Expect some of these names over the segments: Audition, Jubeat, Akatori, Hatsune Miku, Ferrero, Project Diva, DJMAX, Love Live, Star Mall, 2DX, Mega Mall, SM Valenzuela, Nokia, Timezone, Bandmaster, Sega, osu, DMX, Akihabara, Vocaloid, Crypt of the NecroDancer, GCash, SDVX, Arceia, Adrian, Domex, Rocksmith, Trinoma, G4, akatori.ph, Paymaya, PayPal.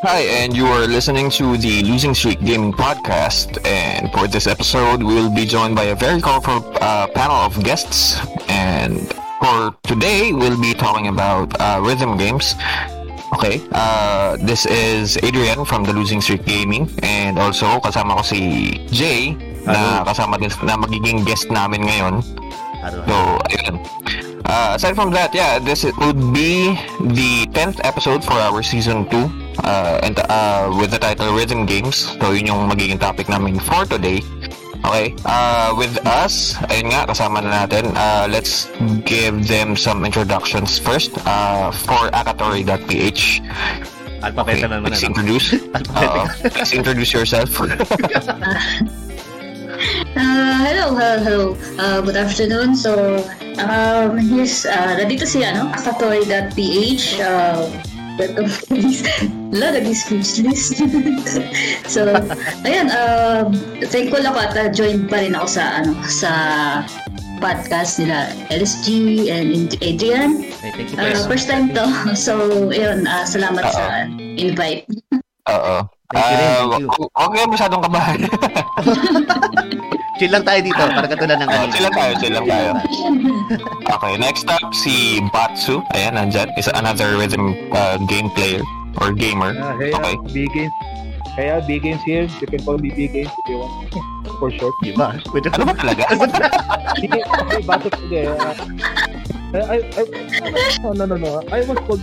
Hi, and you are listening to the Losing Streak Gaming podcast. And for this episode, we'll be joined by a very colorful panel of guests. And for today, we'll be talking about rhythm games. Okay, this is Adrian from the Losing Streak Gaming. And also, kasama ko si Jay, na kasama din na magiging guest namin ngayon. So, ayun. Aside from that, this would be the 10th episode for our Season 2 and with the title Rhythm Games. So, yun yung magiging topic namin for today. Okay, with us, ayun nga, kasama na natin. Let's give them some introductions first for akatori.ph. Alphabet na naman. Let's introduce. Let's introduce yourself. Hello, good afternoon. So, here's, nandito si, akatori.ph, welcome please. Lord, I'll be speechless. So, ayan, thankful ako at joined pa rin ako sa podcast nila LSG and Adrian. Thank you, first time to, so, ayun, salamat sa invite. Oo. Huwag kayo masyadong kabahan. Chill lang tayo dito, para katulad ng kanina. Chill lang tayo. Okay, next up, si Batsu. Ayan, nandyan. Is another rhythm game player or gamer. Okay. B-Games. Kaya B-Games here. You can call me B-Games if you want. For short. Diba? Ano ba talaga? B-Games. Batsu today. No. I was called,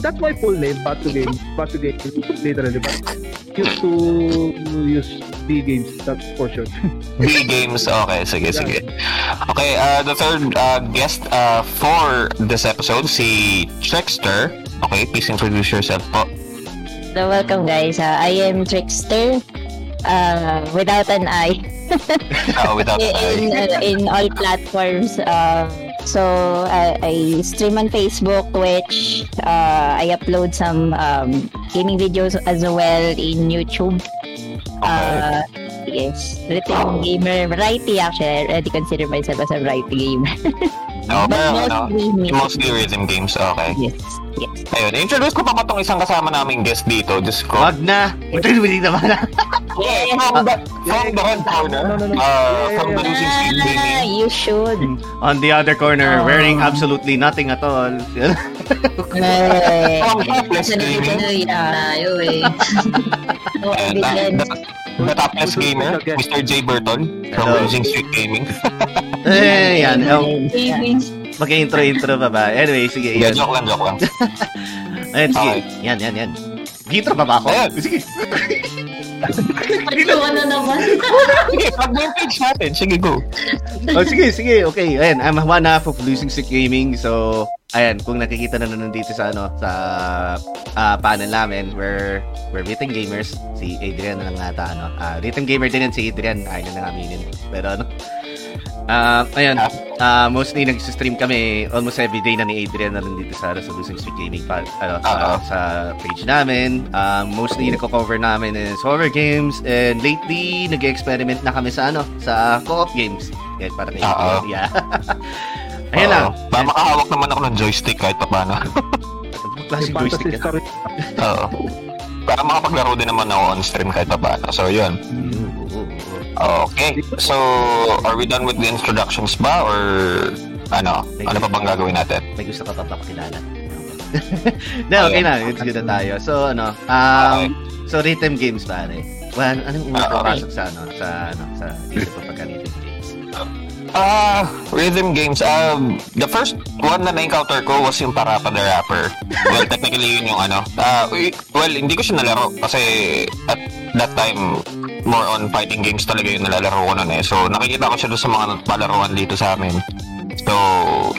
that's my full name, Batsu Games, literally, but used to use B-Games, that's for sure. B-Games, okay, sige. Okay, the third guest for this episode, si Trickster. Okay, please introduce yourself po. So, welcome guys, I am Trickster, without an I. In all platforms, so I stream on Facebook, Twitch, I upload some gaming videos as well in YouTube. Yes, rhythm gamer, variety actually. I already consider myself as a variety gamer. Mostly rhythm games, okay. Yes. Ayun, introduce ko pa itong isang kasama naming guest dito, Diyos ko. Wag na! Introduce na naman na. Yeah, from the one corner, from the Losing Streak Gaming. You should. On the other corner, wearing absolutely nothing at all. From the Topless Gamer. And the Topless Gamer, Mr. Jay Burton, from the Losing Streak Gaming. Eh, yan. Mag-intro-intro pa ba? Anyway, sige. Yeah, joke lang. Ayan, sige. Okay. Yan. Gitro pa ba ako? Ayan. Sige. Pagkawa na naman. Sige, pag-vintage natin. Sige, go. Oh, sige. Okay, ayan. I'm one half of Losing Streak Gaming. So, ayan. Kung nakikita na nandito sa panel namin, we're rhythm gamers. Si Adrian na lang nata, rhythm gamer din yan si Adrian. Ayaw na aminin. Pero, ayan, mostly nag-stream kami almost everyday na ni Adrian na nandito sa Losing Streak Gaming sa page namin. Mostly nagko-cover namin is horror games, and lately nag-experiment na kami sa co-op games. Yan, para kay Adrian. Yeah. Ayan lang. Makahawak naman ako ng joystick kahit pa paano. Klaseng joystick. Oo. Para makapaglaro din naman ako on stream kahit pa paano. So, yun. Okay, so are we done with the introductions ba or ano pa bang gagawin natin? May gusto ka pa pakilala. No, okay na, it's good na tayo. So so rhythm games pare. Well, anong unang papasok sa dito pa pagka rhythm games? Rhythm games. The first one na na-encounter ko was yung PaRappa the Rapper. Well, technically yun yung hindi ko siya nalaro kasi at that time more on fighting games talaga yung nalalaro ko nun eh. So, nakikita ko siya doon sa mga palaruan dito sa amin. So,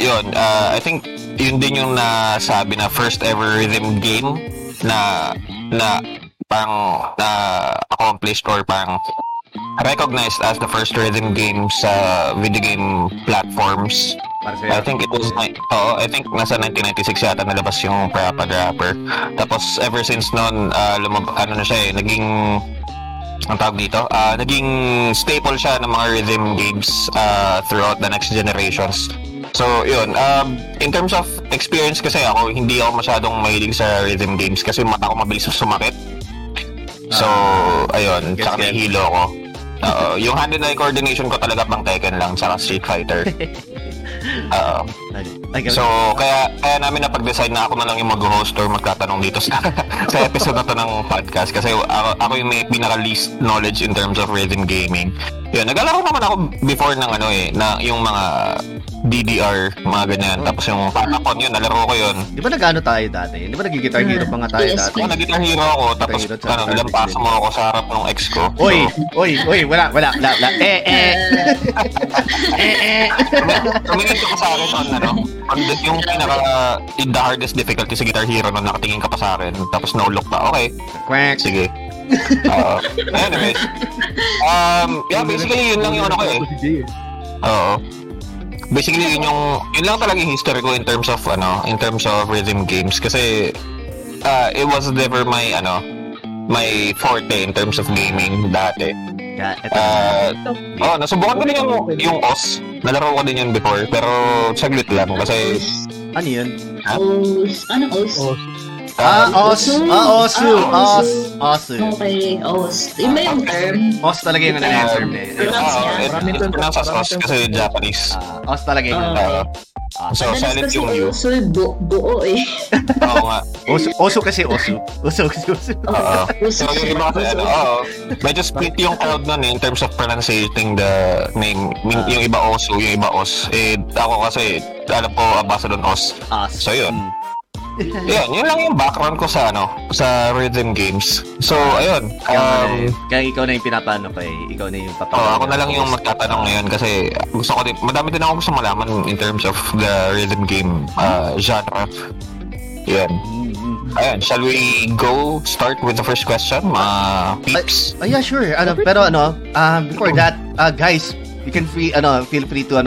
yun. I think yun din yung nasabi na first ever rhythm game na parang accomplished or parang recognized as the first rhythm game sa video game platforms. I think it was nasa 1996 yata nalabas yung PaRappa the Rapper. Tapos ever since noon naging staple siya ng mga rhythm games throughout the next generations. So, yun. In terms of experience kasi ako, hindi ako masyadong mahilig sa rhythm games kasi mata ko mabilis sumakit. So, ayun, tsaka nahihilo ako. Yung hand-eye coordination ko talaga pang Tekken lang, tsaka Street Fighter. So, kaya namin napag-decide na ako na lang yung mag-host or magtatanong dito sa episode na to ng podcast kasi ako yung may pinaka-least knowledge in terms of rhythm gaming. Yun, nag-alaro naman ako before ng yung mga DDR, mga ganyan. Tapos yung Patapon yun, nalaro ko yun. Di ba nag-ano tayo dati? Di ba nag-Guitar Hero pa nga tayo dati? Oo, nag-Guitar Hero ako. Tapos nilampasan mo ako sa harap ng ex ko. Oy, wala. Tumingin ka sa akin yung pinaka the hardest difficulty sa Guitar Hero nung nakatingin ka pa sa akin. Tapos no-look pa. Okay. Quack. Sige. Anyways. Yeah, basically yun lang yung ano ko eh. Oo. Basically yun lang talaga yung history ko in terms of rhythm games kasi it was never my forte in terms of gaming dati. Nasubukan ko din yung OS. Nalaro ko din yun before pero saglit lang kasi ano yun? OS? Osu. Okay, os. Iba yung term. Os talaga yung term eh. Os kasi Japanese. Os talaga yung term. So, silent yung U. Osu buo eh. Oo nga. Osu kasi osu. So, yung iba kasi medyo split yung crowd nun eh in terms of pronouncing the name. Yung iba osu, yung iba os. Eh, ako kasi alam ko basa doon os. So, yun. Ayun, yun lang yung background ko sa rhythm games. So, ayun. Kaya ikaw na yung pinapaano ko eh. Ikaw na yung papaano. Ako na lang yung magtatanong ngayon kasi gusto ko din, madami din ako gusto malaman in terms of the rhythm game genre. Ayun. Ayun, shall we go start with the first question, peeps? Yeah, sure. Before that, guys, you can feel free to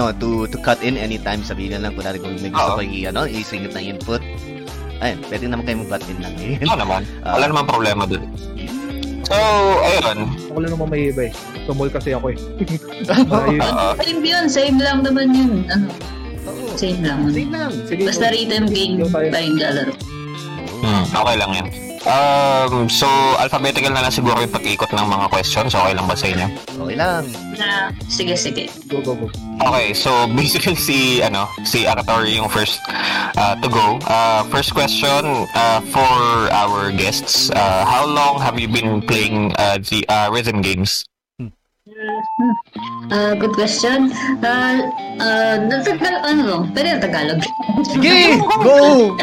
cut in anytime. Sabihin lang kunwari kung may gusto kayo isingit na input. Ayun, pwede naman kayo mag-bat in lang eh. Oo naman, wala naman problema doon. So, ayun. Ako lang naman may iba eh. Tumol kasi ako eh. Ayun, same lang naman yun. Same lang. Basta rhythm game tayong galaro. Okay lang yan. So, alphabetical na lang siguro yung pag-ikot ng mga questions. Okay lang ba sa inyo? Okay lang. Sige. Go. Okay, so basically si Akatori yung first to go. First question for our guests. How long have you been playing the rhythm games? Good question. Pero Tagalog. Sige! Go!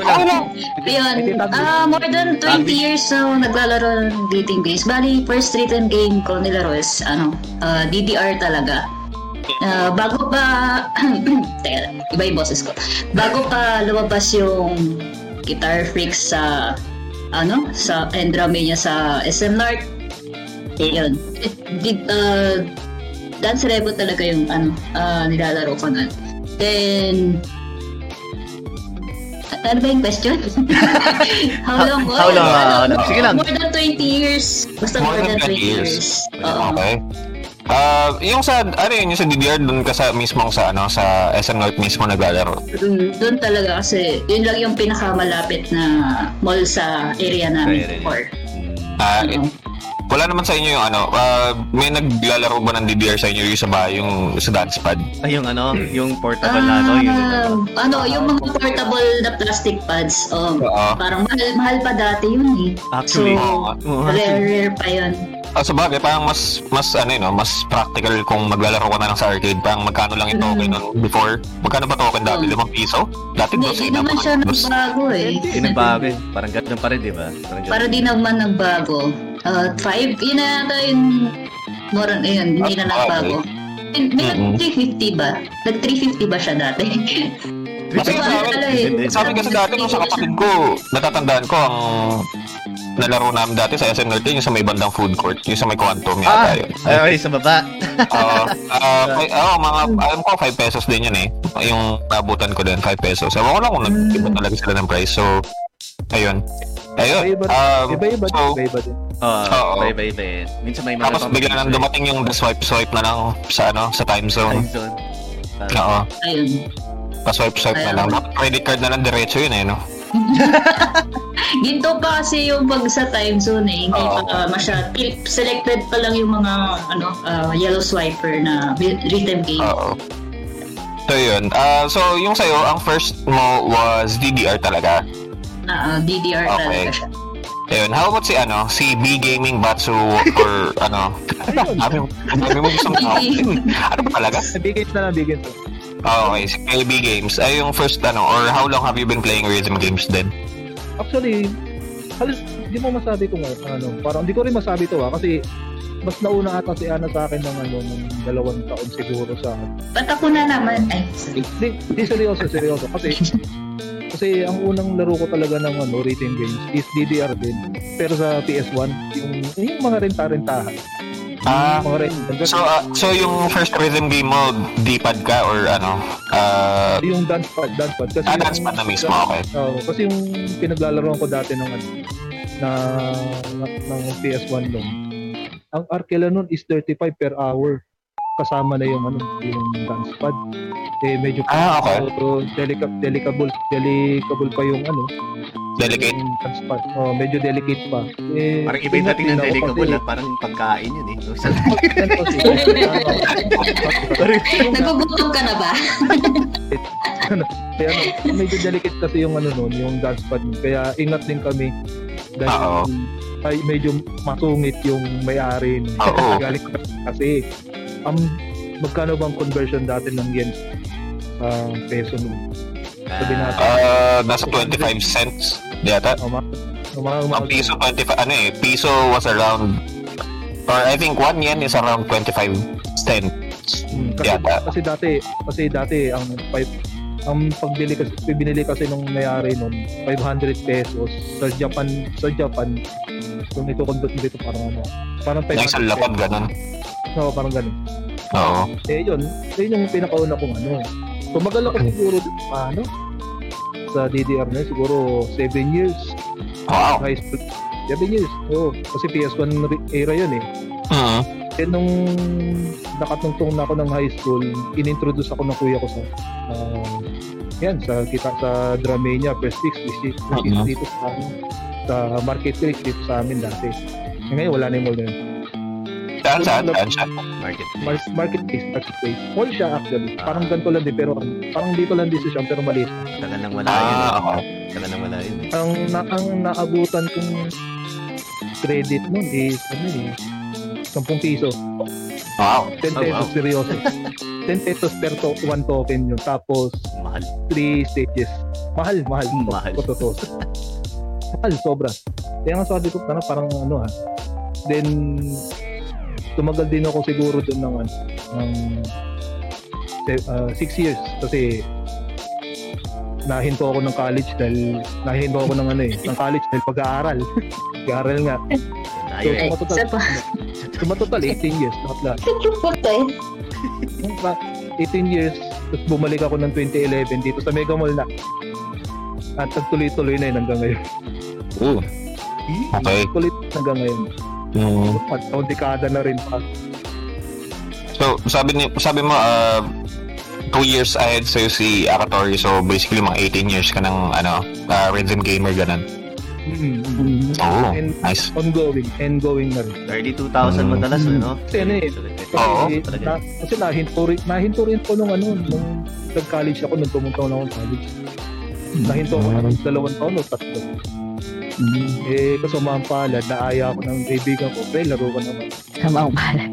Ayun, more than 20 years na naglalaro ng dating games. Bali, first written game ko nilaro is, DDR talaga. Bago pa, iba yung boses ko. Bago pa lumabas yung GuitarFreaks sa DrumMania sa SM North. Yun. Dance Revo talaga yung nilalaro ko nun. Then, ano ba yung question? How long? Sige lang. More than 20 years. Basta more than 20 years. Okay. Yung sa yung sa DDR doon ka sa mismong sa SM North mismo naglalaro. Doon talaga kasi yun lang yung pinakamalapit na mall sa area namin before. Wala naman sa inyo yung may naglalaro ba ng DDR sa inyo yung sa bahay, yung sa dance pad? Yung portable na yung mga portable na plastic pads. Parang mahal pa dati yun eh. Actually, rare pa yun. So bagay, parang mas practical kung maglalaro ka na lang sa arcade. Parang magkano lang yung token before? Magkano ba token dati? ₱5? Dati dos. Hindi naman siya nagbago eh. Hindi nagbago eh. Parang ganyan pa rin, di ba? Para di naman nagbago. 5 inata yung moron ayun hindi na nagbago. May 350 ba? Nag 350 ba siya dati? Sabi kasi dati nung sa kapatid ko, natatandaan ko ang nalaro namin dati sa SM North yung sa may bandang food court, yung sa may Quantum yata yun. Ay, sa baba. Alam ko, ₱5 din yun eh. Yung nabutan ko din, ₱5. Ewan ko lang kung nag-iba talaga sila ng price. So, ayun. Iba-iba din. Minsan may mga tapos bigla nang dumating yung swipe na lang sa Timezone. Ayun. Kaswipe-swipe na lang. Credit card na lang diretso yun eh, no? Ginto pa kasi yung pag sa time zone eh. Hindi pa masyad. Selected pa lang yung mga yellow swiper na rhythm game. Oo. So yun. So yung sa'yo, ang first mo was DDR talaga? DDR okay. Talaga siya. Ayun, how about si B Gaming Batsu or ano? Sabi mo gusto mo ano ba talaga? B Games na lang, B Games. Okay, si B Games. Ay, yung first or how long have you been playing rhythm games then? Actually, halos hindi mo masabi kung parang hindi ko rin masabi to kasi mas nauna ata si Ana sa akin ng dalawang taon siguro sa akin. Ba't ako na naman? Ay, hindi seryoso kasi kasi ang unang laro ko talaga ng rhythm games is DDR din. Pero sa PS1, yung mga renta-rentahan. So yung first rhythm game mo, D-pad ka or yung dance pad. Kasi dance pad na mismo, okay. Kasi yung pinaglalaroan ko dati ng PS1 noon, ang arkela noon is 35 per hour. Kasama na yung yung dance pad. Eh medyo okay. So, delicate pa yung delicate dance pad. Oh, medyo delicate pa. Eh parang ibig sabihin ng delicate na parang pagkain yun eh. Nagugutom ka na ba? Kaya medyo delicate kasi yung yung dance pad. Kaya ingat din kami dahil ay medyo masungit yung may-ari. Galing kasi magkano bang conversion natin ng yen peso noon? Sabi natin nasa 25 cents yata. Ang piso 25 piso was around or I think 1 yen is around 25 cents yata. Kasi dati ang pinili kasi nung may-ari noon 500 pesos sa Japan kung ito convert dito parang 500 pesos. Lapad ganun. So, parang ganun. Oo. Eh, yun yung pinakauna kong Tumagal ako siguro sa DDR na siguro 7 years. Wow. High school. 7 years. Oo. Kasi PS1 era yun eh. Uh-huh. Eh, nung nakatungtong na ako ng high school, inintroduce ako ng kuya ko sa DrumMania, Prestix, dito sa Market Place dito sa amin dati. Ngayon, wala na yung mall na yun. Saan? Marketplace. Mall siya actually. Parang ganito lang din, pero parang dito lang din siya, pero maliit. Tagal nang wala yun. Ang naabutan kong credit nun is, 10 piso. Wow. 10 pesos, seryoso. 10 pesos per 1 token yun. Tapos, 3 stages. Mahal. Mahal, sobra. Kaya nga sabi ko, parang Then, tumagal din ako siguro doon ng 6 years kasi nahinto ako ng college dahil pag-aaral. Pag-aaral nga. So, tumatotal 18 years. Lahat. 18 years. Tapos bumalik ako ng 2011 dito sa Mega Mall na. At tuloy-tuloy na yun hanggang ngayon. Oo. Okay. Tuloy-tuloy hanggang ngayon. Pagtaong dekada na rin pa. So, sabi mo 2 years ahead sa'yo si Akatori. So, basically mga 18 years ka ng rhythm gamer ganun. Nice. Ongoing na rin. 32,000 madalas no? Kasi nahinto rin ko nung nag-college ako, nung pumunta ako ng college. Nahinto ako ng 2 taon o 3. Eh, kasi umampalad, naaya ako ng kaibigan ko, pre, laro ko naman. Umampalad.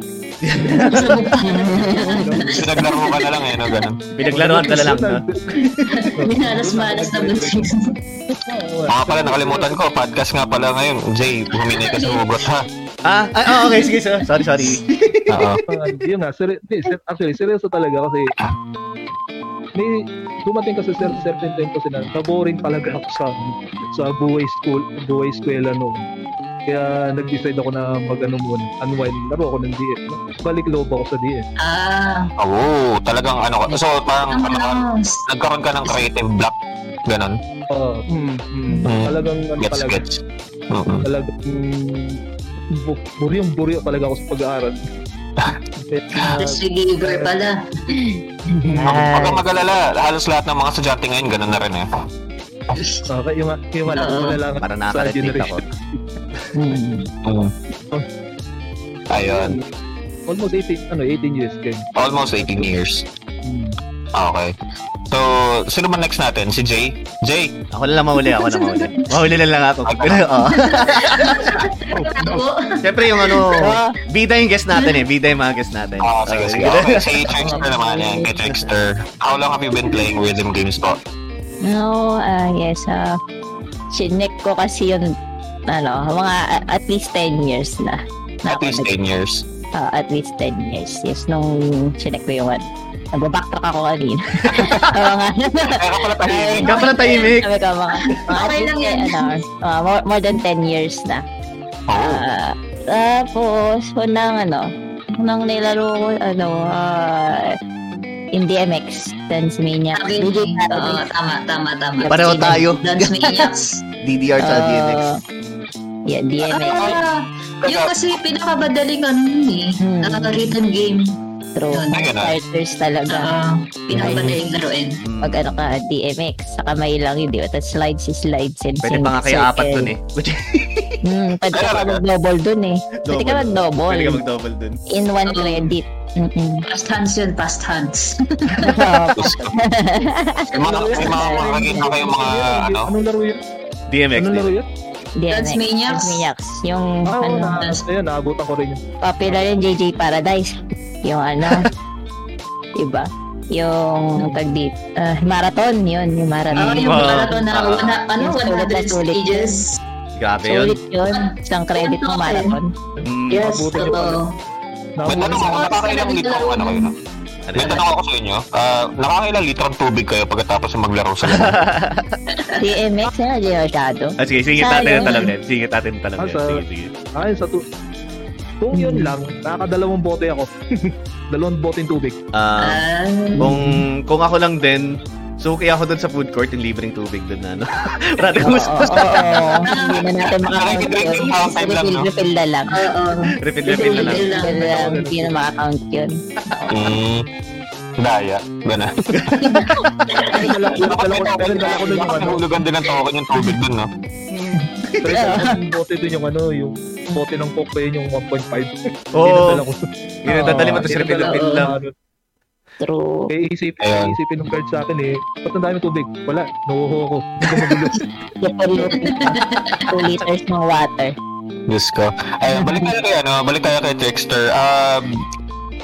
Pinaglaro ka na lang ganun. Pinaglaruan ka na lang, no? Minalas-malas na buti. Pala, nakalimutan ko, podcast nga pala ngayon. Jay, huminay ka sa hugot, ha? Okay, sige, sir. Sorry. Yun nga, actually, seryoso talaga kasi may dumating kasi certain time kasi na-boring talaga ako sa buhay eskwela noon. Kaya nag-decide ako na mag-ano muna, unwind. Laro ako ng DS. Balik loob ako sa DS. Talagang So, parang nagkaroon ka ng creative block. Ganon. Talagang gets. Talagang buri yung buri talaga ako sa pag-aaral. Silver pala. Pagkamagalala, halos lahat ng mga sadyante ngayon, ganun na rin eh. Okay, yung wala ko na lang. Para nakaka-retake ako. Ayun. Almost 18 years kayo. Almost 18 years. Okay. So, sino man next natin? Si Jay? Jay? Ako na lang mahuli. Mahuli na lang ako. Siyempre yung ano, bida yung guest natin eh. Bida yung mga guest natin. Oo, sige. Okay, si Trickster naman yan. Kay Trickster. How long have you been playing rhythm games po? No, yes. Chinek ko kasi yung, ano, mga at least 10 years na. At least 10 years? At least 10 years. Yes, nung chinek ko yung nagbabacktrack ako kanina. Kaya pala tahimik. Okay lang yan. More than 10 years na. Tapos, unang nilaro ko, in DMX, DanceMania. Tama. Pareho tayo. DanceMania. DDR sa DMX. Yeah, DMX. Yung kasi pinakamadaling rhythm game. True. Starters talaga. Pinapadaling laruin. Pag DMX, saka may lang yun, di ba? Tapos slides and pwede pa nga kayo apat dun eh. Pwede ka mag-double dun eh. Pwede ka mag-double dun. In one credit. Past hands yun, past hands. Anong laro yun? DMX. DanceManiacs. Yung naabutan ko rin yun. Popular yung JJ Paradise. Yung diba? Yung tagdip. Marathon yun. Yung marathon. Yung marathon na 100 stages. Grabe yun. Sulit yun. Isang credit ng marathon. Yes, totoo. May tanong ako, nakakailang litro ano kayo na? May tanong ako sa inyo, nakakailang litro tubig kayo pagkatapos maglaro sa laro? DMX na, Leonardo. Sige, singit natin yung talag din. Sige. Ayun, kung yun lang, nakakadalawang bote ako. Dalawang bote yung tubig. Kung ako lang din, so kaya ako doon sa food court yung libreng tubig doon na, no? Parang gusto. Oo. Hindi na natin makakaunt yun. Refill na lang. Refill na lang. Hindi na makakaunt yun. Daya. Gana. Dala ko doon yung ano. Hulugan din ang token yung tubig doon, no? Yung bote doon yung ano, yung bote ng Coke yung 1.5. Oo. Ginadadali mo tapos refill lang. True. Eh, isipin ng guard sa akin eh. Ba't ang dami tubig? Wala. Nakuho ko. Hindi 2 liters ng water. Diyos ko. Ayun, balik tayo kay Trickster.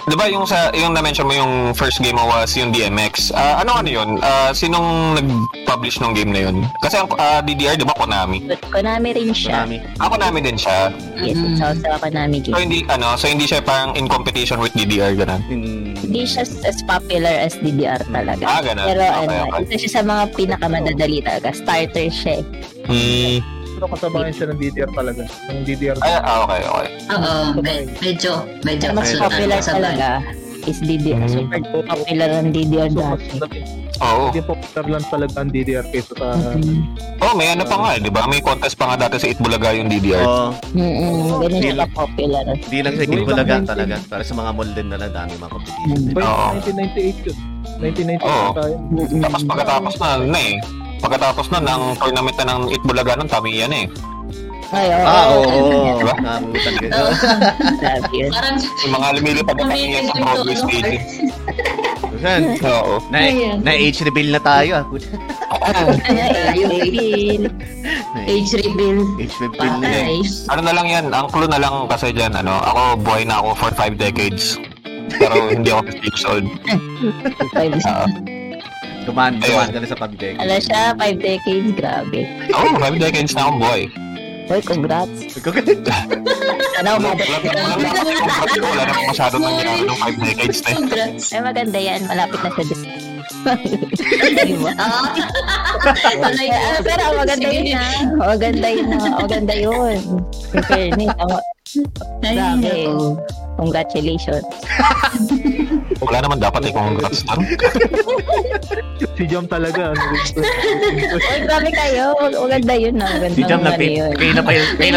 Diba yung na-mention mo yung first game mo was yung DMX. Ano yun? Sinong nag-publish ng game na yun? Kasi ang DDR, diba Konami? Konami rin siya. Konami din siya. Yes, it's also a Konami game. So hindi siya parang in competition with DDR, ganun? Hindi siya as popular as DDR talaga. Ganun. Pero ito siya sa mga pinakamadadali talaga. Starter siya. Pero kasabayan siya ng DDR talaga. Ng DDR talaga. Okay. Medyo mas popular talaga is DDR. Super popular ang DDR dati. Hindi popular lang talaga ang DDR kaysa sa... May pa nga, di ba? May contest pa nga dati sa Itbulaga yung DDR. Ganun siya ka-popular. Hindi lang sa Itbulaga talaga. Para sa mga mall din na dami mga competition. 1998 yun. 1998 yun. Tapos pagkatapos na eh. Pagkatapos nun, ang tournament na ng Itbulaga nun, kami yan eh. Oo. Diba? Nakamutan kayo. Parang... Yung mga lumilipad na kami yan sa progress stage. Oo. Na-age reveal na tayo ah. Age reveal. Ano na lang yan, ang clue na lang kasi dyan, ako buhay na ako for 5 decades. Pero hindi ako 5 years old. 5 years old. Dumaan ka na sa 5 decades. Ano siya? 5 decades? Grabe. 5 decades na akong boy. Boy, congrats. Wala na masyado nang ginagawa ng 5 decades na. Congrats. Ay, maganda yan. Malapit na sa Disney. Pero maganda yun ha. Maganda yun. Grabe. Congratulations. Wala naman dapat i-congrats lang. Si Jam talaga. Grabe kayo. Maganda yun. Si Jam na pipigil. Kaya na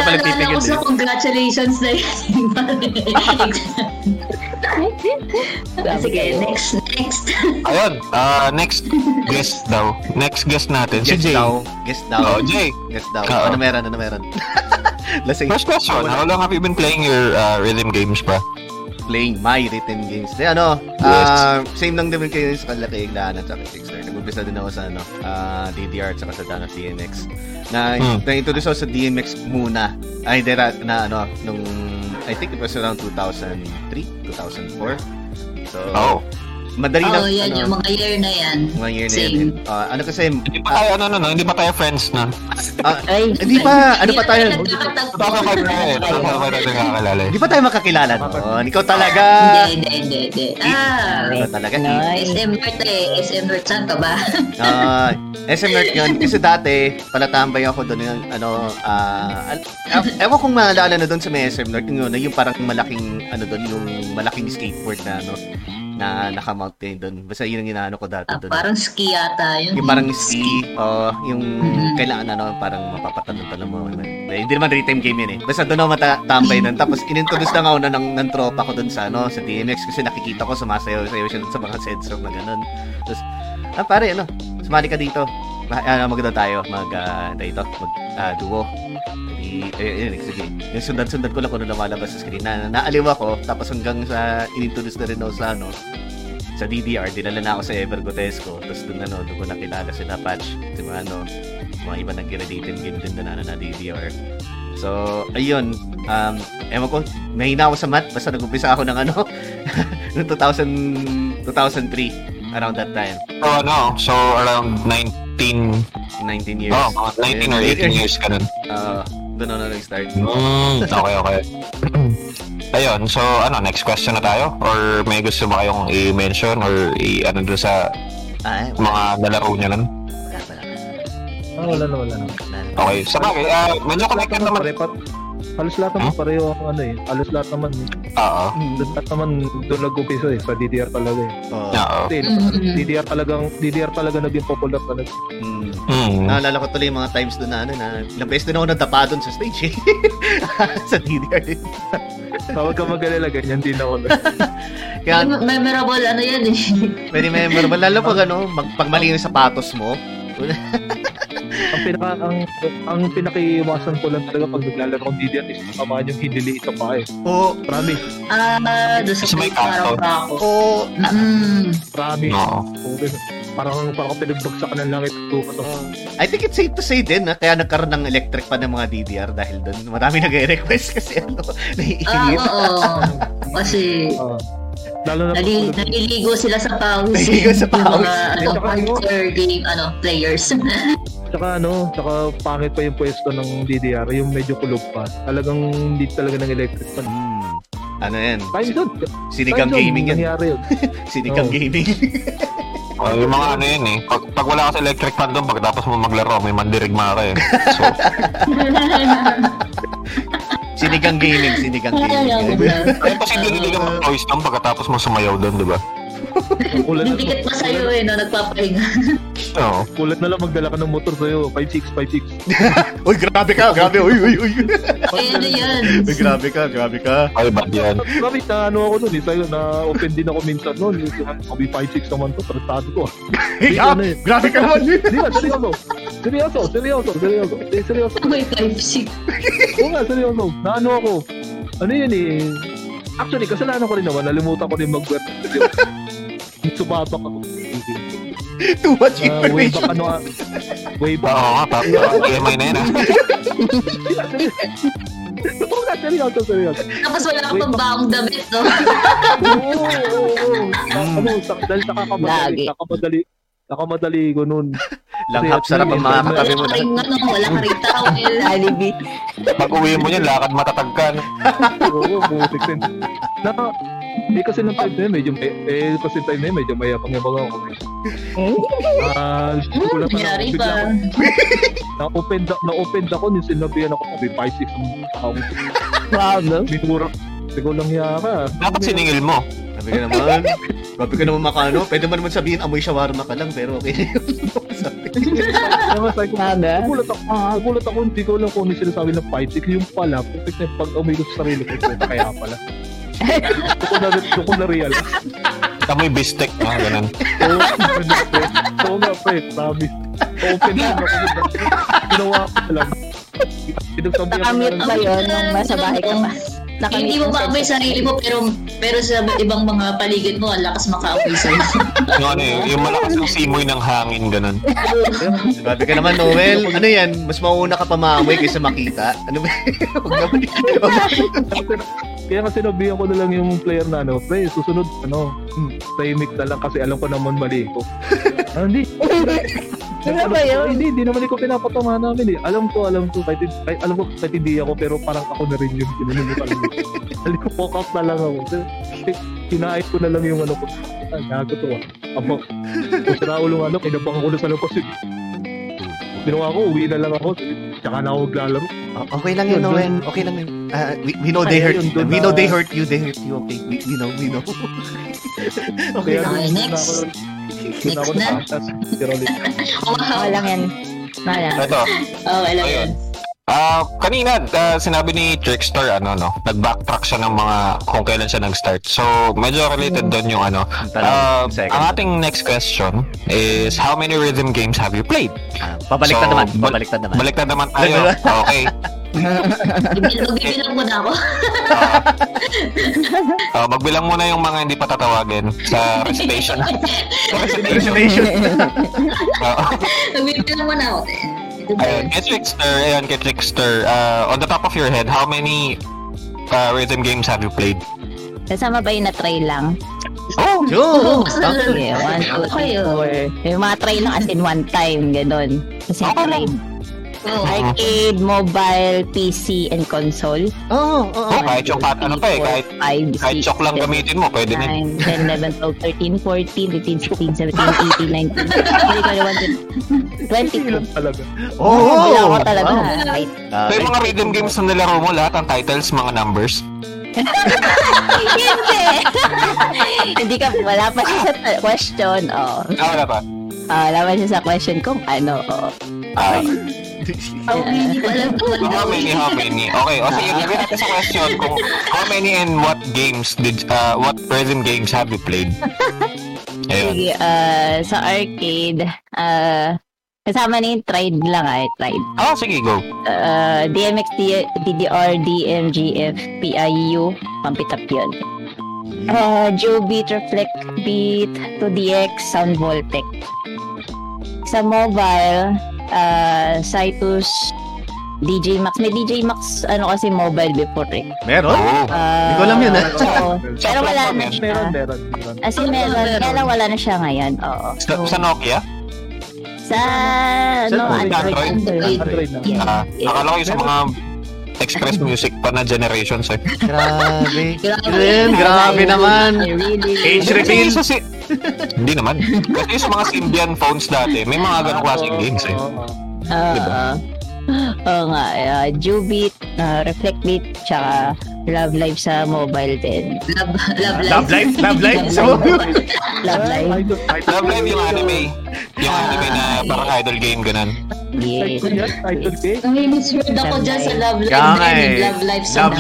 pala pipigil. Congratulations na yun. Sige, next. Ayun, next guest daw. Next guest natin, si Jay. Guest daw. Jay. Guest daw. Ano meron? First question, how long have you been playing your rhythm games pa? Playing my rhythm games. Eh, same lang din kayo sa Kalaki Iglaan at sa Trickster. Nag-umpisa din ako sa DDR at sa Dana DMX. Na-introduce ako sa DMX muna. Ay, nung I think it was around 2003, 2004. So, madali na. Yan yung mga year na yan. Mga year na yan. Ano kasi, hindi pa tayo friends na. Hindi pa, ano pa tayo? Hindi pa tayo makakilala noon. Ikaw talaga. Hindi. Talaga. SM North eh. SM North, saan ka ba? SM North yun. Kasi dati, palatambay ako doon yung, ewan kung maalala na doon sa may SM North, yung parang malaking, yung malaking skateboard na, na naka-mountain doon. Basta yun ang inaano ko dati doon. Parang ski yata yun. Yung parang ski. Yung kailangan parang mapapatanon-tanon mo. Hindi naman real-time game yun eh. Basta doon ako matambay nun. Tapos inintroduce na ako ng tropa ko doon sa DMX kasi nakikita ko sumasayaw siya sa mga sensor na ganun. Tapos, pare, sumali ka dito. Maganda tayo. Mag-duo. Sige. Yung sundan ko lang kung lumalabas sa screen. Naaliw ako, tapos hanggang sa inintroduce na rin ako sa DDR, dinala na ako sa Evergotesco. Tapos doon ko nakilala si Patch. Kasi mga iba nag-graduating game din na DDR. So, ayun. Ewan ko, nahina ako sa math. Basta nag-umpisa ako ng noong 2003. Around that time. So around 19 years. 19 or 18 years ka nun. Doon ako nag-start. Okay. Ayun, so next question na tayo? Or may gusto ba kayong i-mention or i-ano doon sa mga nalaro nyo nun? Wala. Okay, sabagay. Medyo connected naman. Halos lahat naman pareho ang halos lahat naman. Oo. Lahat naman doon nag-umpisa sa DDR talaga . DDR talaga naging popular talaga. Naalala ko tuloy yung mga times doon na ilang beses din ako nadapa doon sa stage eh. Sa DDR din. Huwag kang magalala, ganyan din ako. Kaya, memorable yan eh. Very memorable. Lalo pag mali yung sapatos mo. ang pinakiwasan ko lang talaga pag naglalaro ng DDR is kamaan yung hiniliit ka pa eh. Oo. Promise. Sa may kaso. Oo. Promise. Parang pinagbagsak ng langit ko. I think it's safe to say din kaya nagkaroon ng electric pa ng mga DDR dahil doon marami nag-request kasi naiinit. Kasi naliligo sila sa pawis. Naliligo sa pawis. Players. Saka pangit pa yung pwesto ng DDR, yung medyo kulog pa. Talagang hindi talaga ng electric pa. Ano yan? Timezone. Sinigang gaming yan. Sinigang gaming. Yung mga yun eh. Pag wala ka sa electric fan doon, pagkatapos mo maglaro, may mandirigma ka eh. So. Sinigang gaming. Ay, posibleng hindi ka mag-toys lang pagkatapos mo sumayaw doon, diba? Bibigit pa sa'yo nagpapahinga. Kulit na lang magdala ka ng motor sa'yo, 5-6. Uy, grabe ka. Uy. Grabe ka. Ay, bad yan. Grabe, ako nun eh. Sa'yo, na-open din ako minsan nun. Sabi, 5-6 naman to, tratado ko. Grabe ka naman yun. Hindi na, seryoso. May 5-6. Oo nga, seryoso. Ako. Ano yun eh. Actually, kasalanan ko rin naman. Nalimutan ko rin mag-wet. Sumapak ako. Too much information. Way back. Oo nga, TMI na yun ah. Oo nga, seryoso. Tapos wala ka pang baong damit, no? Oo. Dahil nakamadali ko nun. Langhap, sarap ang mga katabi mo. Wala ka rin tao. Pag-uwi mo yun, lakad matatagkan. Oo, music din. Kasi nung time na yun, medyo mayapang yung mga ako. Ko lang na-offend ako nung sinabihan ako, may 5-6 ang tao. Binura. Sigaw lang yaka. Dapat siningil mo. Sabi ka naman makano. Pwede man sabihin, amoy shawarma ka lang, pero okay. Nagulat ako, hindi ko lang kung sinasabi ng 5-6. Yung pala, perfect na pag-amoy ko sa sarili ko. Kaya pala. Ito ko na-realize. Ito ko yung bistek, mga ganun. Ito ko nga, pre. Promise. Open na ako. Ginawa ko lang. Nakamute ba yun nung nasa bahay ka ba? Hindi mo maamoy sarili mo, pero sa ibang mga paligid mo, ang lakas makaamoy sa'yo. Ano yung malakas ang simoy ng hangin, ganun. Grabe ka naman, Noel. Ano yan? Mas mauna ka pa maamoy kaysa makita. Ano ba? Huwag naman. Kaya kasi nabihan ko na lang yung player na ano, play, susunod, ano, timing na lang kasi alam ko naman mali ko. Ano, hindi. Ano ba yun? Hindi naman ko pinapatama namin eh. Alam ko, kahit hindi ako, pero parang ako na rin yun. Alam ko, focus na lang ako. Kinain ko na lang yung ano ko. Gago to ah. Abang, kung sinaulong ano, kinabang ako na sa loob. Ginawa ko, uwi na lang ako. Tsaka na ako maglalaro. Okay lang yun, Noel. Okay lang yun. We know they hurt you. We know they hurt you. They hurt you. Okay, we know. Okay, next. Next na. Wala lang yan. Ito. Wala yan. Kanina, sinabi ni Trickster, nag-backtrack siya ng mga kung kailan siya nag-start. So, medyo related doon yung ano. Ang ating next question is, how many rhythm games have you played? Pabaliktad naman. Baliktad naman tayo. Okay. Magbibilang muna ako. Magbilang muna yung mga hindi pa tatawagin sa recitation. Magbibilang muna ako. Kay Trickster, on the top of your head, how many rhythm games have you played? Kasama ba yung na-try lang? Oh! Okay, one, two, three. Yung mga try lang as in one time, ganun. Kasi na-try. Arcade, mobile, PC, and console. Kahit chok at ano pa eh. Kahit chok lang gamitin mo, pwede na. 10, 11, 12, 13, 14, 15, 16, 17, 18, 19, 20. Bilang ko talaga. So yung mga rhythm games na nilaro mo, lahat ang titles, mga numbers? Hindi ka, wala pa siya sa question. Wala pa? Wala pa siya sa question kung ano. How many? Okay, so gawin natin sa question kung how many and what games what rhythm games have you played? Sige, sa arcade, kasama na yung tried lang eh, tried. Sige, go. DMX, DDR, DMGF, PIU, pampitap yun. Jubeat, Reflect Beat, 2DX, Sound Voltec. Sa mobile, Cytus, DJMAX. May DJMAX kasi mobile before eh. Meron? Hindi ko alam yun eh. Pero wala na siya. Meron. As in meron, kaya lang wala na siya ngayon. Sa Nokia? Sa Android. Akala ko yung sa mga Express Music pa na generations eh. Grabe naman. Age reveal. Hindi naman. Kasi sa mga Symbian phones dati, may mga ganong klaseng games eh. Jubeat, Reflect Beat, tsaka Love Live sa mobile din. Love Live yung anime. Yung anime na parang idol game, ganun. Yes. Idol game? Naminiswered ako dyan sa Love Live. Love Live. Love Live sa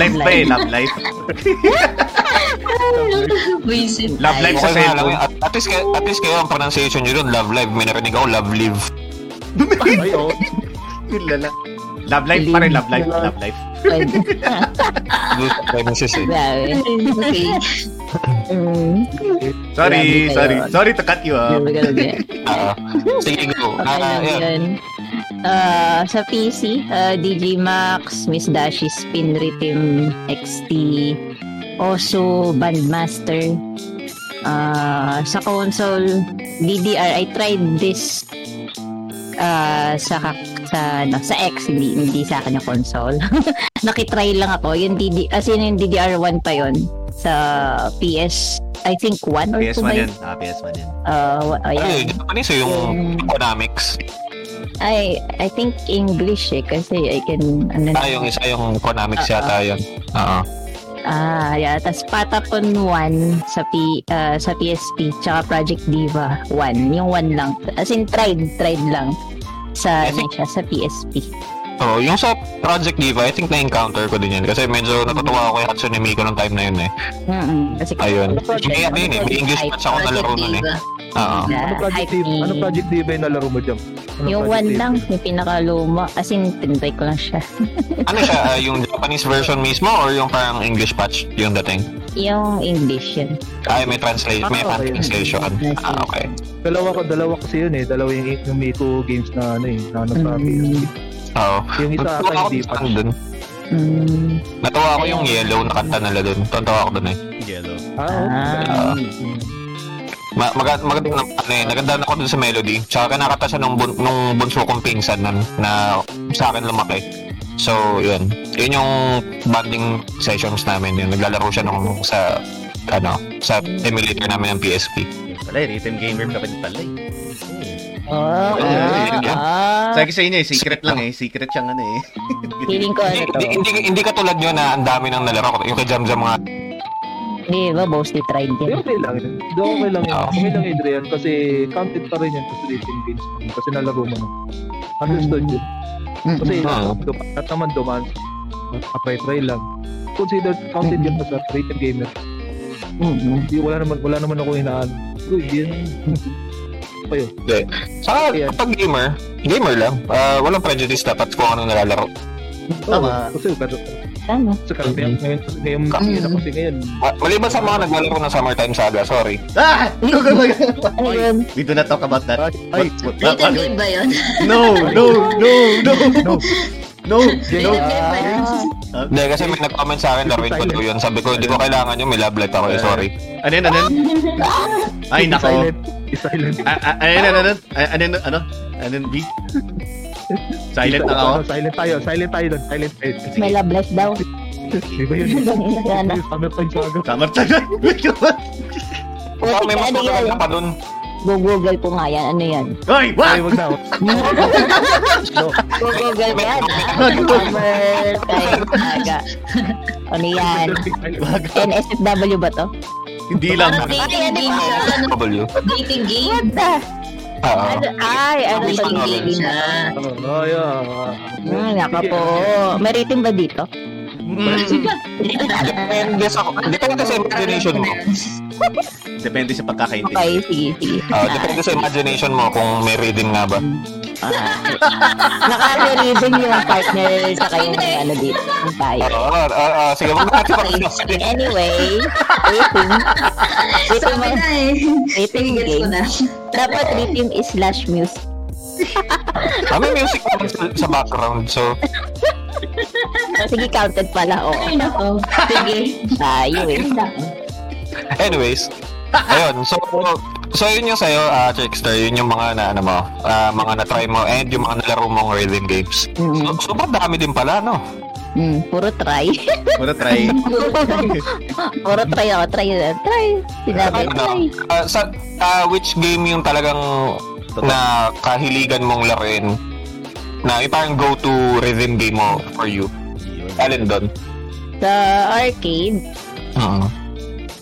cellphone. At least kayo ang pronunciation nyo doon, Love Live. May narinig ako, Love Live. Love Live pa rin. Sorry to cut you off. Sige, go. Sa PC, DJMAX, Miss Dashi, Spin Rhythm, XT, osu, Bandmaster. Sa console, DDR, I tried this sa X, hindi sa akin yung console. Nakitry lang ako yung DDR1 pa yon sa PS, I think 1 or 2 ba yun? PS1 yan. Japanese yung Konamics? I think English eh, kasi I can yung isa yung Konamics yata yun. Tapos Patapon 1 sa PSP, tsaka Project Diva 1. Yung 1 lang. As in, tried lang sa PSP. Oh, yung sa Project Diva, I think na-encounter ko din yan. Kasi medyo natutuwa ako kay Hatsune Miku ng time na yun eh. Kasi ayun. Kaya din eh, may English match ako nalaro nun eh. Oo. Ano Project Diva yung nalaro mo dyan? Ano yung one TV? Lang, yung pinakaluma. As in, tinry ko lang siya. Ano siya? Yung Japanese version mismo or yung parang English patch yung dating? Yung English yun. Ay, may translation. May translation. Ah, okay. Dalawa kasi yun eh. Dalawa yung Miku games na ano eh. Na nasabi yun. Oo. Yung isa ata hindi pa. Natawa ako yung yellow na kanta nila dun. Tuntawa ako dun eh. Yellow. Ah, okay. Maganda ako dun sa melody. Tsaka nakakanta siya nung bunso kong pinsan na sa akin lumaki. So, yun. Yun yung bonding sessions namin. Yun. Naglalaro siya nung sa emulator namin ng PSP. Yun pala, rhythm gamer ka rin pala eh. Sabi sa inyo eh, secret lang eh. Secret siyang ano eh. Feeling ko ano to. Hindi katulad nyo na ang dami nang nalaro ko. Yung kay Jam-Jam mga... Hindi ba? Mostly tried yan. Okay lang yun. Okay lang yun. Okay lang Adrian. Kasi counted pa rin yan sa rating games. Kasi nalaro mo na. Understood yun. Kasi at naman dumaan. Try lang. Considered counted yan sa rating gamer. Wala naman ako hinaan. Hindi yan. Pa yun. Okay. Saka kapag gamer lang. Walang prejudice dapat kung ano nalalaro. Tama. Kasi ano? Sa karamihan ngayon kasi ngayon. Maliban sa mga naglalaro ng Summertime Saga, sorry. Ah! We do not talk about that. Rhythm game ba yun? No! Hindi, kasi may nag-comment sa akin, laruin ko daw yun. Sabi ko, hindi ko kailangan yun, may love life ako, sorry. Ano yun? Ay, nako. Silent. Ano yun, B? Silent na ako. Silent tayo doon. May love life daw. Diba yun? Summertime Saga. May mas matagal na pa doon. Google ko nga yan. Ano yan? Ay! What? Wag na. Google ko yan. Summertime Saga. Ano yan? NSFW ba to? Hindi lang. Dating game? What the? Ano ba yung game na? Naka po. May rating ba dito? Depende sa imagination mo. Depende sa pagkakaintindi. Okay, sige. Depende sa imagination mo kung may rating nga ba. Naka-rating yung partner sa kayo na ano dito. Sige, mag-rating. Anyway, rating game. Dapat rating is /music. May music naman sa background, so... Sige, counted pala, oo. Ay, nako. Sige. Anyways. Ayun, so yun yung sa'yo, Trickster, yun yung mga na, ano mo, mga na-try mo, and yung mga nalaro mong rhythm games. So, sobrang dami din pala, no? Puro try. Puro try ako, try. Sinabi, try. Which game yung talagang na kahiligan mong laruin na parang go-to rhythm game mo for you? Alin doon? Sa arcade?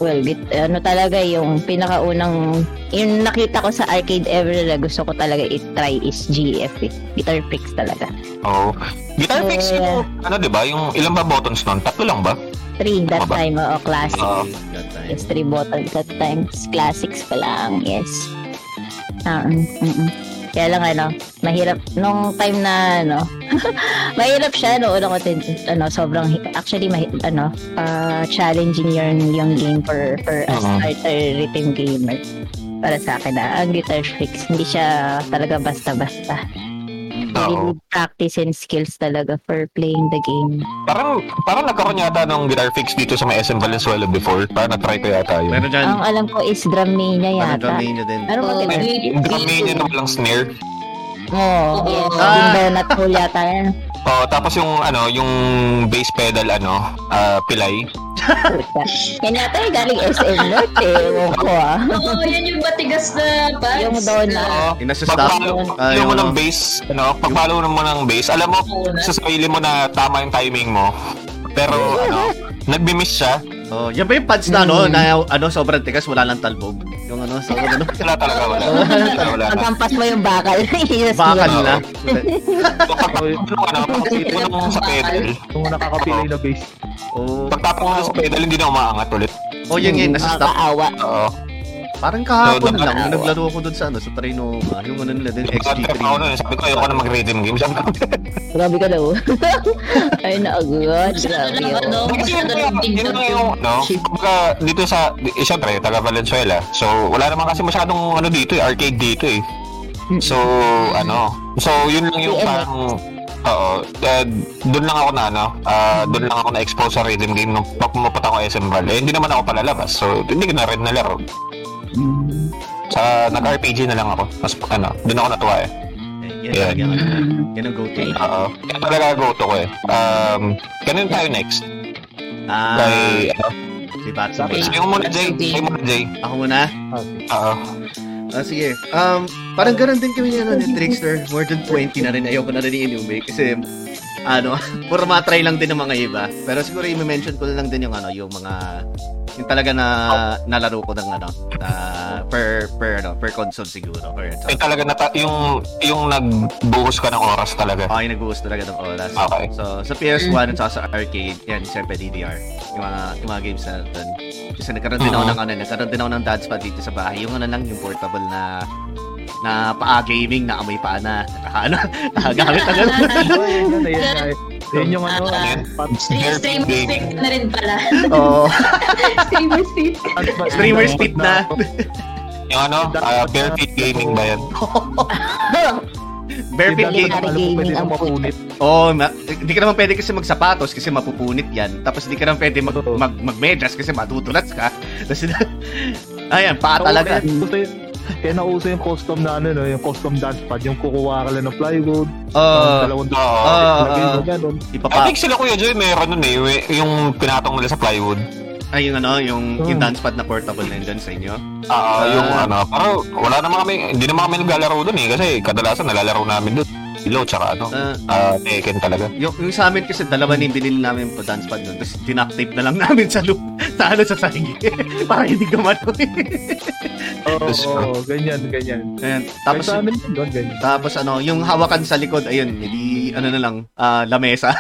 Well, ano talaga yung pinakaunang yung nakita ko sa arcade ever na gusto ko talaga i-try is GF, GuitarFreaks talaga. Oh, GuitarFreaks yung ano diba? Yung ilang ba buttons nun? 3 lang ba? 3 that time, oo, classic. Yes, 3 buttons that time. Classics pa lang, yes. Kaya lang ano, mahirap nung time na ano. Mahirap siya noon ako din. Ano, sobrang actually challenging yung game for a starter rhythm gamer. Para sa akin na ang GuitarFreaks hindi siya talaga basta-basta. Really practice and skills talaga for playing the game. Parang nagkaroon yata ng GuitarFreaks dito sa may SM Valenzuela before. Parang na-try ko yata yun. Ang alam ko is DrumMania yata. DrumMania na walang snare. Oo. Yung donut hole yata yan. Tapos yung bass pedal, pilay. Yan yata yung galing SM North eh. Yan yung batigas na pads. Yung donut. Pagpalo mo ng bass, alam mo, sa sarili mo na tama yung timing mo. Pero, nagbi-miss siya. Oh, yan ba yung pads na ano, na ano, sobrang tigas, wala lang talbog. Yung ano, sobrang ano. Wala talaga, wala. Paghampas mo yung bakal. Bakal na. Pagkakapili mo sa pedal. Kung nakakapili na base. Pagtapang mo sa pedal, hindi na umaangat ulit. Oh, yun yun, nasa stop. Oo. Parang kahapon so, lang, naglaro ako doon sa ano, sa Trinoma, yung ano nila din, XG3. Ako nun, sabi ko, ayoko na mag-rhythm game, sabi ko. Grabe ka daw. Ay, naagod, grabe ako. Dito sa, siyempre, taga Valenzuela, so wala naman kasi masyadong ano dito eh, arcade dito eh. So, ano, so yun lang yung parang, doon lang ako na ano, doon lang ako na-expose sa rhythm game nung pumunta ako SM Val, eh hindi naman ako palalabas, so hindi ko na rin nalaro. Sa nag-RPG na lang ako. Mas ano, doon ako natuwa eh. Yeah. Yan ang go-to. Oo. Yan talaga go-to ko eh. Ganun tayo next. By, si Batsu. Kayo muna, Jay. Ako muna? Oo. Sige. Parang ganun din kami ano, ni Trickster. More than 20 na rin. Ayoko na rin i-inumay. Kasi, ano, puro matry lang din ng mga iba. Pero siguro i-mention ko lang din yung ano, yung mga... yung talaga na nalaro ko ng ano per ano per console siguro or so. Yung talaga na yung nagbuhos ka ng oras talaga. Okay, nagbuhos talaga ng oras. Okay. So sa PS1 at sa arcade yan siyempre DDR yung mga games na doon. Kasi nagkaroon din ako ng ano, nagkaroon din ako ng dad's pad dito sa bahay. Yung ano lang yung portable na paa gaming na amoy paa na ano gamit agad. Yun yung ano, streamer stick na rin pala. Oo. Streamer stick na. Yung ano, barefoot gaming ba yan? Barefoot gaming ang mapunit. Oo, hindi ka naman pwede kasi magsapatos kasi mapupunit yan. Tapos hindi ka naman pwede magmedras kasi matutulats ka. Ayan, paa talaga. Kaya nauso yung custom na ano, no? Yung custom dance pad, yung kukuha ka lang ng plywood, dalawang ganun. I think sila Kuya Joy, meron nun eh, yung pinatong nila sa plywood. Ay, yung ano, yung dance pad na portable na yun sa inyo? Yung ano, parang wala naman kami, hindi naman kami naglalaro dun eh, kasi kadalasan nalalaro namin dun. Ilo, tsaka ano, Tekken talaga. Yung sa amin kasi dalawa na yung binili namin po dance pad nun, tapos dinaktape na lang namin sa loop, sa ano, sa sahingi, para hindi gumano eh. Oo, ganyan. Ayan. Tapos, amin, ganyan. Tapos ano, yung hawakan sa likod, ayun, hindi, ano na lang, lamesa.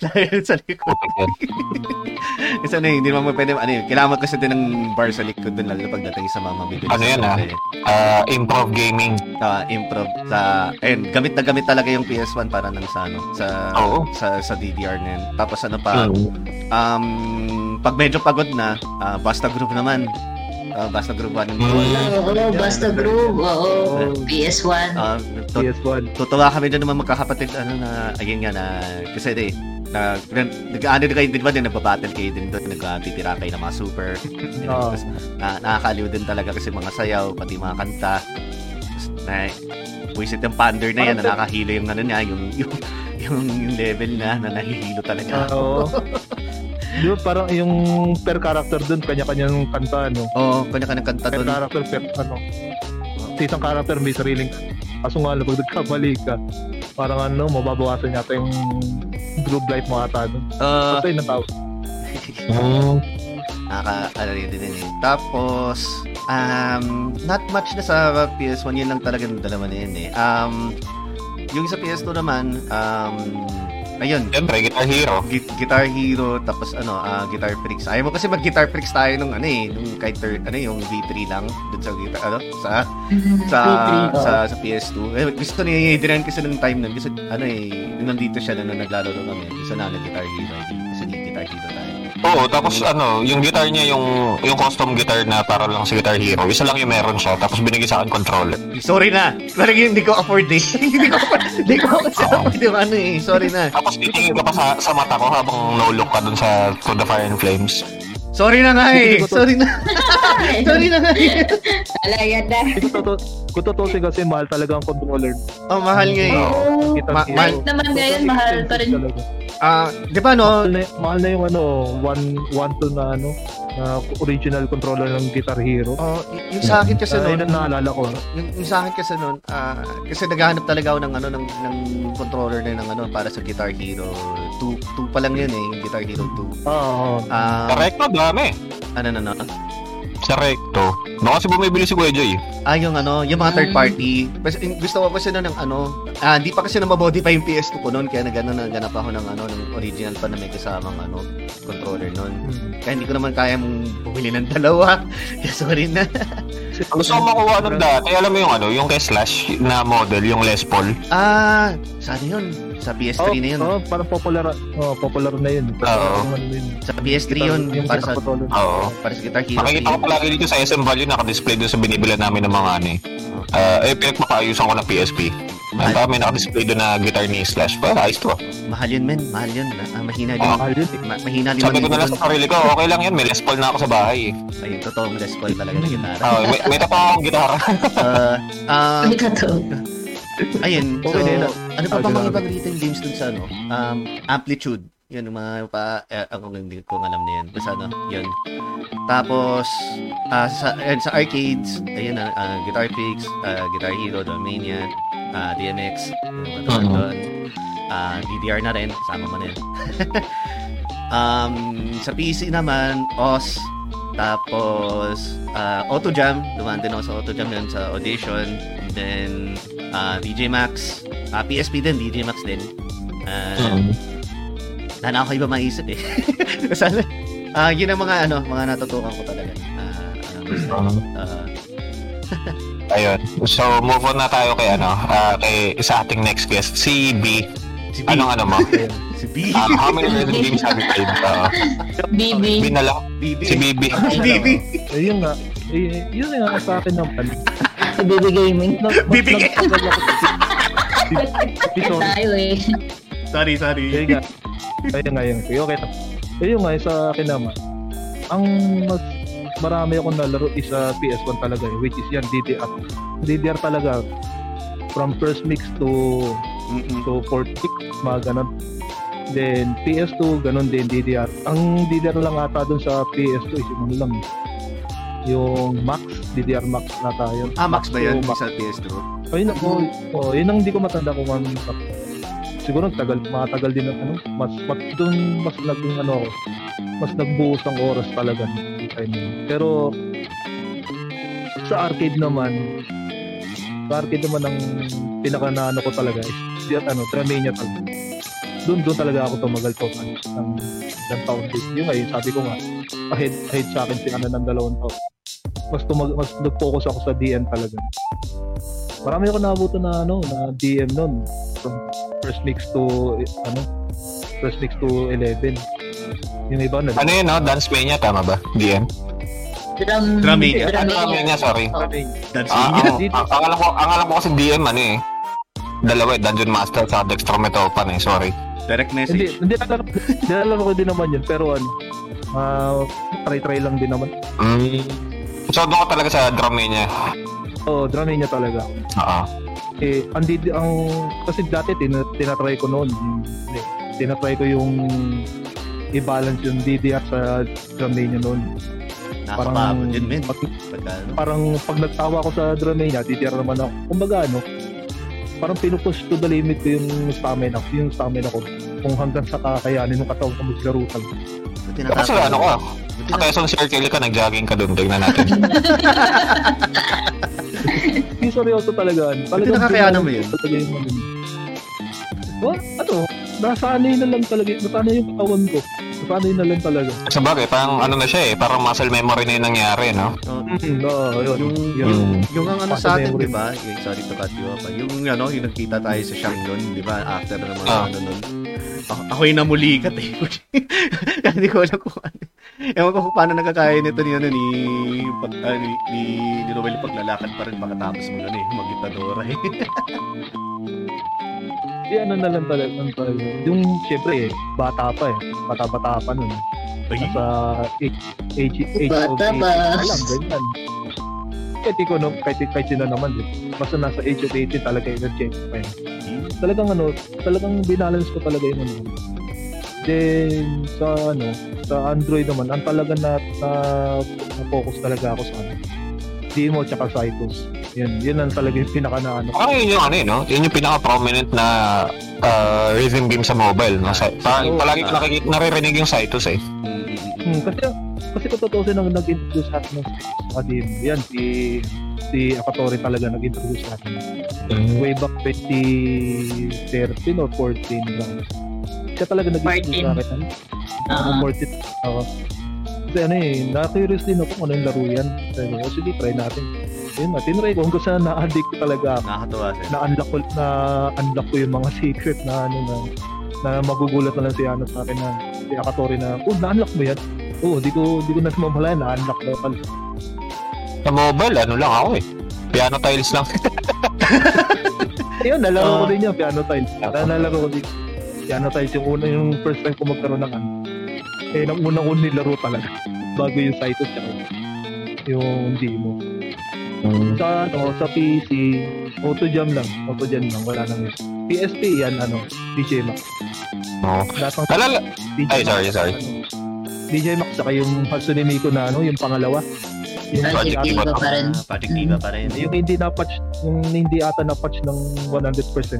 Lamesa sa likod. Kasi ano yun, hindi naman pwede, ano yun, kailangan kasi din ng bar sa likod dun, lalo na pagdating sa mga mabibili. Ano yun ah? Improv gaming. Improv sa, ayun, gamit na gamit talaga yung PS1 para nang sa, ano, sa DDR na yun. Tapos ano pa, pag medyo pagod na, basta group naman. Basta Groove 1. Basta Groove. PS1. PS1. Totoo kami din naman magkakapatid ano na ayun nga na kasi eh nag-aano kayo din ba din nagba-battle kayo din doon nagtitira kayo ng mga super. Nakakaliw din talaga kasi mga sayaw pati mga kanta. Buisit yung pander na yan na nakahilo yung ano niya yung level na nahihilo talaga. Oo. Diba parang yung per character dun, kanya-kanya ng kanta, no? Oo, kanya-kanya ng kanta dun. Per character, per ano. Isang character may sariling. Kaso nga, pag nagkamali ka, parang ano, mababawasan yata yung group life mo ata dun. Ito yung natawag. Nakaka-alari din eh. Tapos, not much na sa PS1, yun lang talaga ng dalawa na yun eh. Yung sa PS2 naman, ayun. Siyempre, Guitar Hero. Guitar Hero, tapos ano, GuitarFreaks. Ayaw mo kasi mag-GuitarFreaks tayo nung ano eh, nung kahit ano yung V3 lang dun sa guitar, ano, sa PS2. Eh, gusto ni Adrian kasi nung time nun, gusto, ano eh, nandito siya na naglalaro kami. Gusto na Guitar Hero, gusto ni Guitar Hero tayo. Oo, tapos ano, yung guitar niya, yung custom guitar na para lang sa Guitar Hero, isa lang yung meron siya, tapos binigay sa akin controller. Sorry na, parang hindi ko afford eh. Hindi ko afford yung ano eh, sorry na. Tapos titingin ka pa sa mata ko habang naulok ka dun sa To The Fire and Flames. Sorry na nga eh, sorry na. Sorry na nga eh. Wala yan na. Kung tutusin kasi mahal talaga ang controller. Oh, mahal nga yun. Oh, mahal naman ngayon, mahal pa rin. Di ba no? Mahal na yung ano, 1-2 na ano, original controller ng Guitar Hero. Oh, yung sa akin kasi noon, yun ang naalala ko. Yung sa akin kasi noon, kasi naghahanap talaga ako ng ano, ng controller na ng ano, para sa Guitar Hero 2 pa lang yun eh, yung Guitar Hero 2. Oo. Correcto, dami. Ano. Sa recto. No, kasi bumibili si Kuya Jay. Ah, yung ano, yung mga third party. Gusto ko kasi na ng ano, hindi pa kasi na mabodify yung PS2 ko noon, kaya naghanap ako ng ano, ng original pa na may kasamang ano, controller noon. Kaya hindi ko naman kaya mong bumili ng dalawa. Kaya sorry na. Gusto ko makuha ng dati. Alam mo yung ano, yung kay Slash na model, yung Les Paul. Ah, saan yun? Sa PS3 na yun. Oh, parang popular na yun. Sa PS3 yun. Para sa Guitar Hero. Makikita ko palagi dito sa SM Value, naka-display doon sa binibila namin ng mga ano eh. Pinagpapayusan ko ng PSP. May naka-display doon na guitar ni Slash. Pero ayos to. Mahal yun, men. Mahal yun. Mahina din. Mahina din. Sabi ko na lang sa karili ko, okay lang yun. May Les Paul na ako sa bahay eh. Ayun, totoo. May Les Paul talaga na gitara. May tapa akong gitara. May totoo. Ayun. Ano pa mga ibang written games dun sa ano? Amplitude. Yun, mga pa... Ako hindi ko alam na yan. Basta ano, yun. Tapos, sa arcades, ayun, GuitarFreaks, Guitar Hero, DrumMania, DMX, DDR na rin, kasama mo na yun. Sa PC naman, OS, tapos, O2Jam, dumaan din ako sa O2Jam yun, sa Audition, and then, DJMAX, PSP din, DJMAX din. Sana ako iba maisip eh. Sana. Yun ang mga ano, mga natutukan ko talaga. Ayun. So move on na tayo kay ano, kay sa ating next guest, si B. Anong mo? Si B. How many games have you played? BB. Si BB. Ayun nga. Yun nga sa akin naman. Si BB Gaming. BB. Sorry. Ayun nga, sa akin naman. Ang mas marami akong nalaro is PS1 talaga, which is yan, DDR. DDR talaga, from first mix to fourth mix, mga ganun. Then, PS2, ganun din, DDR. Ang DDR lang ata dun sa PS2 is yung ano lang, yung Max, DDR Max na tayo. Max ba yun? Max sa PS2? Ayun ako, yun ang hindi ko matanda kung ano yung siguro matagal din ang ano, mas nagbuhos ang oras talaga. Pero sa arcade naman ang pinaka na ano ko talaga is Trinoma talaga. Doon talaga ako tumagal po ng downtown days. Yung ay sabi ko nga ahead sa akin si ng dalawang taon. Mas nag-focus ako sa DM talaga. Marami ako naabuto na DM noon. From first mix to 11. Yung iba na. Ano yun, no? DrumMania, tama ba? DM? DrumMania. DrumMania, sorry. Ang alam ko kasi DM, ano eh. Dalawa, Dungeon Master sa Dexter Metopan eh, sorry. Direct message. Hindi alam ko din naman yun, pero ano. Try lang din naman. So, doon ka talaga sa DrumMania. Oo, DrumMania talaga. Eh, kasi dati tinatry ko noon. Tinatry ko yung i-balance yung DDR sa DrumMania noon. Parang yun men. Parang pag nagtawa ko sa DrumMania, DDR naman ako. Kumbaga ano, parang pinupush to the limit ko yung stamina ko. Kung hanggang sa kakayanin ng katawan ko maglarutan. Kasi ano ko, Quezon Circle ka, nag-jogging ka doon, tignan natin. Seryoso talaga nakakayanan mo yun? Nasanay yung katawan ko. Nasanay na lang talaga. Sa bagay, parang ano na siya eh, parang muscle memory na yung nangyari, no? Yung ang ano sa atin, diba? Sorry to cut you off. Yung nagkita tayo sa siyang doon, diba? After na mga ano nun. Ako'y namulikat eh. Hindi ko alam kung ano. Ewan ko kung paano nagkakaya nito ni Noel paglalakad pa rin makatapos mo nun eh. Mag-gitadora eh. Ano na lang talaga. Yung syempre eh, bata pa nun. Nasa age of 8. Bata ba? Alam, ganyan. kahit ekonom, kahit sino naman eh. Basta nasa age of 18 talaga yung na-change pa yun. Talagang ano, talagang binalance ko talaga yun. Then sa ano, sa Android naman, ang talaga na-focus talaga ako sa ano, Demo tsaka sa iTunes. Yun ang talaga yung pinaka na ano. Parang yun yung ano yun, no? Yun yung pinaka-prominent na rhythm game sa mobile. No? Palagi naririnig yung sa iTunes eh. Kasi tututusin ang nag-introduce at ng Adim. Yan, si Akatori talaga nag-introduce at way back 2013 or 14 lang. Siya talaga nag-introduce sa akin. 14. Kasi ano eh, na-curious din ako kung ano yung laro yan. Sabi ko, sige, try natin. Yun, tinry ko. Hanggang sa na-addict ko talaga. Nakakatawa siya. Na-unlock ko yung mga secret na ano na magugulat na lang si Anos sa akin na si Akatori na, oh, na-unlock mo yan? Oo, di ko na mamalayan, na-unlock na pala. Sa mobile, ano lang ako eh. Piano Tiles lang. Ayun, nalaro ko din yung Piano Tiles. Nalaro ko din Piano Tiles yung first time ko magkaroon ng ano. Eh, nang unang-unang nilaro talaga. Bago yung Cytos at yung demo. Sa, ano, sa PC, O2Jam lang, wala nang yun. PSP yan, ano, DJMAX. Oo. Ay, sorry. DJMAX saka yung Hatsune ko na ano, yung pangalawa. Yung Project Diva pa rin. Yung hindi ata na patch ng 100%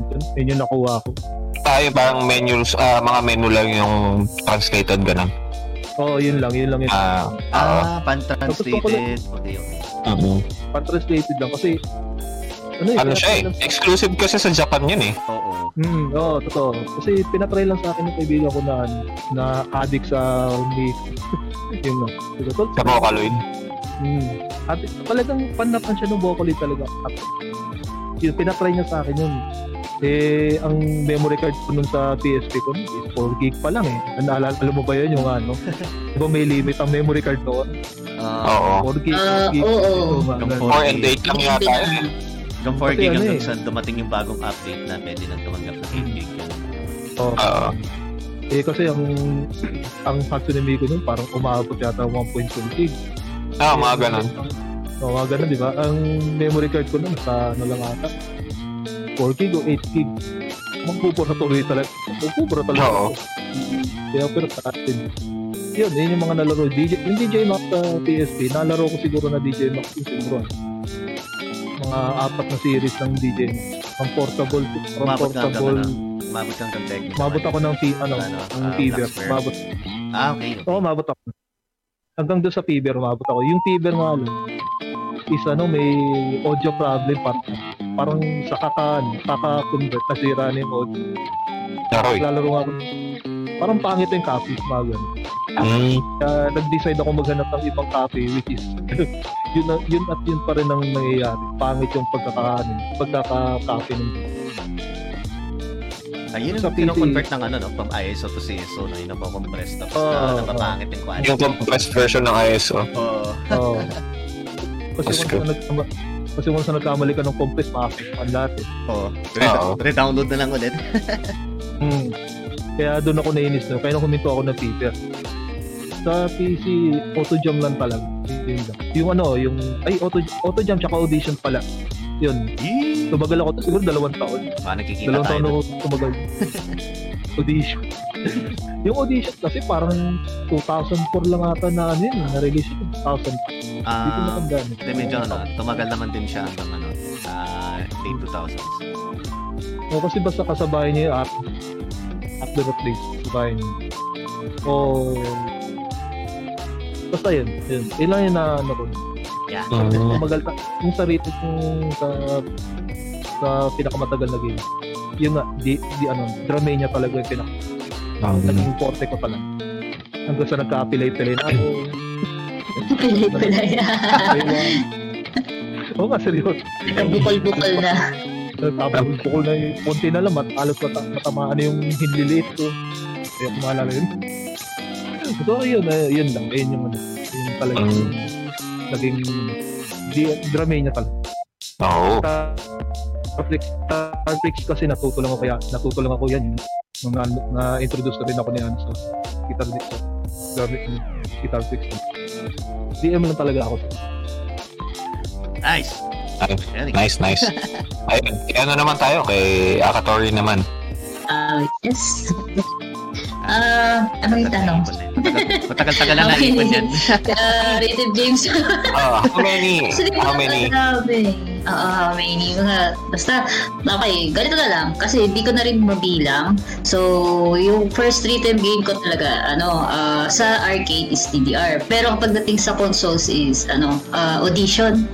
yun. Yun yung nakuha ko. Yung parang menus, mga menu lang yung translated ganun. Oo, yun lang. Pan-translated. Okay. Pan-translated lang kasi ano siya eh, exclusive kasi sa Japan yun eh. Oo, totoo. Kasi pinatry lang sa akin yung kaibigan ko na addict sa music. Yun no. Sa Vocaloid? Addict. Talagang pan-napan siya ng Vocaloid talaga. At yun, pinatry niya sa akin yun. Eh, ang memory card ko nun sa PSP ko is 4 gig pa lang eh. Alam mo ba yun yung ano? Diba may limit ang memory card noon? Oo. 4 gig. Oo. 4 and 8 lang yata yun eh. Yung 4 gig hanggang saan dumating yung bagong update na pwede nang tumanggap ng 8 gig. Oo. Eh kasi ang Hatsune ko nun parang umaabot yata 1.2 gig. Mga ganun. Mga ganun, di ba? Ang memory card ko nun sa ano lang ata 4 gig o 8 gig. Magpupura talaga. Oo. Kaya pero sa atin. Yun yung mga nalaro. Yung DJ Max sa PSP, nalaro ko siguro na DJ Max yung siguro. Mga apat na series ng DJ. Ang portable, mabot kang technical. Mabot ako ng Tiber. Mabot. Okay. Oo, mabot ako. Hanggang doon sa Tiber mabot ako. Yung Tiber nga is may audio problem parang sa kaka-convert na sira ni audio. Lalaro nga ako. Parang pangit yung copy, mga ganun. Nag-decide ako maghanap ng ibang copy, which is yun pa rin ang nangyayari. Pangit yung pagkaka-copy ng ayun yung pinoconvert ng ano, no? Pang-ISO to CSO, no? Yun ang pang-compress tapos na napapangit yung quality. Yung compressed version ng ISO. Oo. Kasi kung saan nagkamali ka ng compress, makakasipan natin. Oo. Redownload na lang ulit. Kaya doon ako nainis na. Kaya nakuminto ako ng Twitter. Sa PC, auto-jam lang pala. Auto-jam tsaka audition pala. Yun. Tumagal ako. Siguro 2 taon. Dalawang taon ako tumagal. Audition. Yung audition kasi parang 2004 lang ata na yun. Na-release yun. 2000. Dito na kang gano'n. Medyo tumagal naman din siya hanggang late 2000s. Kasi basta kasabay niya yung app. After the place, sabahin. Basta yun. Ilan yun na naroon. Yeah. Tumagal pa. Yung sa rating sa pinakamatagal na game. Yun nga, DrumMania talaga yung naging forte ko pala. Hanggang sa nagka-apilay-pilay na ako. Oo nga, seryoso. Nabukol-bukol na. Tapos ko na yung konti na lang alas matamaan yung hinliliit ko. Kaya kumalala yun. So yun lang. Ayun yung ano. Yung talaga naging DrumMania talaga. Oo. PaRappa kasi natutulong ako yan. Nung na-introduce na rin ako ni Anso. Guitar Freaks. DM lang talaga ako. Nice. Nice. Ay, ano naman tayo kay Akatori naman? Yes. Ano yung tanong? Matagal-tagal na naipon yan. Rated games. How many? How many? Basta, okay, ganito na lang. Kasi hindi ko na rin mabilang. So, yung first rated game ko talaga, sa arcade is DDR. Pero kapag dating sa consoles is, Audition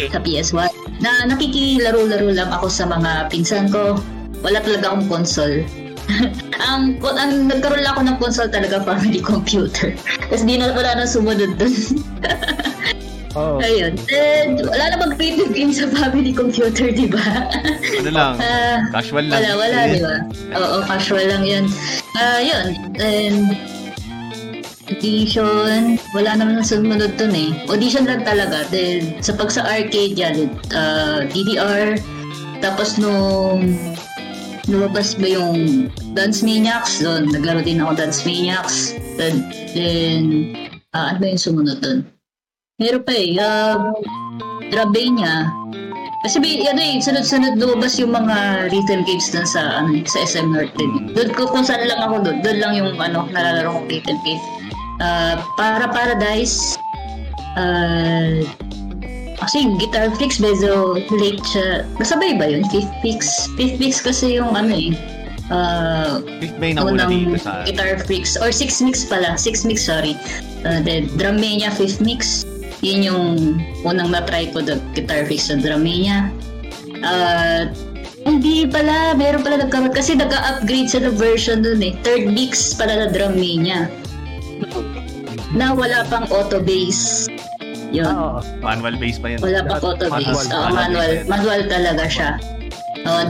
sa PS1. Na nakikilaro-laro lang ako sa mga pinsan ko. Wala talaga akong console. Ang nagkaroon lang ako ng console talaga, family computer. Tapos wala nang sumunod dun. Oh. Ayun. And wala na mag-rated game sa family computer, di ba? Ano lang? Casual lang. Wala, di ba? Oo, casual lang yun. Yun. And Audition, wala naman sumunod dun eh. Audition lang talaga. Then, sa pag sa arcade yan, DDR, tapos nung lumabas ba yung DanceManiacs doon? Naglaro din ako DanceManiacs. Then, ano ba yung sumunod doon? Meron pa eh, DrumMania. Kasi sunod-sunod lumabas yung mga retail games doon sa SM North din. Doon kung saan lang ako doon. Doon lang yung nalalaro kong retail game. Para Paradise. Kasi yung GuitarFreaks, medyo late siya. Nasabay ba yun? Fifth Fix kasi yung Fifth May nauna dito sa GuitarFreaks. Or 6 Mix pala. 6 Mix, sorry. Then, DrumMania, 5th Mix. Yun yung unang na-try ko doon. GuitarFreaks sa DrumMania. Hindi pala. Meron pala nagkaroon. Kasi naka-upgrade sa version doon eh. 3rd Mix pala na DrumMania. Na wala pang auto-bass. Yun. Manual base pa yun. Wala pa auto base. Manual talaga siya.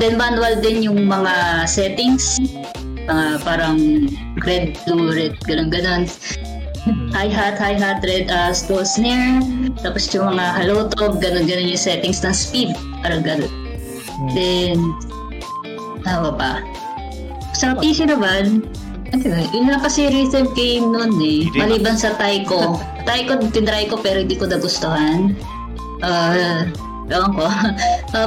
Then manual din yung mga settings. Parang red, blue, red, ganun. Hi-hat, red, slow snare. Tapos yung mga halotog, ganun yung settings ng speed. Parang ganun. Then, tawa pa. Sa PC naman, yun na kasi recent game nun eh. Maliban sa Taiko. Tinry ko pero hindi ko nagustuhan. Ewan ko.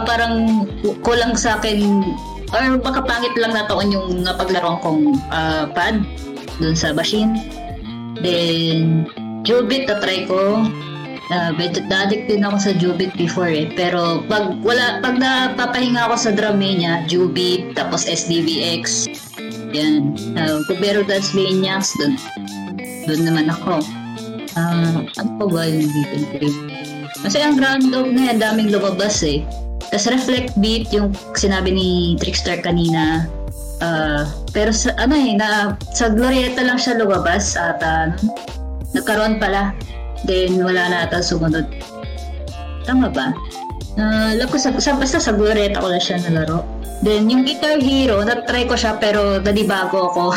Parang kulang sa akin or baka pangit lang na taon yung napaglaro kong pad dun sa machine. Then, Jubeat na-try ko. Medyo addict din ako sa Jubeat before eh. Pero pag napapahinga ako sa DrumMania, Jubeat, tapos SDVX. Yan. Kubero DanceManiacs, doon naman ako. Ano pa ba yung Beat Game? Kasi ang ground up na yan, daming lumabas eh. Tapos Reflect Beat, yung sinabi ni Trickster kanina. Pero sa, sa Glorieta lang siya lumabas at nagkaroon pala. Then wala na ata sumunod. Tama ba? Alam ko, basta sa Glorieta ko lang siya nalaro. Then, yung Guitar Hero, natry ko siya pero nadibago ako.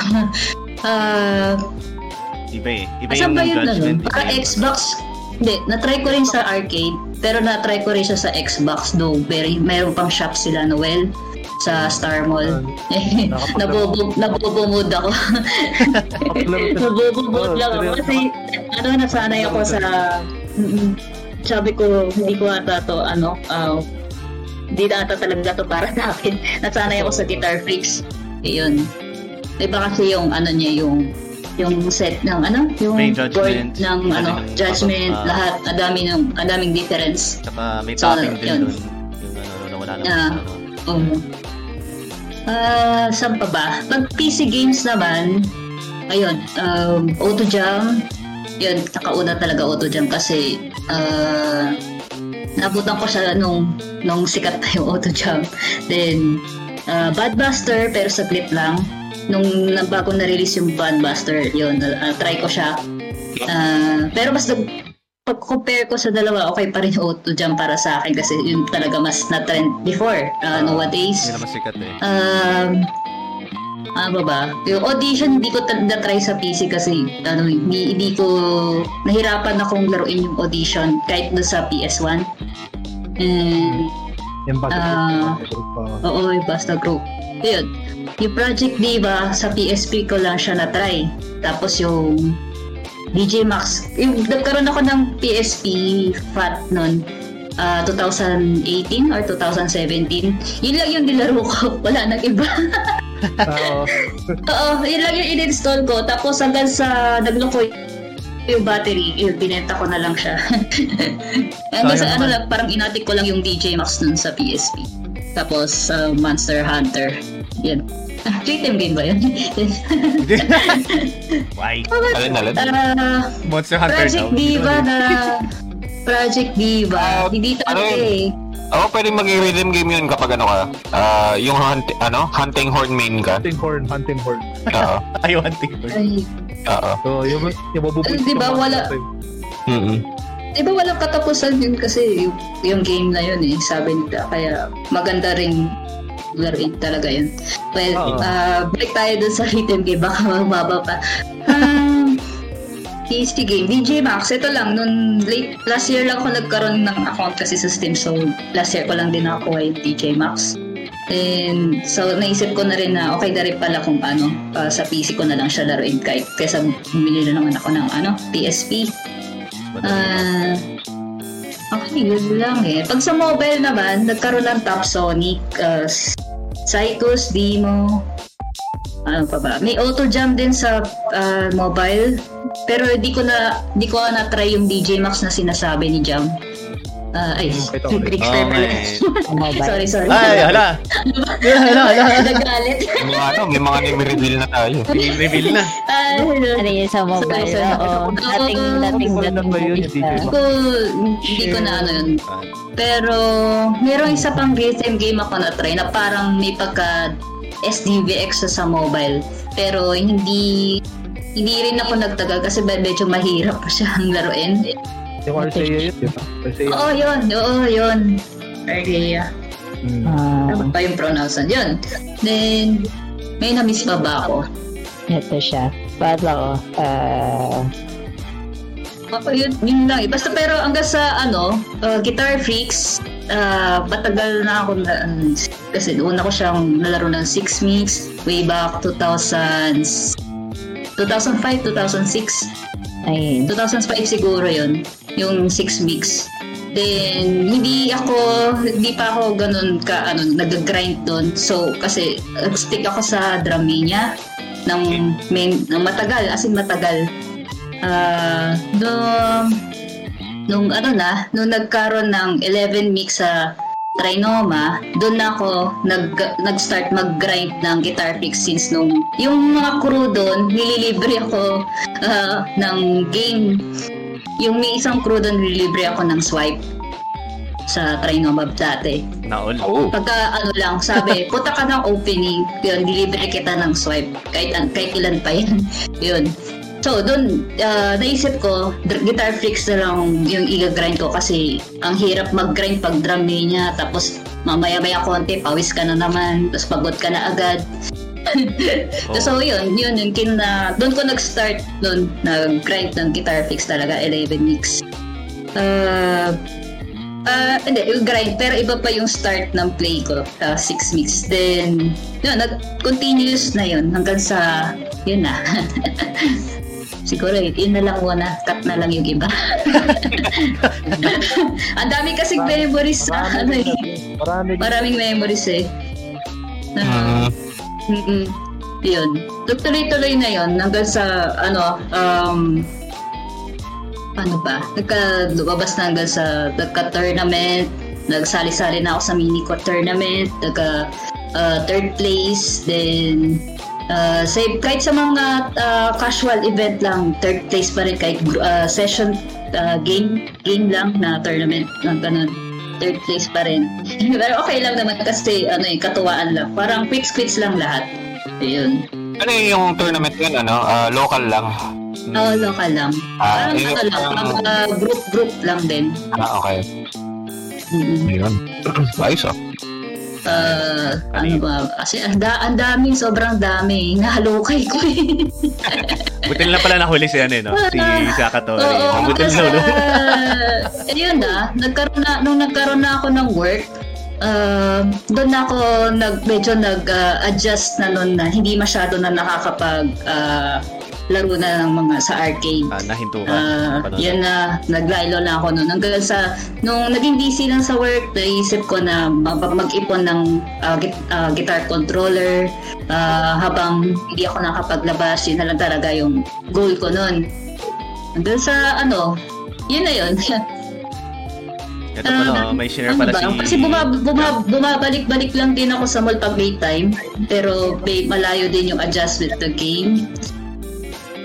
Iba eh. Iba yung judgment. Para Xbox, hindi, natry ko rin sa arcade, pero natry ko rin siya sa Xbox, though. Meron pang shop sila, Noel, sa Star Mall. Nabobo mood ako. Nabobo mood lang ako. Kasi, nasanay ako sa... Sabi ko, hindi ko ata to, di na ata talaga to para sa akin. Nasanay ako sa GuitarFreaks. Ayun. Iba kasi yung yung set ng yung may judgment, board ng judgment, lahat ang daming difference. Saka may topping din doon. Yung wala lang. Saan pa ba? Pag PC games naman, ayun, O2Jam. Yun, nakauna talaga O2Jam kasi nabutan ko siya nung sikat na yung O2Jam. Then, Bandmaster, pero sa clip lang. Nung bago na-release yung Bandmaster, yun, try ko siya. Pero mas pag-compare ko sa dalawa, okay pa rin yung O2Jam para sa akin kasi yun talaga mas na-trend before, nowadays. Yun na mas sikat eh. Yung Audition, hindi ko na-try sa PC kasi hindi ko nahirapan akong laruin yung Audition kahit doon sa PS1. And, yung Basta Group. Ayun. Yung Project Diva, sa PSP ko lang siya na-try. Tapos yung DJMAX. Nagkaroon ako ng PSP Fat nun. 2018 or 2017. Yun lang yung nilaro ko. Wala nang iba. Oo, yun lang yung in-install ko. Tapos hanggang sa naglukoy yung battery, yun, binenta ko na lang siya. Hanggang sa ano lang, parang inatik ko lang yung DJMAX nun sa PSP. Tapos Monster Hunter. Yan. J-Team game ba yan? Why? Monster Hunter Project Diva na... Project Diva. Hindi tayo eh. Oo, pwede maging rhythm game yun kapag ano ka. Yung hunting horn main ka. Hunting horn. Oo. Ayaw hunting horn. Oo. So, yung mabubuti. Diba wala... Diba walang katapusan yun kasi yung game na yun eh. Sabi nila. Kaya maganda rin laruin talaga yun. Well, break tayo dun sa rhythm game. Baka mababa pa. PC game, DJMAX, ito lang, noon late last year lang ako nagkaroon ng account kasi sa Steam, so last year ko lang din nakuha yung DJMAX. And so naisip ko na rin na okay na rin pala kung ano, sa PC ko na lang siya laruin kahit kesa bumili na naman ako ng PSP. Okay, yun lang eh. Pag sa mobile naman, nagkaroon ng Top Sonic, Psychos, Demo, ano pa ba? May O2Jam din sa mobile. Pero di ko na try yung DJMAX na sinasabi ni Jam. Trickster pala. Sorry. Ay, hala. Hala. Nagagalit. May mga nag-reveal na tayo. Reveal na. Ano yun sa mobile? Oo. Dating ba yun? Hindi ko na ano yun. Pero, merong isa pang rhythm game ako na-try na parang may pagka SDVX sa mobile. Pero, hindi rin ako nagtagal kasi medyo mahirap pa siya ang laruin. Yung Arceia yun, di ba? Oo, yun. Arceia. Dapat pa yung pronouncement yun. Then, may na-miss pa ba ako? Ito siya. Bakit ako? Yun lang eh. Basta pero hanggang sa GuitarFreaks, patagal na ako na... Kasi una ko siyang nalaro ng 6 weeks way back 2005, 2006. Ay. 2005 siguro yun. Yung 6 weeks. Then, hindi pa ako ganun ka, nag-grind doon. So, kasi, stick ako sa DrumMania ng matagal. As in, matagal. Nung nagkaroon ng 11 weeks sa Trinoma, doon ako nag-start mag-grind ng GuitarFreaks since nung yung mga crew doon, nililibre ako ng game. Yung may isang crew doon, nililibre ako ng swipe sa Trinoma dati. Naol. Oh. Pagka sabi, puta ka ng opening, yun, nililibre kita ng swipe. Kahit ilan pa yun. Yun. So, doon, naisip ko, GuitarFreaks na lang yung iga-grind ko kasi ang hirap mag-grind pag DrumMania, tapos mamaya-maya konti, pawis ka na naman, tapos pagod ka na agad. Oh. So, yun, doon ko nag-start, doon, nag-grind ng GuitarFreaks talaga, 11 weeks. Hindi, yung grind, pero iba pa yung start ng play ko, 6 weeks. Then, yun, nag-continuous na yun, hanggang sa, yun na. Siguro, yun na lang muna. Cut na lang yung iba. Ang dami kasing memories. Maraming memories eh. Yun. Tuloy-tuloy na yun. Hanggang sa, paano ba? Nagkalabas na hanggang sa nagka-tournament. Nagsali-sali na ako sa mini-tournament. Nagka-third place. Then... kahit sa mga casual event lang, third place pa rin, kahit session game lang na tournament ng ganun, third place pa rin. Pero okay lang naman kasi katuwaan lang, parang quits lang lahat. Ayun. Ano yung tournament yun, local lang? Oo, local lang. Group lang din. Okay. Ayun. Ayos kasi ang dami, sobrang dami. Nahalukay ko eh. Buti na lang pala nahuli si si Akatori. Buti na lang. Yun na, nung nagkaroon na ako ng work, doon ako medyo nag-adjust na noon na hindi masyado na nakakapag laro na ng mga sa arcade. Nahinto ka? Yun na, naglailo na ako noon. Hanggang sa, nung naging busy lang sa work, naisip ko na mag-ipon ng guitar controller habang hindi ako nakapaglabas. Yun na lang talaga yung goal ko noon. Hanggang sa, yun na yun. Ito pala, may share pala ba? Kasi bumabalik-balik lang din ako sa mall pag daytime. Pero malayo din yung adjustment to game.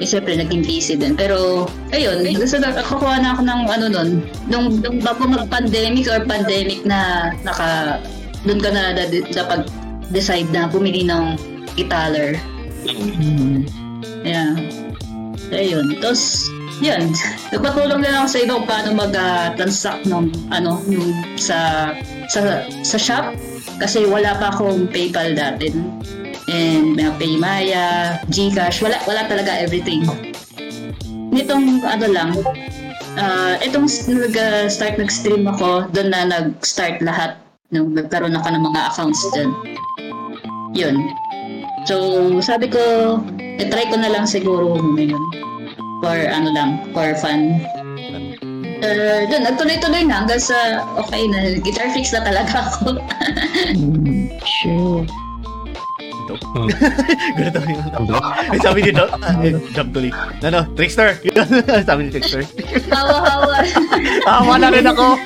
Eh, syempre, naging busy din. Pero, ayun, gusto na, kakuha na ako ng nung bago mag-pandemic or pandemic na doon ka na napag-decide na bumili ng guitar. Yeah. Ayun. Tapos, yan. Nagpatulong lang ako sa iba kung paano mag-transact sa shop. Kasi wala pa akong PayPal dati. And may Paymaya, GCash, wala talaga everything. Nitong itong nag-start nag-stream ako, doon na nag-start lahat. Nagkaroon ako ng mga accounts doon. Yun. So, sabi ko, try ko na lang siguro ngayon. For fun. Doon, nagtuloy-tuloy na hanggang sa, okay na, guitar fix na talaga ako. Sure. Ganito yun. Sabi ni Doc. Jabdoli. Trickster. Sabi ni Trickster. Hawa. Hawa na rin ako.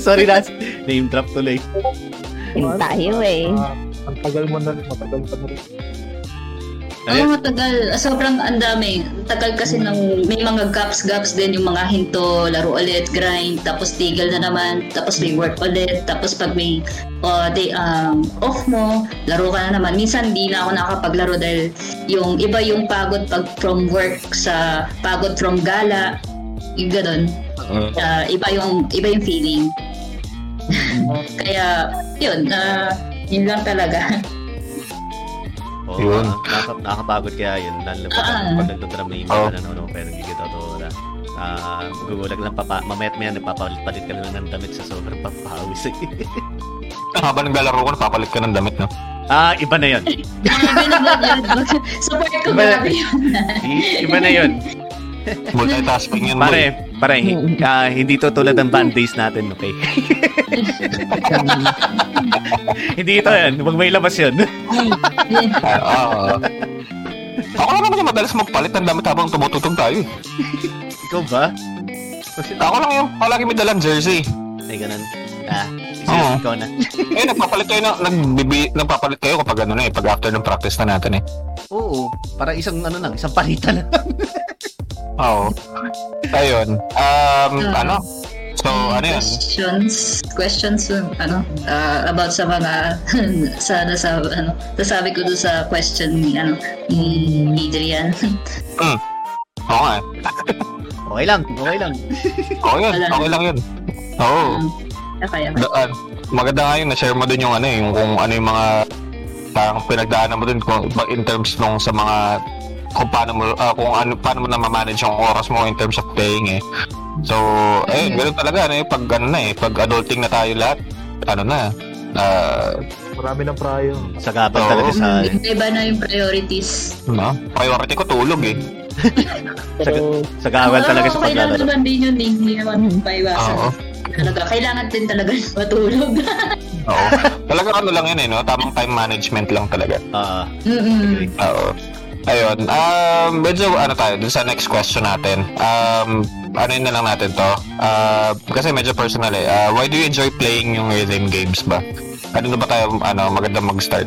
Sorry, Lance. Name drop tuloy. Yung tayo eh. Ang tagal mo na rin. Matagal pa na rin. Matagal. Sobrang andami. Tagal kasi may mga gaps din yung mga hinto, laro ulit, grind, tapos tigil na naman, tapos may work ulit, tapos pag may day off mo, laro ka na naman. Minsan hindi na ako nakapaglaro dahil yung iba yung pagod pag from work sa pagod from gala, yung ganun. Iba yung feeling. Kaya yun lang talaga. Nakakapagod kaya yun, pag nagdodramay ka pero hindi kita totoo na gugulag lang, mamaya-maya nagpapalit ka lang ng damit sa sobrang papawis eh. Habang naglalaro ko, napapalit ka ng damit na? Iba na yun. Support ko grabe yun. Iba na yun. Multitasking yun. Pare, hindi to tulad ng band days natin, okay? Hindi ito yan. Huwag may labas yun. Ako lang naman yung madalas magpalit ng damit habang tumututong tayo. Ikaw ba? Ako lang yung palagi may dalang jersey. Ay, ganun. Ikaw na. Nagpapalit kayo kapag pag after ng practice na natin eh. Oo. Para isang palitan lang. Oo. Ayun. So, questions about sa mga nasabi ko doon sa question ni Adrian. Okay. Okay lang. Okay lang yun. Oo. Okay. Maganda nga yun, na-share mo dun yung kung ano yung mga parang pinagdaanan mo dun in terms nung sa mga kung paano mo na ma-manage yung oras mo in terms of playing eh. So, ganoon talaga pag adulting na tayo lahat, marami ng prayo. Sagabal talaga sa iba na yung priorities. No? Priority ko tulog eh. Sagabal talaga sa paglalaro. Kailangan naman din yun, hindi naman paiwasan. Talaga, kailangan din talaga matulog. Oo. Talaga lang yun tamang time management lang talaga. Oo. Ayun, medyo tayo dun sa next question natin. Anuin na lang natin to. Kasi medyo personal eh. Why do you enjoy playing yung rhythm games ba? Ano na ba tayo maganda mag-start?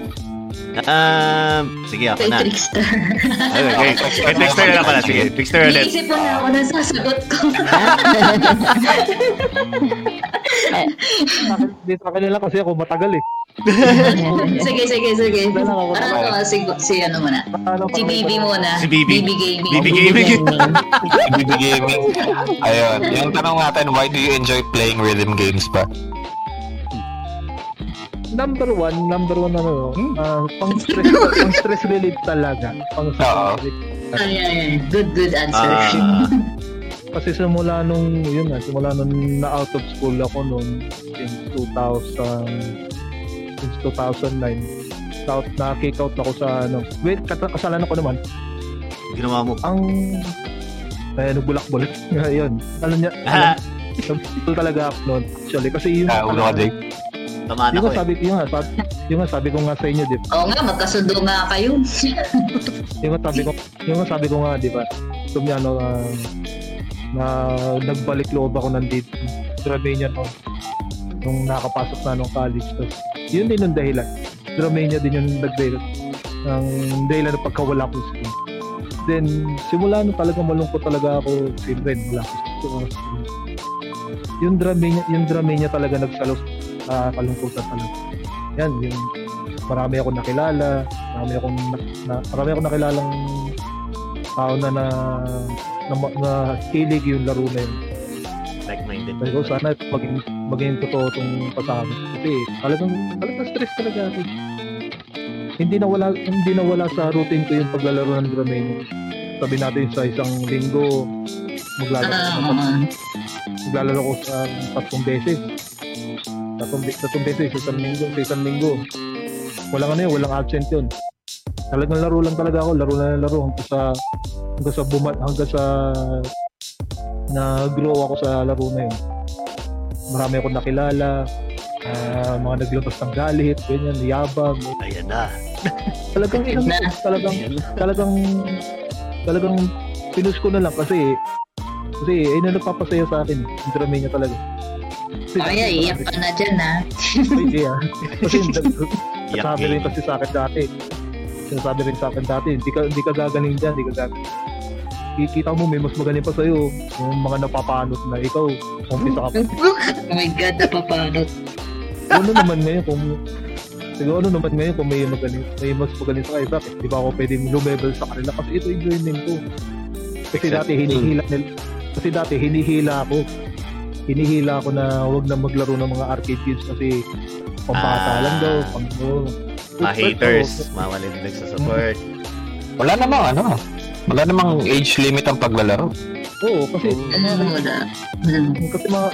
Sige ako na. Trickster. Okay. Trickster na pala. Sige, Trickster ulit. Iisip ko na ako ng sasagot ko. Hindi sa akin lang kasi ako matagal eh. Sige. Si BB Gaming. Ayun, yung tanong natin, why do you enjoy playing rhythm games ba? Number one pang-stress relief talaga. Good answer. Kasi simula nung na-out of school ako noon, since 2009 out, na-kick out ako sa ano. Wait, kasalanan ko naman. Ginawa mo? Ang... eh, nagbulak-bulak. Ayun. Alam niya, nabulak talaga ako noon. Actually, kasi yung... ulo ka, Jake. Tama na ko eh. Yung sabi ko nga sa inyo, di ba? Oo nga, magkasundo nga kayo. yung sabi ko nga, di ba? Sabi niya, ano, na nagbalik loob ako nandito. Dramania noon. Nung nakapasok na nung college. So, yun din yung dahilan. Dramania din yung nagdahilan. Ang dahilan na pagkawala ko sa inyo. Then, simula nung talaga malungkot talaga ako. Siyempre, wala ko sa inyo. Yung Dramania talaga nagsalos. Kalungkutan talaga. Yan, yung marami akong nakilala, marami akong nakilalang tao na kilig yung laro na yun. Like-minded. So, sana maging totoo itong pasama. Kasi talagang stress talaga ako. Hindi nawala sa routine ko yung paglalaro ng DrumMania. Sabi natin sa isang linggo, maglalaro ko sa 3 beses. Tatlong beses, isang linggo. Walang absent yun. Talagang laro lang talaga ako, laro hanggang sa nag-grow ako sa laro na yun. Marami akong nakilala, mga naglabas ng galit, ganyan, yabang. Ayan na. Talagang pinush ko na lang kasi ayun na nagpapasaya sa akin, yung DrumMania talaga. Kaya iyak ka na dyan, ha? Kasi sinasabi rin kasi sa akin dati. Hindi ka gagaling dyan, Kikita mo, may mas magaling pa sa'yo. Yung mga napapanot na ikaw, umpisa ka pa. Oh my God, napapanot. Siguro ano naman ngayon kung may mas magaling sa kayo, bakit? Di ba ako pwedeng lumebel sa kanila? Kasi ito enjoyment ko. Kasi exactly. dati hinihila ako na huwag na maglaro ng mga arcade games kasi pambata lang daw, haters, mawalan din sa support. Wala namang age limit ang paglalaro. Oo, kasi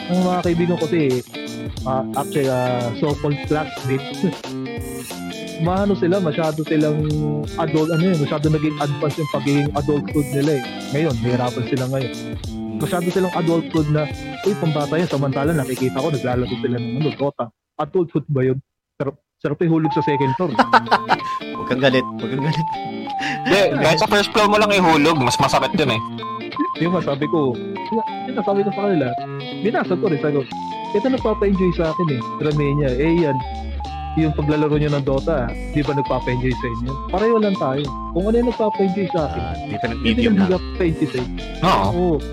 mga kaibigan ko kasi actually so-called classmates. Masyado naging advanced yung pagiging adulthood nila eh. Ngayon, hirapan sila ngayon. Masyado silang adulthood na, uy, pambata yan. Samantala, nakikita ko, naglalaro sila ng mundo. Dota. Adulthood ba yun? Sarap ihulog sa second floor. Huwag kang galit. Kahit sa first floor mo lang ihulog, mas masakit yun eh. Yung masabi ko sa kanila, binasa ko rin, sabi ko, ito nagpapa-enjoy sa akin eh, Dramania. Eh yan, yung paglalaro nyo ng Dota, di ba nagpapa-enjoy sa inyo? Pareho lang tayo. Kung ano yung nagpapa-enjoy sa akin, hindi nagpapa-enjoy sa inyo. Oo.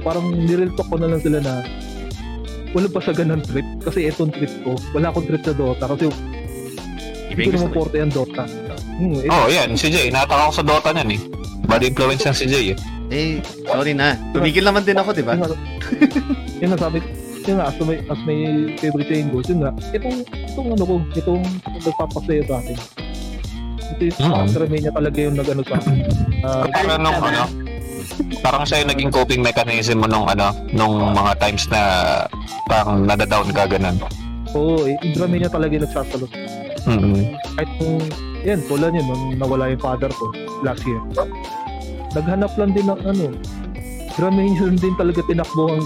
Parang nirel talk ko na lang sila na walang pasagan ng trip kasi etong trip ko, wala akong trip sa Dota kasi hindi ko naman porte yung Dota. Yan, si Jay, nataka ako sa Dota niyan eh. Bad influence yan si Jay eh. Sorry na, tumigil naman din ako, diba? Yun na sabi, yun na, as may favorite saying goes, yun na, itong nagpapasaya sa atin. Dramania talaga yung nag-ano sa akin. Parang siya yung naging coping mechanism mo nung mga times na parang nadadown ka ganun. Oo, Dramania talaga yung nagsasalo. Kahit kung, yan, pula nyo, nung nawala yung father ko last year. Naghanap lang din ng Dramania din talaga tinakbohan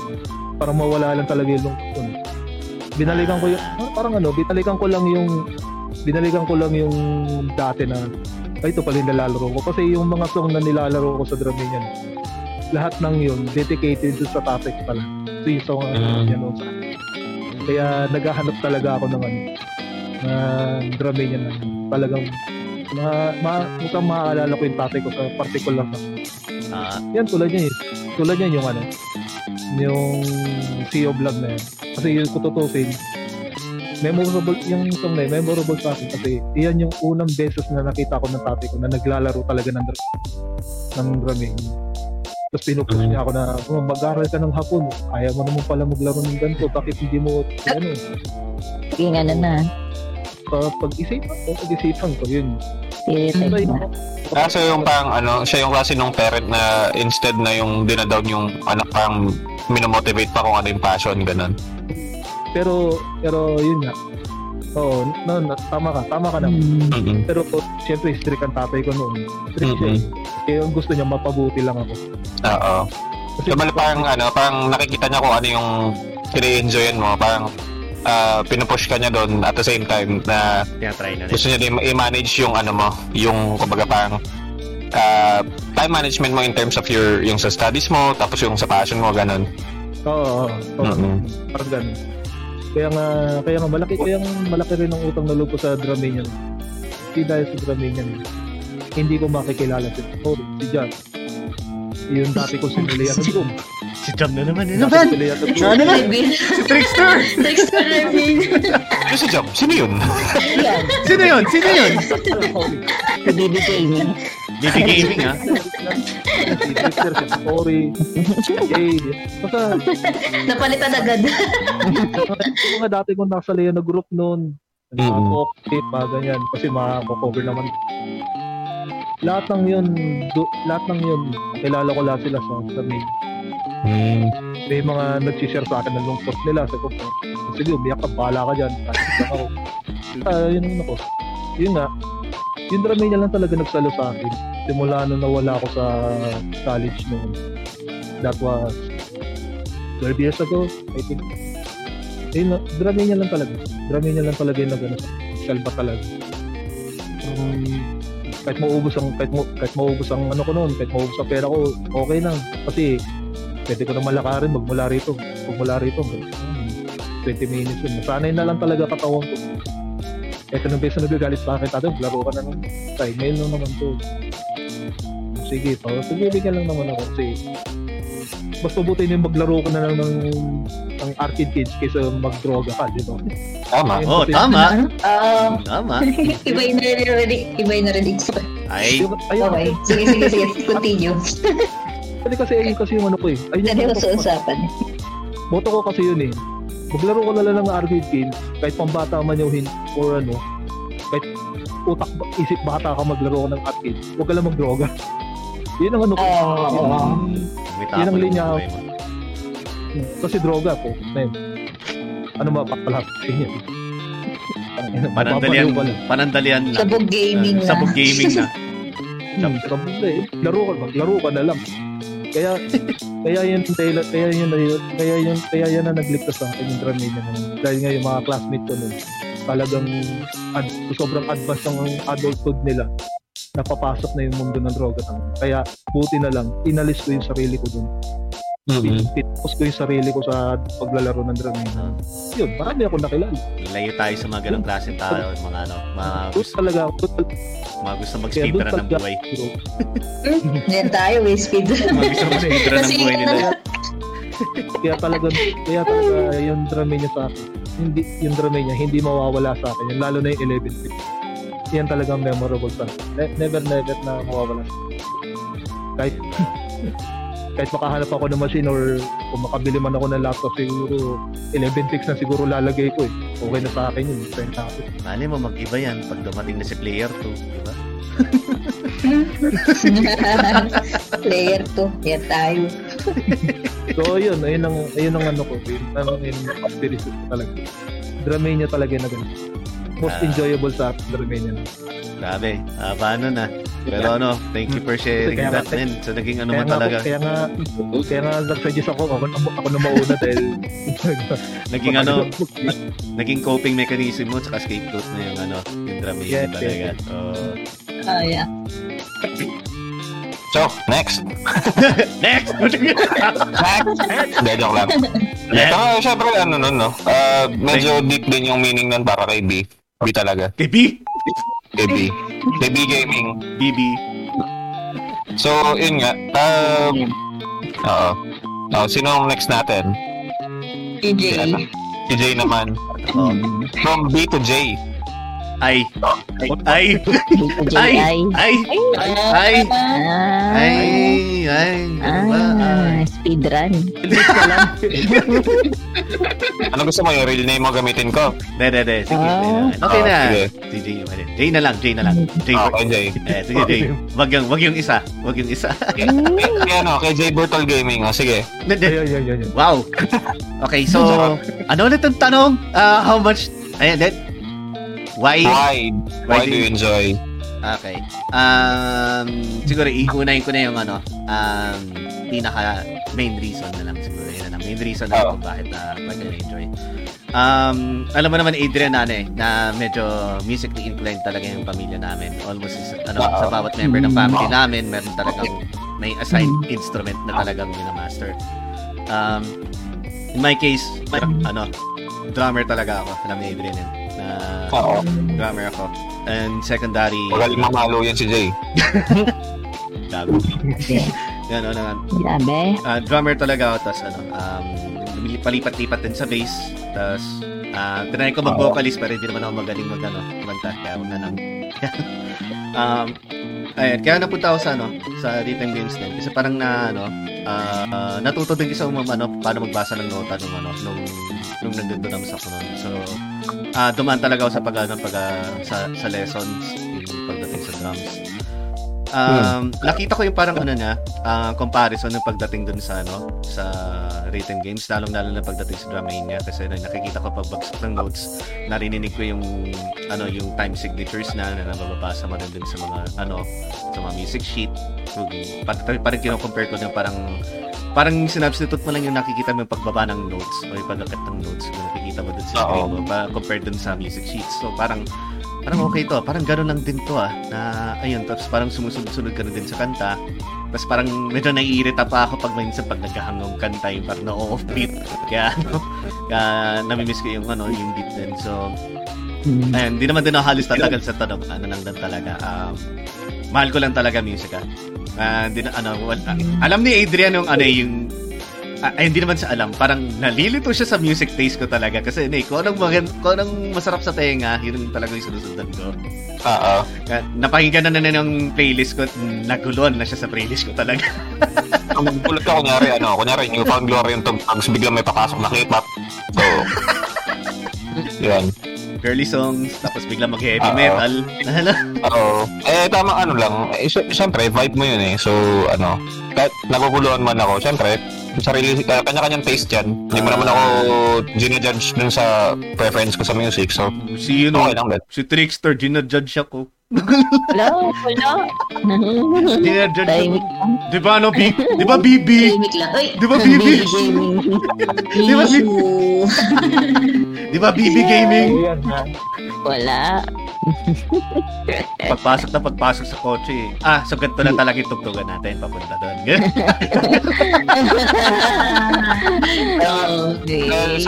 para mawala lang talaga yung lungkot. Binalikan ko lang yung dati na ito pala yung nilalaro ko kasi yung mga song na nilalaro ko sa DrumMania lahat ng yun dedicated sa topic pala so yung song kaya naghahanap talaga ako ng DrumMania na talagang mukhang maaalala ko yung topic ko sa particular yan tulad niya yung CEO vlog na yan kasi yung kututusin memorable yung song na yun, memorable sa akin kasi iyan yung unang beses na nakita ko ng tatay ko na naglalaro talaga ng drumming. Tapos pinupush niya ako na mag-aral ka ng hapon, ayaw mo naman pala maglaro ng ganito, bakit hindi mo na pag-isipan ko yun. So yung parang siya yung klase ng parent na instead na yung dinadown yung anak parang minomotivate pa kung ano yung passion ganun. Pero yun nga. Oo, no, tama ka naman. Mm-hmm. Pero siyempre strict ang tatay ko noon. Strict siya. Kaya ang gusto niya, mapabuti lang ako. Oo. Kasi parang nakikita niya kung ano yung kine-enjoyan mo. Parang pinupush ka niya doon at the same time na gusto niya din i-manage yung ano mo. Yung kumbaga parang time management mo in terms of yung sa studies mo, tapos yung sa passion mo, ganun. Oo. Parang ganun. Kaya nga malaki rin ang utang na loob ko sa DrumMania. Hindi dahil sa DrumMania, hindi ko makikilala si Tor, si Jam. Yung dati ko si Leia Tugum. Si Jam na naman. Si Leia Tugum. Si Trickster. Trickster Revin. Kasi si Jam, sino yun? Baby Gaming. Baby Gaming, ha? Si Trickster, si Akatori, si Jay. Basta... napalitan agad. Yung mga dati kong nasa Leia na group noon, nag-cockpit, mga ganyan. Kasi makakover naman. Lahat ng yun, kilala ko lahat sila sa mail. May mga nag-share sa akin ng lungkot nila. Sabi ko, sige, umiyak ka, bahala ka dyan. Yun nga. Yung drama niya lang talaga nagsalo sa akin. Simula nung nawala ako sa college noon. That was 12 years ago, I think. Yun, drama niya lang talaga yung nagano. Salba talaga. Kahit maubos ang ano ko noon, kahit maubos ang pera ko, okay lang. Kasi pwede ko na malakarin magmula rito. 20 minutes yun. Nasanay na lang talaga katawan ko. Eto nung beso nagagalit sa akin, tatay, laro ka na ng time nung naman to. Sige, bigyan lang naman ako. Kasi mas mabuti na yung maglaro ko na lang ng arcade kids kaysa magdroga ka, di ba? Tama. Iba yung narinig sa okay. Sige. Continue. Kasi yung ano ko eh. Ayun ko sa usapan. Boto ko kasi yun eh. Maglaro ko na lang ng arcade games, kahit pambata man yung or ano, kahit utak, isip bata ka maglaro ko ng arcade, huwag ka lang magdroga. Yun ang ano ko. Yun ang linya ko. Kasi droga po. Ano mapapalap? Panandalian lang. Sabog gaming na. Laro ka na lang. Kaya yun na nagligtas sa akin yung DrumMania na yun. Dahil nga yung mga classmate ko nun, talagang sobrang advanced ang adulthood nila. Napapasok na yung mundo ng droga. Kaya buti na lang, inalis ko yung sarili ko dun. Pinapos ko yung sarili ko sa paglalaro ng DrumMania. Yun, marami ako nakilala. Layo tayo sa mga ganong klaseng tao. Mga gusto mag-speedrun ng buhay. Yan tayo, may speedrun. Mga gusto mag-speedrun ng buhay nila. Kaya talaga yung DrumMania sa akin. Hindi mawawala sa akin. Lalo na yung 11th pick. Yan talaga memorable sa akin. Never na mawawala sa akin. Kahit makahanap ako ng machine or kung makabili man ako ng laptop, siguro 11 picks na siguro lalagay ko eh. Okay na sa akin yun, fantastic. Mali mo, mag-iba yan pag dumating na si player 2, di ba? Player 2, yan tayo. So yun ang ano ko, yun ang experience ko talaga. DrumMania talaga na ganun. Most enjoyable sa akin, DrumMania na. Grabe, paano na? Pero ano, thank you for sharing that, man. So, naging ano mo talaga. Kaya nga, nag-suggest ako na mauna dahil... naging coping mechanism mo, tsaka scapegoat na yung ano, yung DrumMania talaga. Yes. Oh, yeah. So, next! Dahil lang. So, syempre, ano nun, no? Medyo deep din yung meaning nun para kay B. B talaga. Kay B? Baby Gaming. BB. So, yun nga. Sino ang next natin? Si Jay naman. From B to J. Speedrun. Ano gusto mo? Yung real name mo gamitin ko? De. Sige. Okay na. Si Jay na lang. Okay, Jay. Sige, Jay. Wag yung isa. Kay Jay Burton Gaming. Sige. Wow. Okay, so, ano ulit ang tanong? How much? Ayan, Why do you enjoy? Okay. Siguro iunahin ko na yung pinaka-main reason na lang siguro. Yun ang main reason na kung bakit pag-enjoy. Alam mo naman, Adrian, na medyo musically inclined talaga yung pamilya namin. Almost sa bawat member ng family namin, meron talagang may assigned instrument na talagang minamaster. In my case, drummer talaga ako. Alam ni Adrian yun. Drummer ako. And secondary... Magaling mamalo yan si Jay. Dabi. Yan, naman. Dabi. Drummer talaga ako. Tapos, palipat-lipat din sa bass. Tapos, tinayin ko mag-vocalist pero hindi naman ako magaling kumanta. Kaya wala nang... Ayan, kaya napunta ako sa rhythm games din. Kasi parang natuto din kasi paano magbasa ng nota nung nandito naman sa kuno. So, dumaan talaga ako sa sa lessons yung pagdating sa drums. Nakita ko yung parang comparison ng pagdating dun sa rhythm games, lalong-lalo na pagdating sa DrumMania kasi nakikita ko pagbagsak ng notes, narinig ko yung yung time signatures na nababasa mo rin dun sa mga music sheet. Parang kino-compare ko na parang sinubstitute mo lang yung nakikita mo yung pagbaba ng notes o yung pag-akat ng notes kung nakikita mo dun sa screen mo compared dun sa music sheets. So parang okay to, parang gano'n lang din to na ayun, tapos parang sumusunod-sunod ka din sa kanta. Tapos parang medyo naiirita pa ako pag naghahangong kanta yung parang na-off beat. Kaya namimiss ko yung beat din. So ayun, di naman din ako halos tatagal sa tanong talaga. Mahal ko lang talaga music alam ni Adrian hindi naman sa alam, parang nalilito siya sa music taste ko talaga kasi kung anong masarap sa tenga, yun talaga yung sinusundan ko. Napakinggan na ng playlist ko, naguluan na siya sa playlist ko talaga. Magkulat ka kunyari New Found Glory yung tugtags, biglang may papasok na K-pop. So yan girly songs, tapos biglang mag-heavy metal. Tama lang. Siyempre, vibe mo yun eh. So, kahit naguguluhan man ako, siyempre, sarili, kanya-kanyang taste yan. Hindi mo naman ako gina-judge dun sa preference ko sa music. So, okay lang din. Si Trickster, gina-judge ako. Hello? Gina-judge ako. Di ba, Bibi? Di ba, BB Gaming? Wala. Pagpasok sa kotse. So ganito lang talaga yung tugtugan natin. Papunta doon. Okay.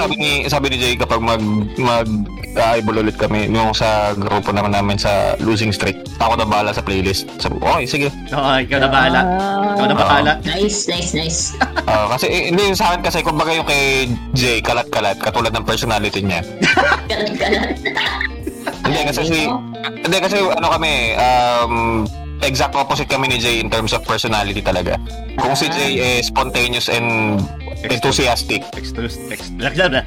Sabi ni Jay, kapag mag-eyeball ulit kami, yung sa grupo naman namin sa Losing Streak, ako na bahala sa playlist. Sabi, okay, sige. Ikaw na bahala. Nice. Kasi, hindi sa akin kasi, kumbaga yung kay Jay, kalat-kalat, katulad ng personality niya. Hindi kasi kami exact opposite kami ni Jay in terms of personality talaga. Kung si Jay is spontaneous and enthusiastic. Extroverted.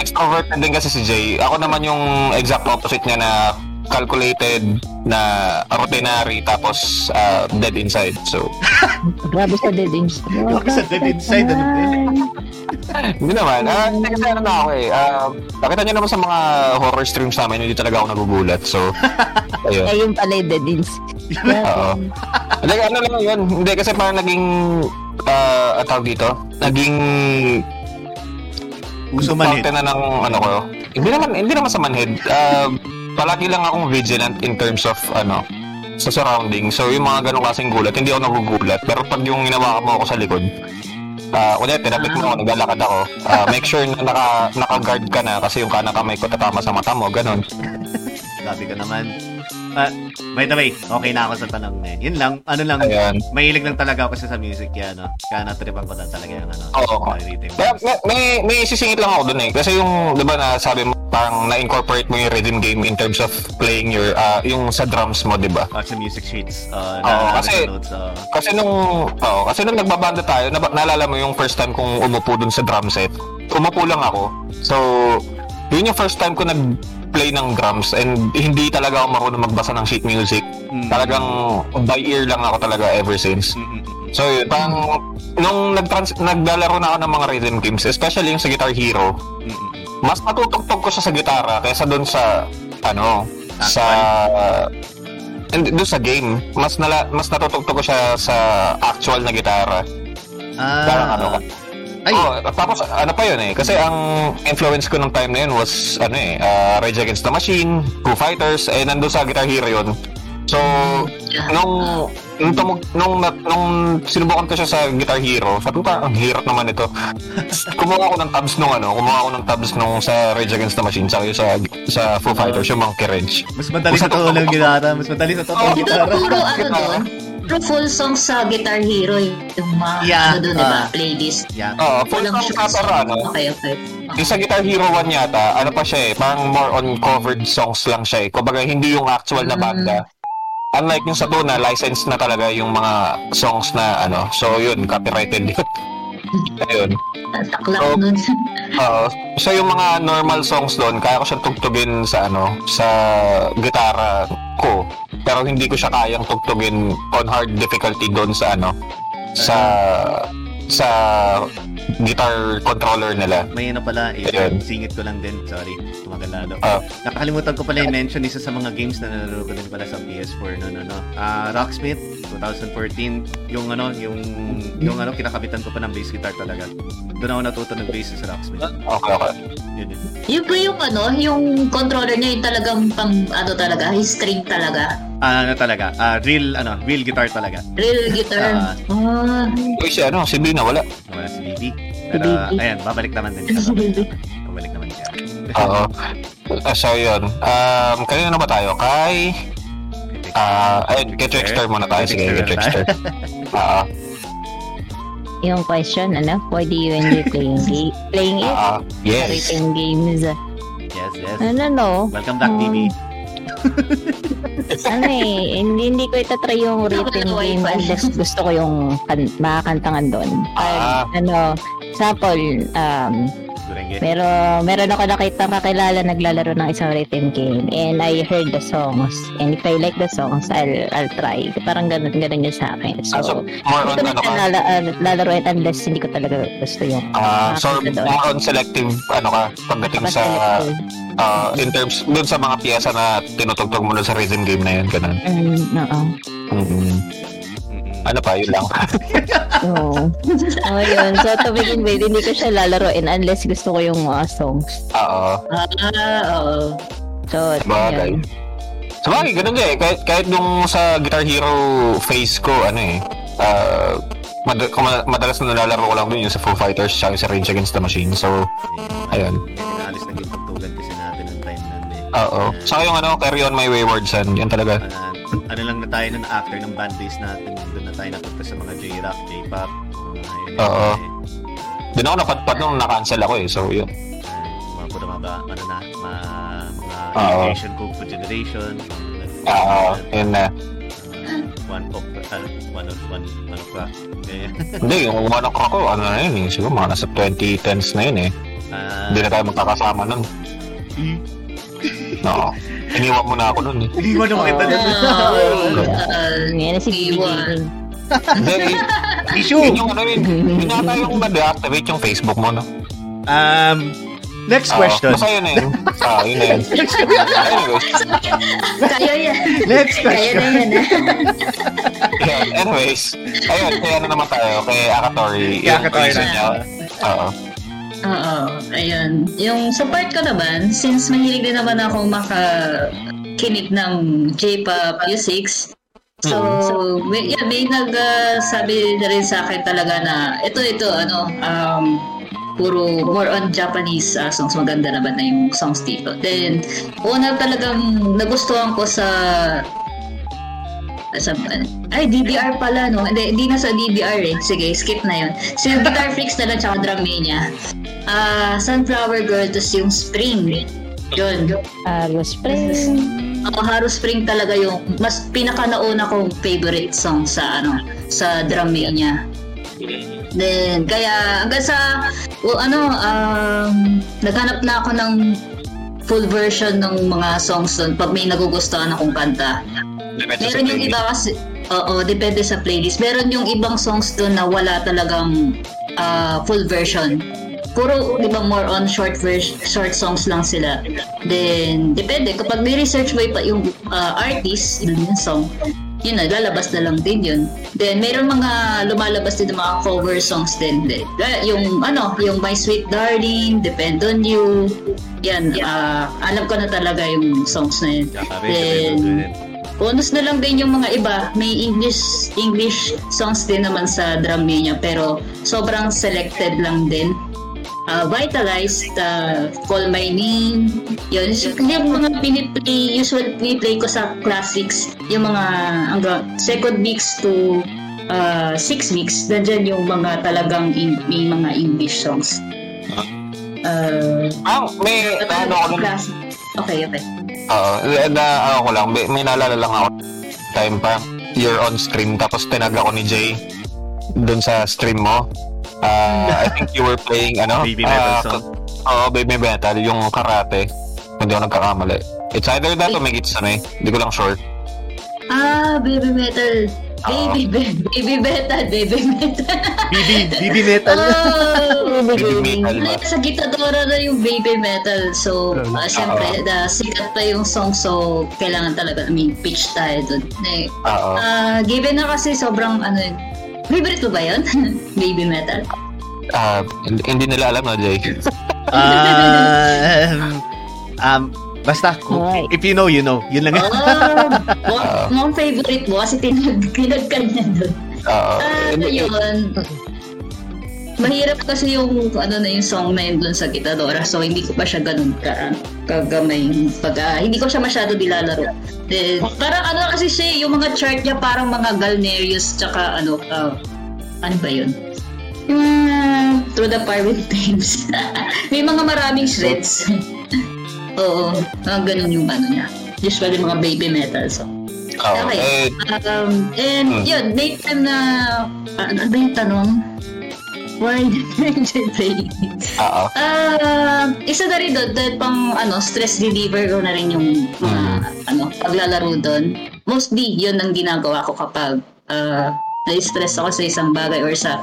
Extroverted din kasi si Jay. Ako naman yung exact opposite niya na calculated, na ordinary, tapos dead inside. So grabe sa dead inside. Hindi naman. Kasi na ako eh. Nakita niyo naman sa mga horror streams namin, hindi talaga ako nagugulat. So, ayun. Ayun pala yung dead inside. Oo. Hindi, lang yun. Hindi, kasi parang naging, naging uso manhead. Parte na ng, ko. Hindi naman sa manhead. Palagi lang akong vigilant in terms of sa surrounding. So yung mga ganong klaseng gulat, hindi ako nagugulat. Pero pag yung hinawakan mo ako sa likod, tinapit mo ako, naglalakad ako, make sure na naka-guard ka na kasi yung kanang kamay ko tatama sa mata mo, ganon. Sabi ka naman. By the way, okay na ako sa tanong na yun. Yun lang, mahilig lang talaga ako kasi sa music yan, kaya natripan ko na talaga yung May sisingit lang ako dun eh. Kasi yung, diba na sabi mo, parang na-incorporate mo yung rhythm game in terms of playing your, yung sa drums mo, diba? Sa music sheets. Kasi nung nagbabanda tayo, naalala mo yung first time kong umupo dun sa drum set. Umupo lang ako. So, yun yung first time ko nag-play ng drums and hindi talaga ako marunong magbasa ng sheet music. Talagang by ear lang ako talaga ever since. So yun, parang nung naglalaro na ako ng mga rhythm games, especially yung sa Guitar Hero, mas matutugtog ko siya sa gitara kaysa doon sa ano, sa doon sa game. Mas natutugtog ko siya sa actual na gitara. Parang ano ka. Oh, tapos ano pa yun eh, kasi ang influence ko ng time na yun was ano eh, Rage Against the Machine, Foo Fighters, eh nandun sa Guitar Hero yun. So nung sinubukan ko siya sa Guitar Hero, sabi ko, ang hirap naman ito. Kumuha ako ng tabs nung ano, sa Rage Against the Machine, sa Foo Fighters, yung Monkey Wrench. Mas madali sa totoong gitara, Pero full songs sa Guitar Hero yung mga doon, diba? Playlist. Full songs sa ano. Okay. Yung sa Guitar Hero 1 yata, ano pa siya eh, parang more on covered songs lang siya eh. Kumbaga, hindi yung actual na banda. Unlike yung sa doon na licensed na talaga yung mga songs na ano. So yun, copyrighted yun. Ayun. Taklak nun. So yung mga normal songs doon, kaya ko siya tugtugin sa ano, sa gitara ko. Pero hindi ko siya kayang tugtugin on hard difficulty doon sa ano, sa guitar controller nila. May ano pala, singit ko lang din, sorry, tumagal na. Nakakalimutan ko pala i-mention isa sa mga games na nalaro ko din pala sa PS4 Rocksmith 2014, yung kinakabitan ko pa ng bass guitar talaga. Doon ako natuto ng bass sa Rocksmith. Okay. Yun. Yung ba yung yung controller niya yung talagang pang string talaga. Real guitar talaga. Real guitar. Si Bina wala si Bibi. Pero ayan, babalik naman din siya. Oo. So yun. Kanina na ba tayo? Kay ayun, kay Trickster muna tayo. Sige, kay Trickster. Yung question, why do you enjoy playing it? Yes. Playing games. Yes. Welcome back, Bibi. Hindi ko itatry yung written game unless gusto ko yung makakantangan doon. Sample, meron ako kakilala naglalaro ng isang rhythm game and I heard the songs and if I like the songs, I'll try. Parang ganun yun sa akin. So hindi ko lalaroin unless hindi ko talaga gusto yung more on selective pagdating sa in terms doon sa mga piyesa na tinutugtog mo sa rhythm game na yun, ganun. Ano pa, yun lang. Yun. So, to begin with, hindi ko siya lalaroin unless gusto ko yung songs. So, yun. Sabagay, ganun ka eh. Kahit nung sa Guitar Hero phase ko, madalas na nalalaro ko lang dun yung sa Foo Fighters at sa Rage Against the Machine. So, ayun. Naalis na yung pagtulan kasi natin ng time namin. Saka yung Carry On My Wayward Son. Yan talaga. Lang na tayo nun after ng band base natin, doon na tayo napunta sa mga J-Rock, J-Pop. Doon ako napadpad nung na-cancel ako eh, so yun. Mga Generation Code for Generation. Yun na. One o'clock. Hindi, yung one o'clock ko, siguro mga nasa 2010s na yun eh. Hindi na tayo magkakasama nun. No. Iniwan mo na ako nun eh. Iniwan mo kita dyan. Ngayon si Iwan. Issue! Yun nga tayong mag-activate yung Facebook mo, no? Next question. Basta yun na yun. Next question. Anyways. Ayun, kaya na naman tayo. Kay Akatori. Akatori na niya. Ayun. Yung sa part ko naman, since mahilig din naman ako makakinig ng J-pop music, so may nagsabi na rin sa akin talaga na puro more on Japanese songs. Maganda naman na yung songs dito. Then, una talagang nagustuhan ko sa DDR pala, no? Hindi na sa DDR eh. Sige, skip na yun. So yung GuitarFreaks na lang, tsaka DrumMania. Sunflower Girl, tapos yung Spring. Yun. Haro Spring. Haro Spring talaga yung mas pinaka-nauna kong favorite song sa DrumMania. Then, kaya hanggang sa, naghanap na ako ng full version ng mga songs doon pag may nagugustuhan akong kanta. Meron yung iba kasi, depende sa playlist. Meron yung ibang songs doon na wala talagang full version. puro, di ba, more on short songs lang sila. Then, depende. Kapag may research way pa yung artist, yung song, yun na, lalabas na lang din yun. Then, mayroon mga lumalabas din mga cover songs din. Yung, ano, yung My Sweet Darling, Depend on You, yan, alam ko na talaga yung songs na yun. Then, bonus na lang din yung mga iba. May English songs din naman sa DrumMania, pero sobrang selected lang din. Vitalized, Call My Name, yun. Yung mga piniplay, usual piniplay ko sa classics, yung mga second mix to sixth mix, nandiyan yung mga talagang may mga English songs. May ano classic. Okay. Ako lang, may naalala lang ako time pa, you're on stream, tapos tinag ako ni Jay dun sa stream mo. I think you were playing Baby Metal song. Baby Metal, yung karate. Hindi ako nagkakamali. It's either that or may gits hindi ko lang sure. Baby Metal. Baby Metal. Baby Metal. Sa gitadora na yung Baby Metal. So, syempre, sikat pa yung song. So, kailangan talaga, pitch tayo dun. Given na kasi sobrang, favorite mo ba yun? Baby Metal? Hindi nila alam na, Jake. Basta, if you know, you know. Yun lang. Mong favorite mo kasi tinag ka niya doon. Yun. Mahirap kasi yung, yung song na yun doon sa gitadora. So, hindi ko pa siya ganun kagamay. Hindi ko siya masyado dilalaro. Then, parang kasi siya, yung mga chart niya parang mga Galnerius tsaka ano ba yun? Yung Through the Pirate Times. May mga maraming shreds. Oo, ganun yung niya. Usually mga Baby Metal song. Okay. Yun, may time na... Ano ba yung tanong? Why did you play it? Isa na rin doon, dahil pang stress reliever ko na rin yung mga paglalaro doon. Mostly, yun ang ginagawa ko kapag na-stress ako sa isang bagay or sa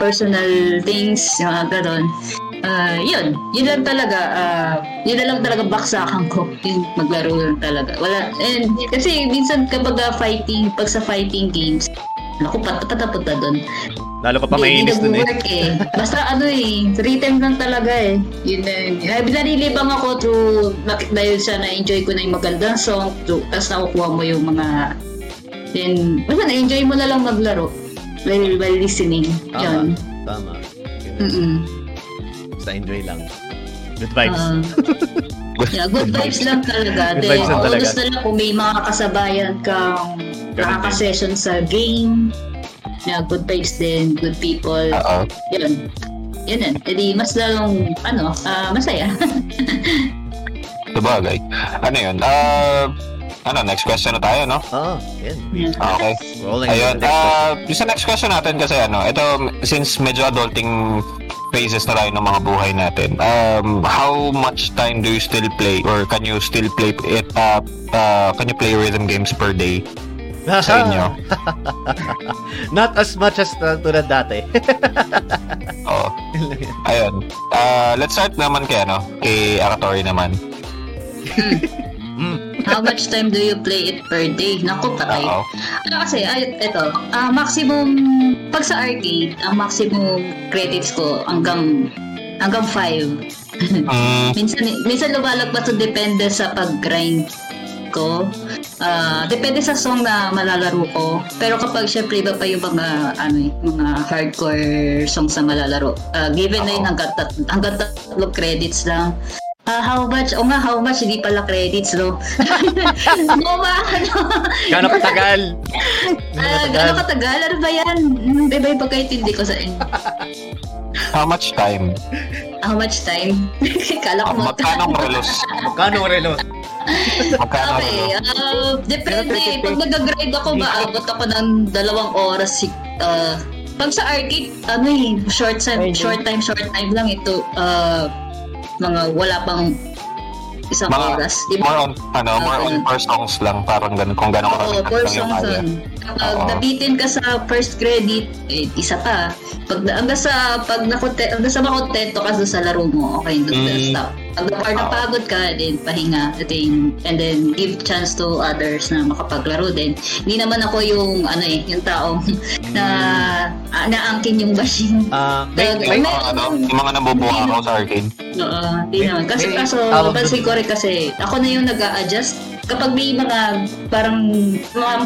personal things, yung gano'n. Yun lang talaga baksakan ko yung maglaro lang talaga wala, and kasi minsan kapag sa fighting games naku, patapot na dun lalo ka pa mainis dun basta retime lang talaga binalilibang ako through dahil siya na-enjoy ko na yung magandang song tapos nakukuha mo yung mga then basta na-enjoy mo na lang maglaro while listening yun tama enjoy lang. Good vibes. Good vibes lang talaga. Gusto lang kung may mga kasabayan kang nakaka-session sa game. Good vibes din. Good people. Yun. Edi mas lalong masaya. Sabagay. Ano yun? Next question na tayo, no? Yun. Okay. Ayun. Sa next question natin kasi ito, since medyo adulting phases na tayo ng mga buhay natin, how much time do you still play or can you still play it can you play rhythm games per day sa inyo? Not as much as tulad dati. Ayun. Let's start naman kay Akatori naman. How much time do you play it per day? Naku, patay. Maximum, pag sa arcade, ang maximum credits ko hanggang 5. Minsan lumalagpas to depende sa pag-grind ko. Depende sa song na malalaro ko. Pero kapag syempre iba pa yung mga hardcore songs na malalaro. Given na yun hanggang 3 credits lang. How much? O nga, how much? Hindi pala credits, no? Gano'ng katagal? Ano ba yan? Iba yung pagkaintindi ko sa inyo. How much time? How much time? Kala ko Magkano relos? Okay, depende. Pag nag-grind ako, maabot ako ng 2 oras. Pag sa arcade, short time lang ito. Mga wala pang isang oras. More on, more on first songs lang, parang ganun, kung gano'n karami first songs lang. Kapag nabitin ka sa first credit, eh, isa pa. Hanggang sa makontento ka sa laro mo, okay, stop. Pag napagod ka, then pahinga, and then give chance to others na makapaglaro din. Hindi naman ako yung yung taong naangkin yung bashing. Yung mga nabubuha ako sa arcade. Oo, hindi naman. Kasi correct kasi ako na yung nag-a-adjust. Kapag may mga parang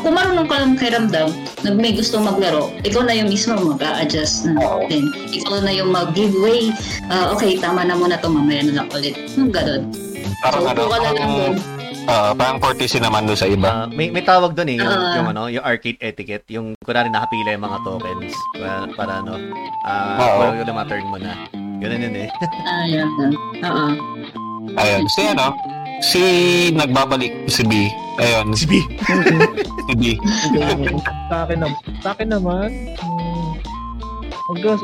kung marunong ka lang kiramdam na may gusto maglaro, ikaw na yung mismo mag-a-adjust na din. Ikaw na yung mag-giveaway. Okay, tama na muna ito, mamaya na lang ulit. Yung ganun. So, upo ka na lang doon. Parang courtesy naman doon sa iba. May tawag doon yung arcade etiquette. Yung kunwari nakapila yung mga tokens. Para walang yung na-turn mo na. Ganun yun Ayan. So yan nagbabalik si B. Ayun. Si B. Si B. Sa akin naman, hanggang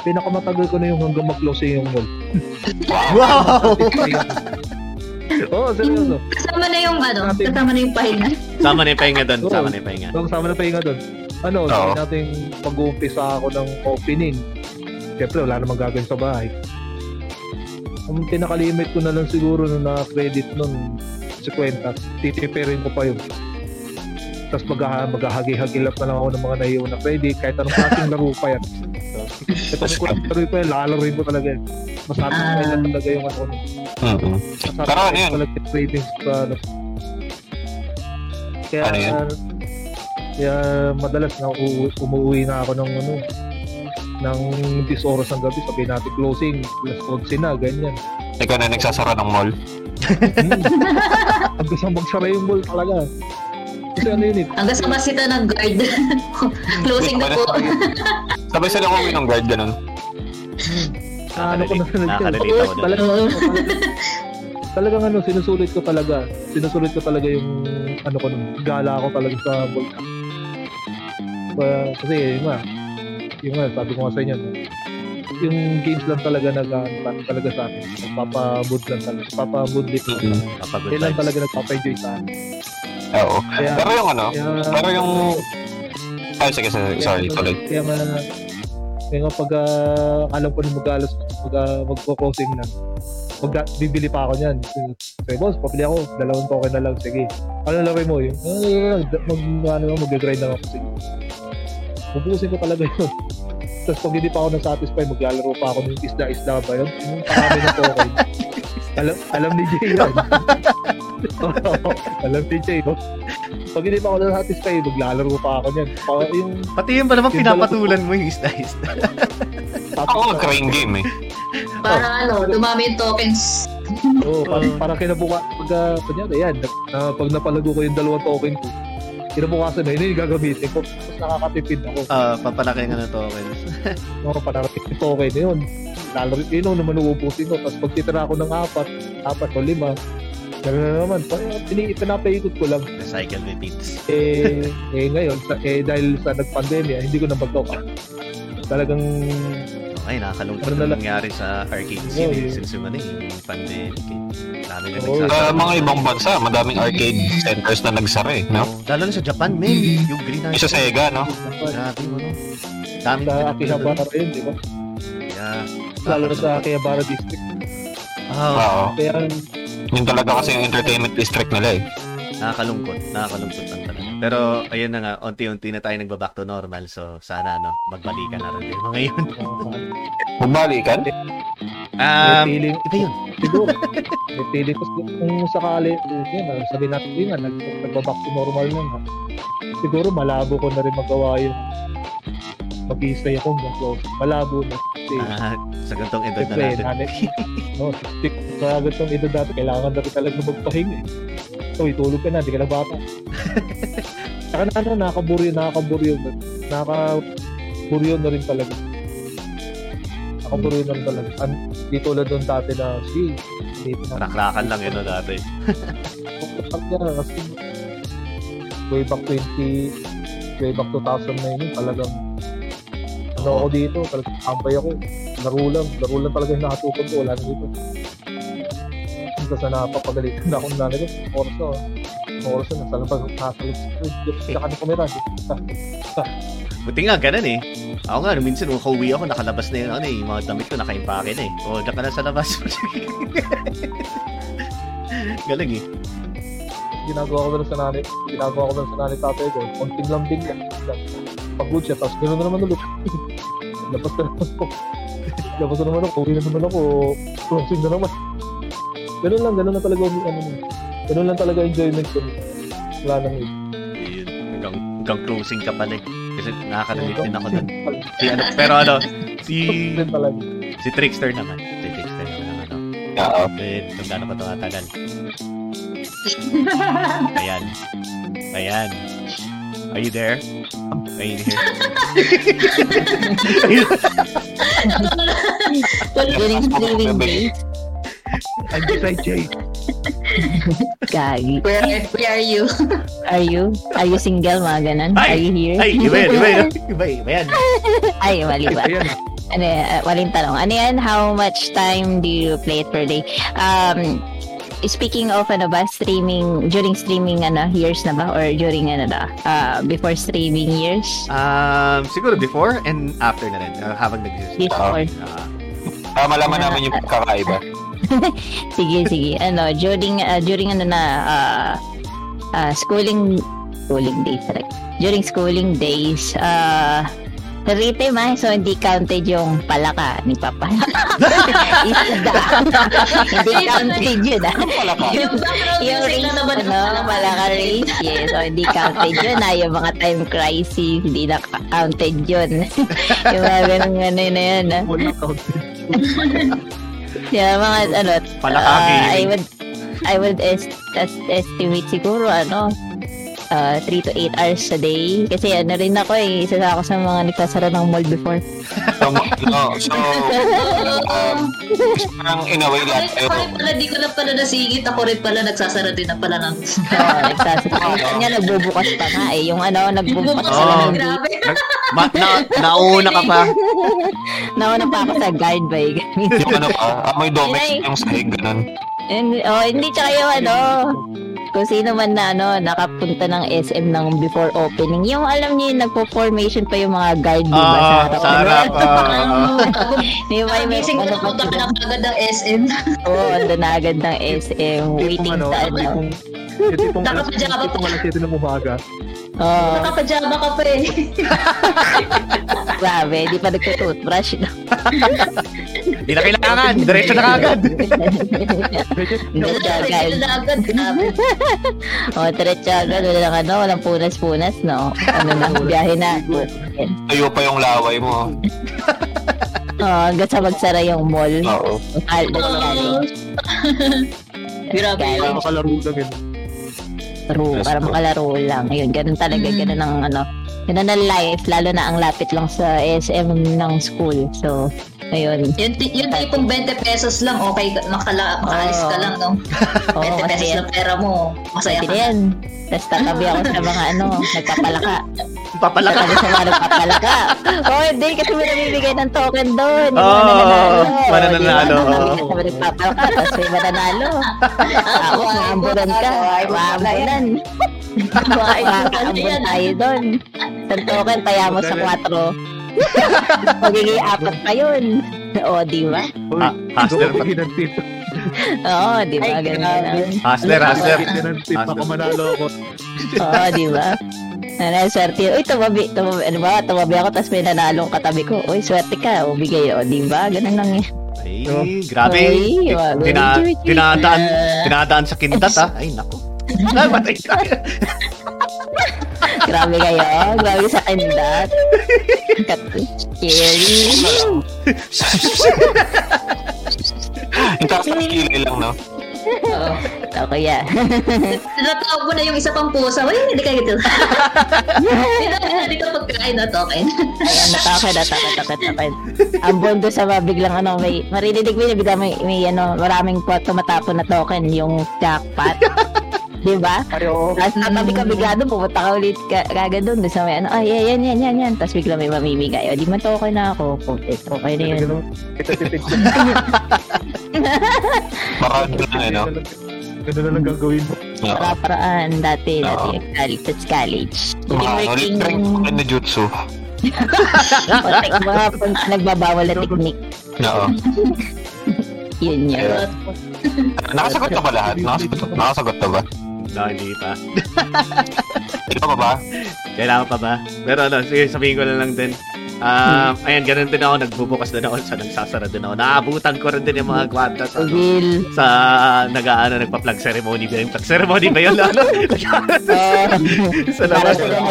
pinakamatagal ko na yung hanggang mag-close yung wall. Wow! Seryoso. Kasama na yung pahinga. Sama na yung pahinga doon. Sabi natin pag-uumpisa ako ng opening. Siyempre, wala namang gagawin sa bahay. Ang pinakalimit ko na lang siguro na credit nun sa kwenta, titipirin ko pa yun. Tapos maghahagihagilap na lang ako ng mga naiiwan na credit, kahit anong kasing laro pa yan. Itong kwenta pa yan, lalaroin ko talaga yan. Masabi ko na lang talaga yung ano. Masabi ko na lang talaga yung credit sa ano. Kaya madalas na umuwi na ako ng ng 10 oras ng gabi, sabihin natin closing, plus 11 na, ganyan. Ikaw na nagsasara ng mall? Hanggang sa magsara yung mall talaga. Kasi hanggang sa masita ng guard. Closing na po. Sabay sila ko ng guard, ganun. Nakakalilita ko na. Talagang sinusulit ko talaga yung gala ko talaga sa mall. Kasi sabi ko nga sa inyo, yung games lang talaga nag-unpack talaga sa akin. Nagpapabood lang talaga. Papabood dito. Kailan talaga nagpapaenjoy sa akin. Oo. Kaya, pero yung sorry. Kaya pag alam ko na mag-alas, mag-closing na, bibili pa ako niyan. Sabi, boss, papili ako. 2 token na lang. Sige. Ano na laki mo? Mag-grind na ako. Sige. Bubusin ko talaga yun. Tapos pag hindi pa ako nasatisfy, maglalaro pa ako ng isda-isda ba yun? Parami na po kayo. Alam ni Jay yun. Alam ni Jay, no? Pag hindi pa ako nasatisfy, maglalaro pa ako niyan. Pati yun ba naman pinapatulan mo yung isda-isda? Ako nag-crane game eh. Para dumami yung tokens. Oo, parang kinabuka. Pag napalago ko yung 2 token ko, kinabukasan na yun yung gagamitin ko. Tapos nakakatipid ako. Papalaki nga ng token. Papalaki ng token yun. Lalo yun naman uubusin ko. Tapos pag titira ako ng 4 o 5, gano'n na naman. Pinapaikot ko lang. Recycle repeats. Ngayon, dahil sa nagpandemya, hindi ko nabagtok. Talagang... Okay, nakakalungkot na nangyari sa arcade scene since yung pandemic. Dami na nagsara. Sa mga ibang bansa, madaming arcade centers na nagsara no? Lalo na sa Japan, man. Yung green na... Isa sa Sega, no? Grabe mo, no? Daming sa Akihabara rin, di ba? Yeah. Lalo na sa Akihabara district. Oo. Yun talaga kasi yung entertainment district nila, eh. Nakakalungkot lang talaga. Pero ayun na nga, unti-unti na tayo nagba-back to normal. So sana magbalikan na rin din mga yun. Magbalikan? Ito yun. Siguro. Pili ko kung sakali, sabi natin yun nga, nagba-back to normal na nga. Siguro malabo ko na rin magawa yun. Mag-i-stay ako hanggang close. Malabo na. Sa gantong edad na natin. Sa gantong edad natin, kailangan natin talaga magpahinga eh. Itulog ka na, di ka na bata. Saka nakaburyo na rin talaga. Di tulad doon dati na si nakrakan lang yun dati. Kasi way back 2009 talagang ako dito, talagang tambay ako. Laro lang talaga yung nakatupan ko, wala na dito. kasi napapagalitan na akong nanay ko. Orso, nasa labag ng kasalit. Sa kanin ko meron. Buti nga, ganun eh. Ako nga, minsan nung kauwi ako, nakalabas na yung, ano, yung mga damit ko, nakaimpake na eh. Hold up ka na sa labas. Galing eh. Ginagawa ko doon sa nanay tatay ko. Konting lambing ka. Pag-good siya, tapos gano'n na naman ulit. Labas na naman ako. Uwi na naman ako. Closing na naman. Ganun lang talaga. Ganun lang talaga enjoyment ko. Wala nang yun. Hanggang closing ka pala eh. Kasi nakaka-relate din ako doon. Si Trickster naman. Oo. Itong gano'n pa ito katagal. Ayan. Are you there? I'm beside Jay. Gagi. Where are you? Are you single, mga ganon? Ay, are you here? Ay, iba yan. Ay, mali ba? Ano, walang tanong. Ano yan? How much time do you play it per day? Speaking of before streaming years? Siguro before and after na rin. Habang nag-stream. Before. Malaman namin yung kakaiba. sige. During schooling days, Rita man, so hindi counted yung palaka ni Papa. Hindi counted yun ah. Yung ring na palaka rin. Yes, so hindi counted yun ah. Yung mga time crisis, hindi na counted yun. Yung mga ganun na yun ah. Wala counted yun. Yeah, mga ano, I would estimate siguro 3 to 8 hours a day. Kasi ano rin ako eh, isa ako sa mga nagtasara ng mall before. Parang in a way lahat. Pala, di ko na pala nasingit. Ako rin pala, nagsasara din na pala ng... Kanya nagbubukas pa nga eh. Yung ano, nagbubukas pa nga. Grabe. Nauna pa ako sa guard bike. Yung ano pa, amoy Domex yung sahig, ganun. Hindi, tsaka yung ano... Kung sino man na nakapunta ng SM ng before opening. Yung alam niyo, nagpo-formation pa yung mga guard, di ba? Sa harap. Amazing na napunta ka na agad ng SM. Oo, ando na agad ng SM. Waiting sa ano. Nakapajaba pa. Nakapajaba ka pa eh. Grabe, di pa nagtututbrush. Di na kailangan. Diretso na agad. Diretso na agad. O, diretso agad. Walang punas-punas, no? Biyahe na. Tayo pa yung laway mo. Hanggang sa magsara yung mall. Oo. Grabe. Para makalaro lang yun. Para makalaro lang. Ayun, ganun talaga. Ganun ang Ganun ang life. Lalo na ang lapit lang sa SM ng school. So, ayun. Yung tipong 20 pesos lang, okay, makaalis ka lang, no? 20 pesos lang pera mo, masaya ka. Yan. Tapos tatabi ako sa mga nagpapalaka. Papalaka? Tatabi sa mga nagpapalaka. Hindi, kasi may namibigay ng token doon. Mananalo. Kasi may nagpapalaka, tapos may mananalo. Ako, maamburan ka. Maamburan. Maamburan tayo doon. Sa token, taya mo sa 4. Magiging apat pa yun. O, di ba? Hustler pa. Oo, di ba? Hustler. Ako manalo ako. Oo, di ba? Swerte. Uy, tumabi ako, tapos may nanalong katabi ko. Uy, swerte ka. O, bigay. O, di ba? Ganun lang yan. Ay, grabe. Dinadaan sa kindat, ha? Ay, naku. Matay ka. Grabe kayo. Grabe sa kindat. Scary. Yung kakakili lang, no? Oo. Ako yan. Natawag mo na yung isa pang pusa. Ay, hindi kayo ito. Hindi ka pagkain na token. Ayan, natakin. Ang bondo sa mabiglang marinig mo yung maraming po tumatapon na token, yung jackpot. Diba? Tapos katabi-kabigla doon, pumunta ka ulit kagad doon sa may ano, ay, yan. Tapos bigla may mamimigay. O, di man to, okay na ako. Okay na yun. Parang ano? Ganda na lang gagawin mo. Para-paraan dati. That's college. Ulit ring ko na jutsu. Nagbabawal na teknik. Oo. Yun yun. Nakasagot na ba lahat? Nakasagot na ba? No, hindi pa. Kailangan pa ba? Pero ano, sige, sabihin ko lang din. Ayan, ganun din ako. Nagbubukas din ako. So, nagsasara din ako. Naabutan ko rin din yung mga kwanta sa nagpa-plug ceremony ba yun? Plug ceremony ba yun? Para sila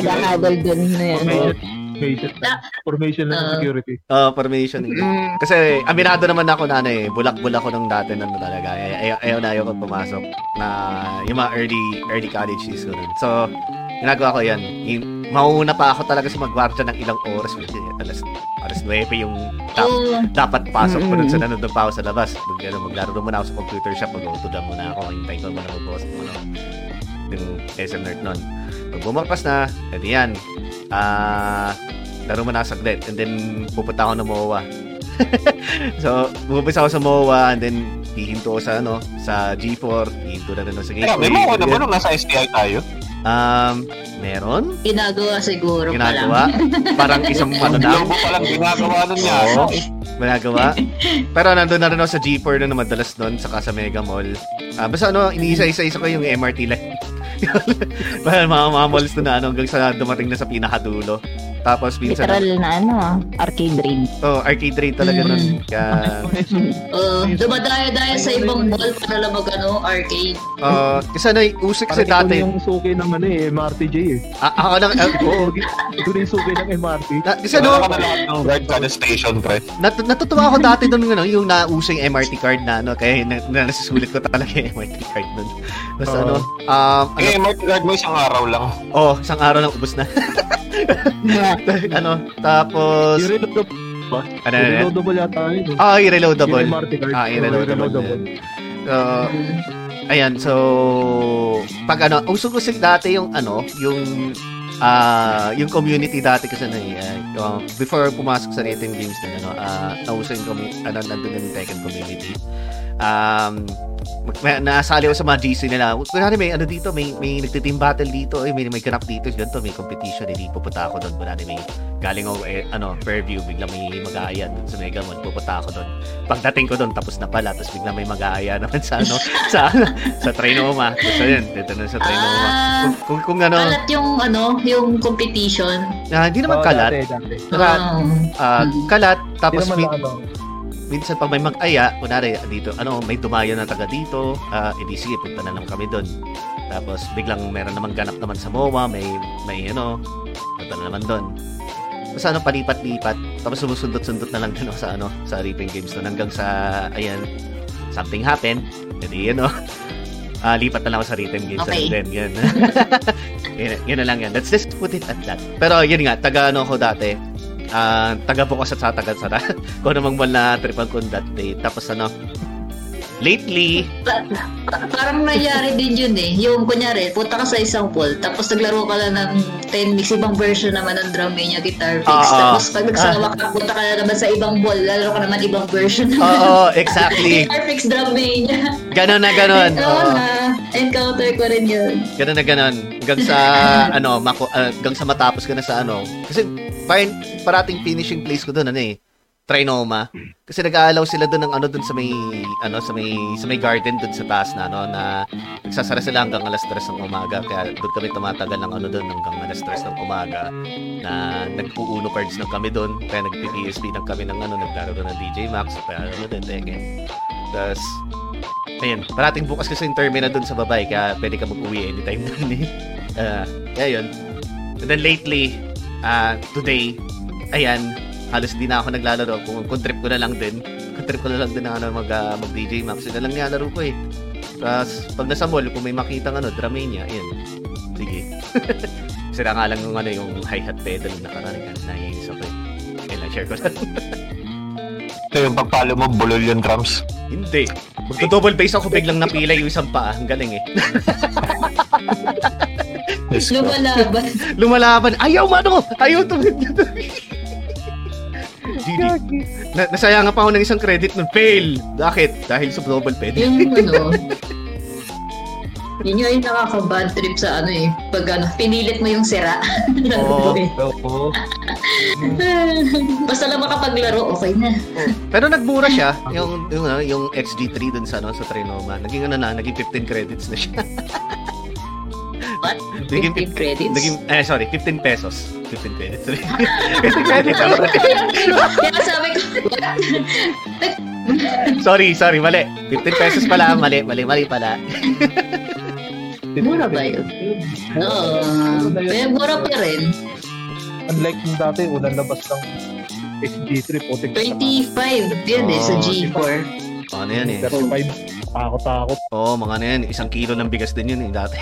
nag-a-huddle dun na yun. Formation ng security. Formation. Kasi aminado naman ako na bulak-bulak ko nung dati na talaga. Ayaw ko pumasok na yung mga early college days ko nun. So, ginagawa ko yan. Mauna pa ako talaga sa magwardiya ng ilang oras. Alas 9 yung dapat pasok ko nun. So, nandun pa ako sa labas. Maglaro muna ako sa computer shop. Mag-O2Jam muna ako. Hintay ko muna mag-boss ko yung SM North nun. Pag bumakas na, edi yan. Laro mo na saglit. And then, pupunta ako ng MOA. So, pupunta ako sa MOA. And then, hihinto sa G4. Hihinto na rin sa Gateway. May MOA naman nung nasa SPI tayo? Meron? Ginagawa siguro. Parang isang panunang. Parang ginagawa nun niya. Ginagawa. Pero nandun na rin ako sa G4 na madalas nun. Saka sa Mega Mall. Basta iniisa-isa ko yung MRT line. Para mga malls na hanggang sa dumating na sa pinakadulo. Tapos minsan literal na arcade raid. Arcade raid talaga nun. Dumadaya-daya sa ibang mall para lang arcade. Kasi usik kasi dati yung suki ng MRTJ eh. Ako lang. Ito rin yung suki ng MRT. Kasi ride ka na station, pre. Natutuwa ako dati dun yung nauso yung MRT card na kaya nasusulit ko talaga yung MRT card nun. Basta MRT card mo isang araw lang. Isang araw lang ubos na. Tapos i-reloadable yata yun. I-reloadable. I-reloadable. Ayan, so pag uso kasi dati yung community dati kasi before pumasok sa rating games na nauso yung nandun yung Tekken community. Nasali ko sa mga GC nila. Kunwari may dito, may nagti-team battle dito, may ganap dito, ganito, may competition, hindi pupunta ako doon. Kunwari may galing ako Fairview, bigla may mag-aaya doon sa Mega Mall, pupunta ako doon. Pagdating ko doon, tapos na pala, tapos bigla may mag-aaya naman sa Trinoma. So yun, dito na sa Trinoma. Kung kalat yung yung competition. Hindi naman kalat. Kalat tapos minsan pag may mag-aya, kunwari dito, may dumayo na taga dito, hindi sige, punta na lang kami doon. Tapos biglang meron namang ganap naman sa MOA, may punta na naman doon. Tapos palipat-lipat, tapos sumusundot-sundot na lang din sa Ripping Games doon hanggang sa, ayan, something happened, hindi lipat na lang ako sa Rhythm Games. Okay. Then, yun. Yun na lang yan. Let's just put it at that. Pero yun nga, taga ko dati, taga-bukas at taga-sara. Kung namang wala tripag kong dati. Tapos lately... Parang nangyari din yun eh. Yung kunyari, punta ka sa isang pool, tapos naglaro ka lang ng 10 mix, ibang version naman ng DrumMania GuitarFreaks. Tapos pag nagsagawa ka, punta ka naman sa ibang pool, lalo ka naman ibang version naman. Exactly. GuitarFreaks, DrumMania. Ganon na ganon. Encounter ko rin yun. Ganon na ganon. Hanggang sa, hanggang sa matapos ka na sa Kasi parating finishing place ko doon, Trinoma. Kasi nag-aalaw sila doon ng doon sa may garden doon sa taas na na nagsasara sila hanggang 3:00 ng umaga. Kaya doon kami tumatagal ng doon hanggang 3:00 ng umaga na nagpuuno cards ng kami doon. Kaya nag-PSP ng kami ng naglaro doon ng DJMAX at doon again. Tapos ayun, parating bukas kasi yung terminal doon sa babae kaya pwede ka mag-uwi anytime doon eh. Ayun. And then lately, today, ayan, halos di na ako naglalaro. Kung trip ko na lang din. Mag-DJ Max. Yun na lang nilalaro ko eh. Tapos, pag nasa mall, kung may makita ng Dramania, ayan. Sige. Kasi na nga lang yung hi-hat pedal na nakaranig. Naiinis ako eh. Okay lang, share ko lang. So, yung pagpalo mo, bulol yung drums? Hindi. Mag-double bass ako, biglang napila yung isang paa. Ang galing eh. Lumalaban. Lumalaban. Ayaw mano! Ayaw tumigil. Nasaya nga pa ako ng isang credit nun. Fail! Bakit? Dahil sa double pedal. Yung ano, yun yung nakaka-bad trip sa ano eh. Pag ano, pinilit mo yung sira. Oo. Oo. Basta lang makapaglaro, okay na. Pero nagmura siya. Yung XG3 dun sa, ano, sa Trinoma. Naging ano na, naging 15 credits na siya. What? 15 credits? Sorry, 15 pesos. 15 credits. Kaya sabi ko, sorry, mali. 15 pesos pala, mali pala. Mura ba yun? Oo. Mura pa rin. Unlike yung dati, unang labas lang G3 po. 25 yun eh sa G4. Ano yan eh? 25. Takot. Oo, mga na yan. 1 kilo ng bigas din yun eh, dati.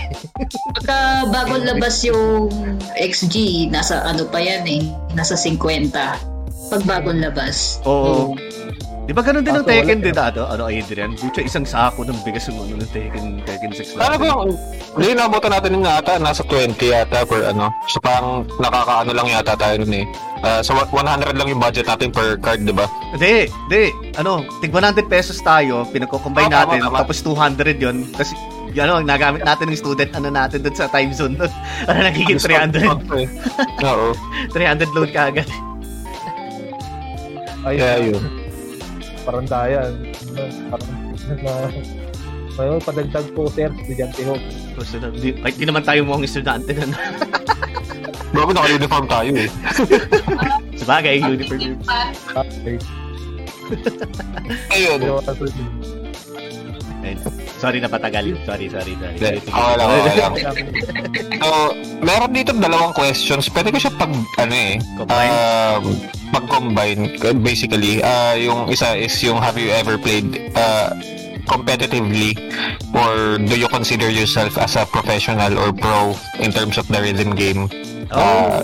Pagka bagong labas yung XG, nasa ano pa yan eh, nasa 50. Pag bagong labas. Oo. Di ba ganun din ang Tekken din dati? Ano, Adrian? Bucha, 1 sako ng bigas yung ano ng Tekken 6. Ano ba? Hindi, nabutan natin yung nga ata. Nasa 20 yata per ano. So parang nakakaano lang yata tayo nun eh. So 100 lang yung budget natin per card, di ba? Hindi. Ano, tig 100 pesos tayo, pinagko-combine natin, tama. Tapos 200 yun. Tapos, yun ang nagamit natin ng student, ano natin doon sa time zone doon. Ano, nagiging 300. Oo. 300 load ka agad. Ayun. Parang daya. Parang padagdag po, sir, estudyante ho. Kahit di naman tayo mukhang estudyante na. Bro, naka-uniform tayo eh. Sabagay, uniform. Ayun. Sorry na patagal. Sorry. Wala. So, meron dito 2 questions. Pwede ko siya pag, ano eh, pag-combine. Basically, yung isa is yung have you ever played competitively, or do you consider yourself as a professional or pro in terms of the rhythm game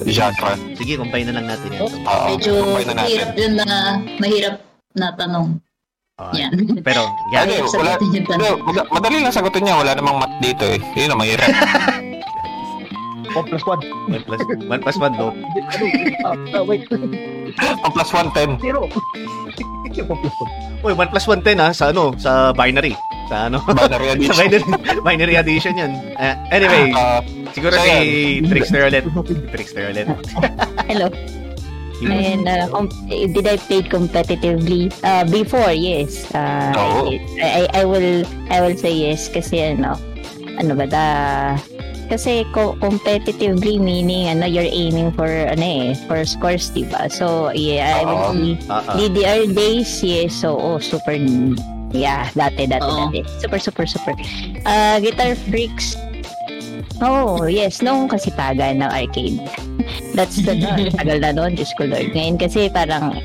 genre? Sige, combine na lang natin yan. Medyo mahirap yun na mahirap na tanong. Yan. Pero, yan. Madali lang sagutin niya. Wala namang math dito eh. Yun na mahirap. 1 plus 1 no. Wait. 1 plus 1 10. 0. 1 plus 1. Oy, 1 plus 1 10 ah sa ano, sa binary. Sa ano? Binary addition. binary addition 'yan. Anyway, siguro kay Trickster ulit. Hello. And did I play competitively? Before, yes. I will say yes kasi kasi competitively meaning you're aiming for for scores, diba? So yeah, I would say DDR days, yes. So super, yeah, dati. Super. Guitar Freaks. Oh, yes, noong kasi tagal ng arcade. That's the tagal na noon, Diyos ko Lord. Ngayon kasi parang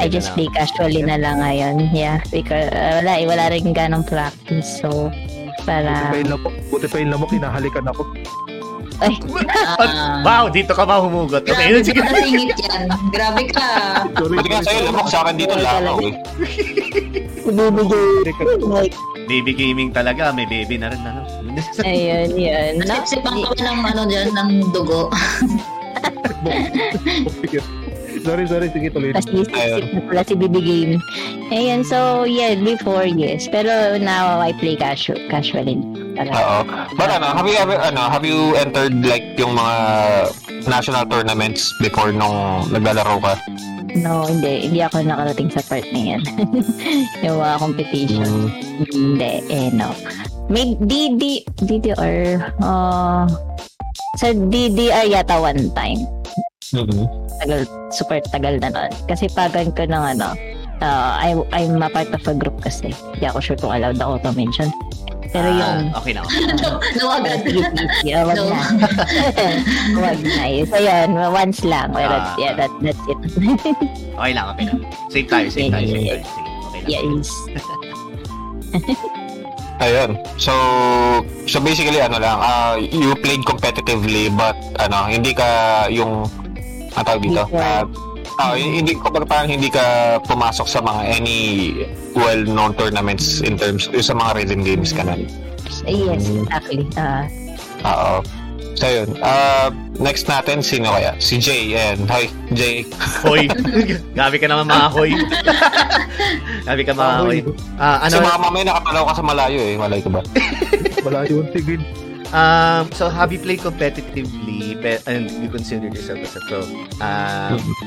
I just play casually na lang ngayon. Yeah, because wala rin ganong practice. So para Buti pa yung lamok, hinahalikan ako. Ay. Wow, dito ka ba humugot? Okay, yun sige. Nasingit yan. Grabe ka. Buti ka sa'yo, lamok sa akin dito lang. Baby gaming talaga. May baby na rin na. Ayun. Nasipsipan ko ng dyan, ng dugo. Sorry, sige tuloy. Wala si BB Game. Ayun, so yeah, before yes, pero now I play casually. Oo. But have you entered like yung mga national tournaments before nung naglalaro ka? No, hindi ako nakarating sa part na yan. Yung mga competition. Hindi. May DDR. Sa DDR yata one time. Super tagal na nun. Kasi pagan ko ng I'm a part of a group kasi. Hindi ako sure kung allowed ako to mention. Pero yung... Okay na. No, agad. Wag na. So yun, once lang. Yeah, that's it. Okay lang. Save tayo. Okay lang. Yes. Ayun. So basically you played competitively but hindi ka yung dito. Hindi ka pumasok sa mga any well-known tournaments in terms sa mga rhythm games ka na. Yes, exactly. Oo. So yun. Next natin, sino kaya? Si Jay. Ayan. Hoy, Jay. Hoy. Gabi ka naman mga hoy. Gabi ka mga hoy. Ano? Si mama may nakapalaw ka sa malayo eh. Malay ko ba? Malayo yung tigid. So, have you played competitively and you consider yourself as a pro?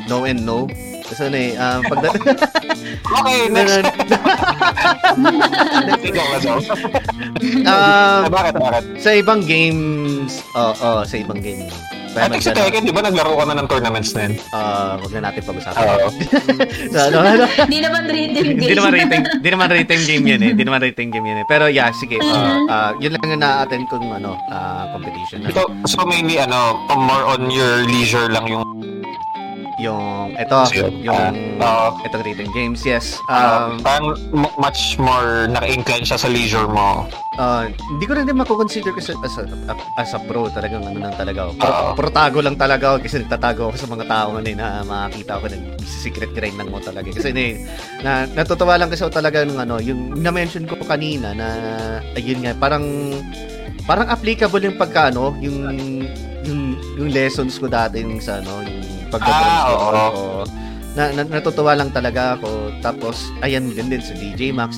No and no? Kasi ano eh, okay, next. Bakit? Sa ibang games, sa ibang games. I think si Tekken, di ba naglaro ka na ng tournaments na yun? Huwag na natin pag-usapan. Hindi naman rating game. Hindi naman rating game yun eh. Pero yeah, sige. Yun lang na na-attend kong competition. So mainly, more on your leisure lang yung rating games, yes. Parang much more naka-incline siya sa leisure mo. Hindi ko rin din makukonsider kasi as a pro talagang lang talaga ako. Protago lang talaga ako kasi nagtatago ako sa mga tao na makakita ko ng secret grind lang mo talaga. Kasi natutuwa lang kasi ako talaga ng yung na-mention ko kanina na ayun nga parang applicable yung pagkaano yung lessons ko dati sa yung pagka-grind ko. Natutuwa lang talaga ako. Tapos, ayan din sa DJMAX.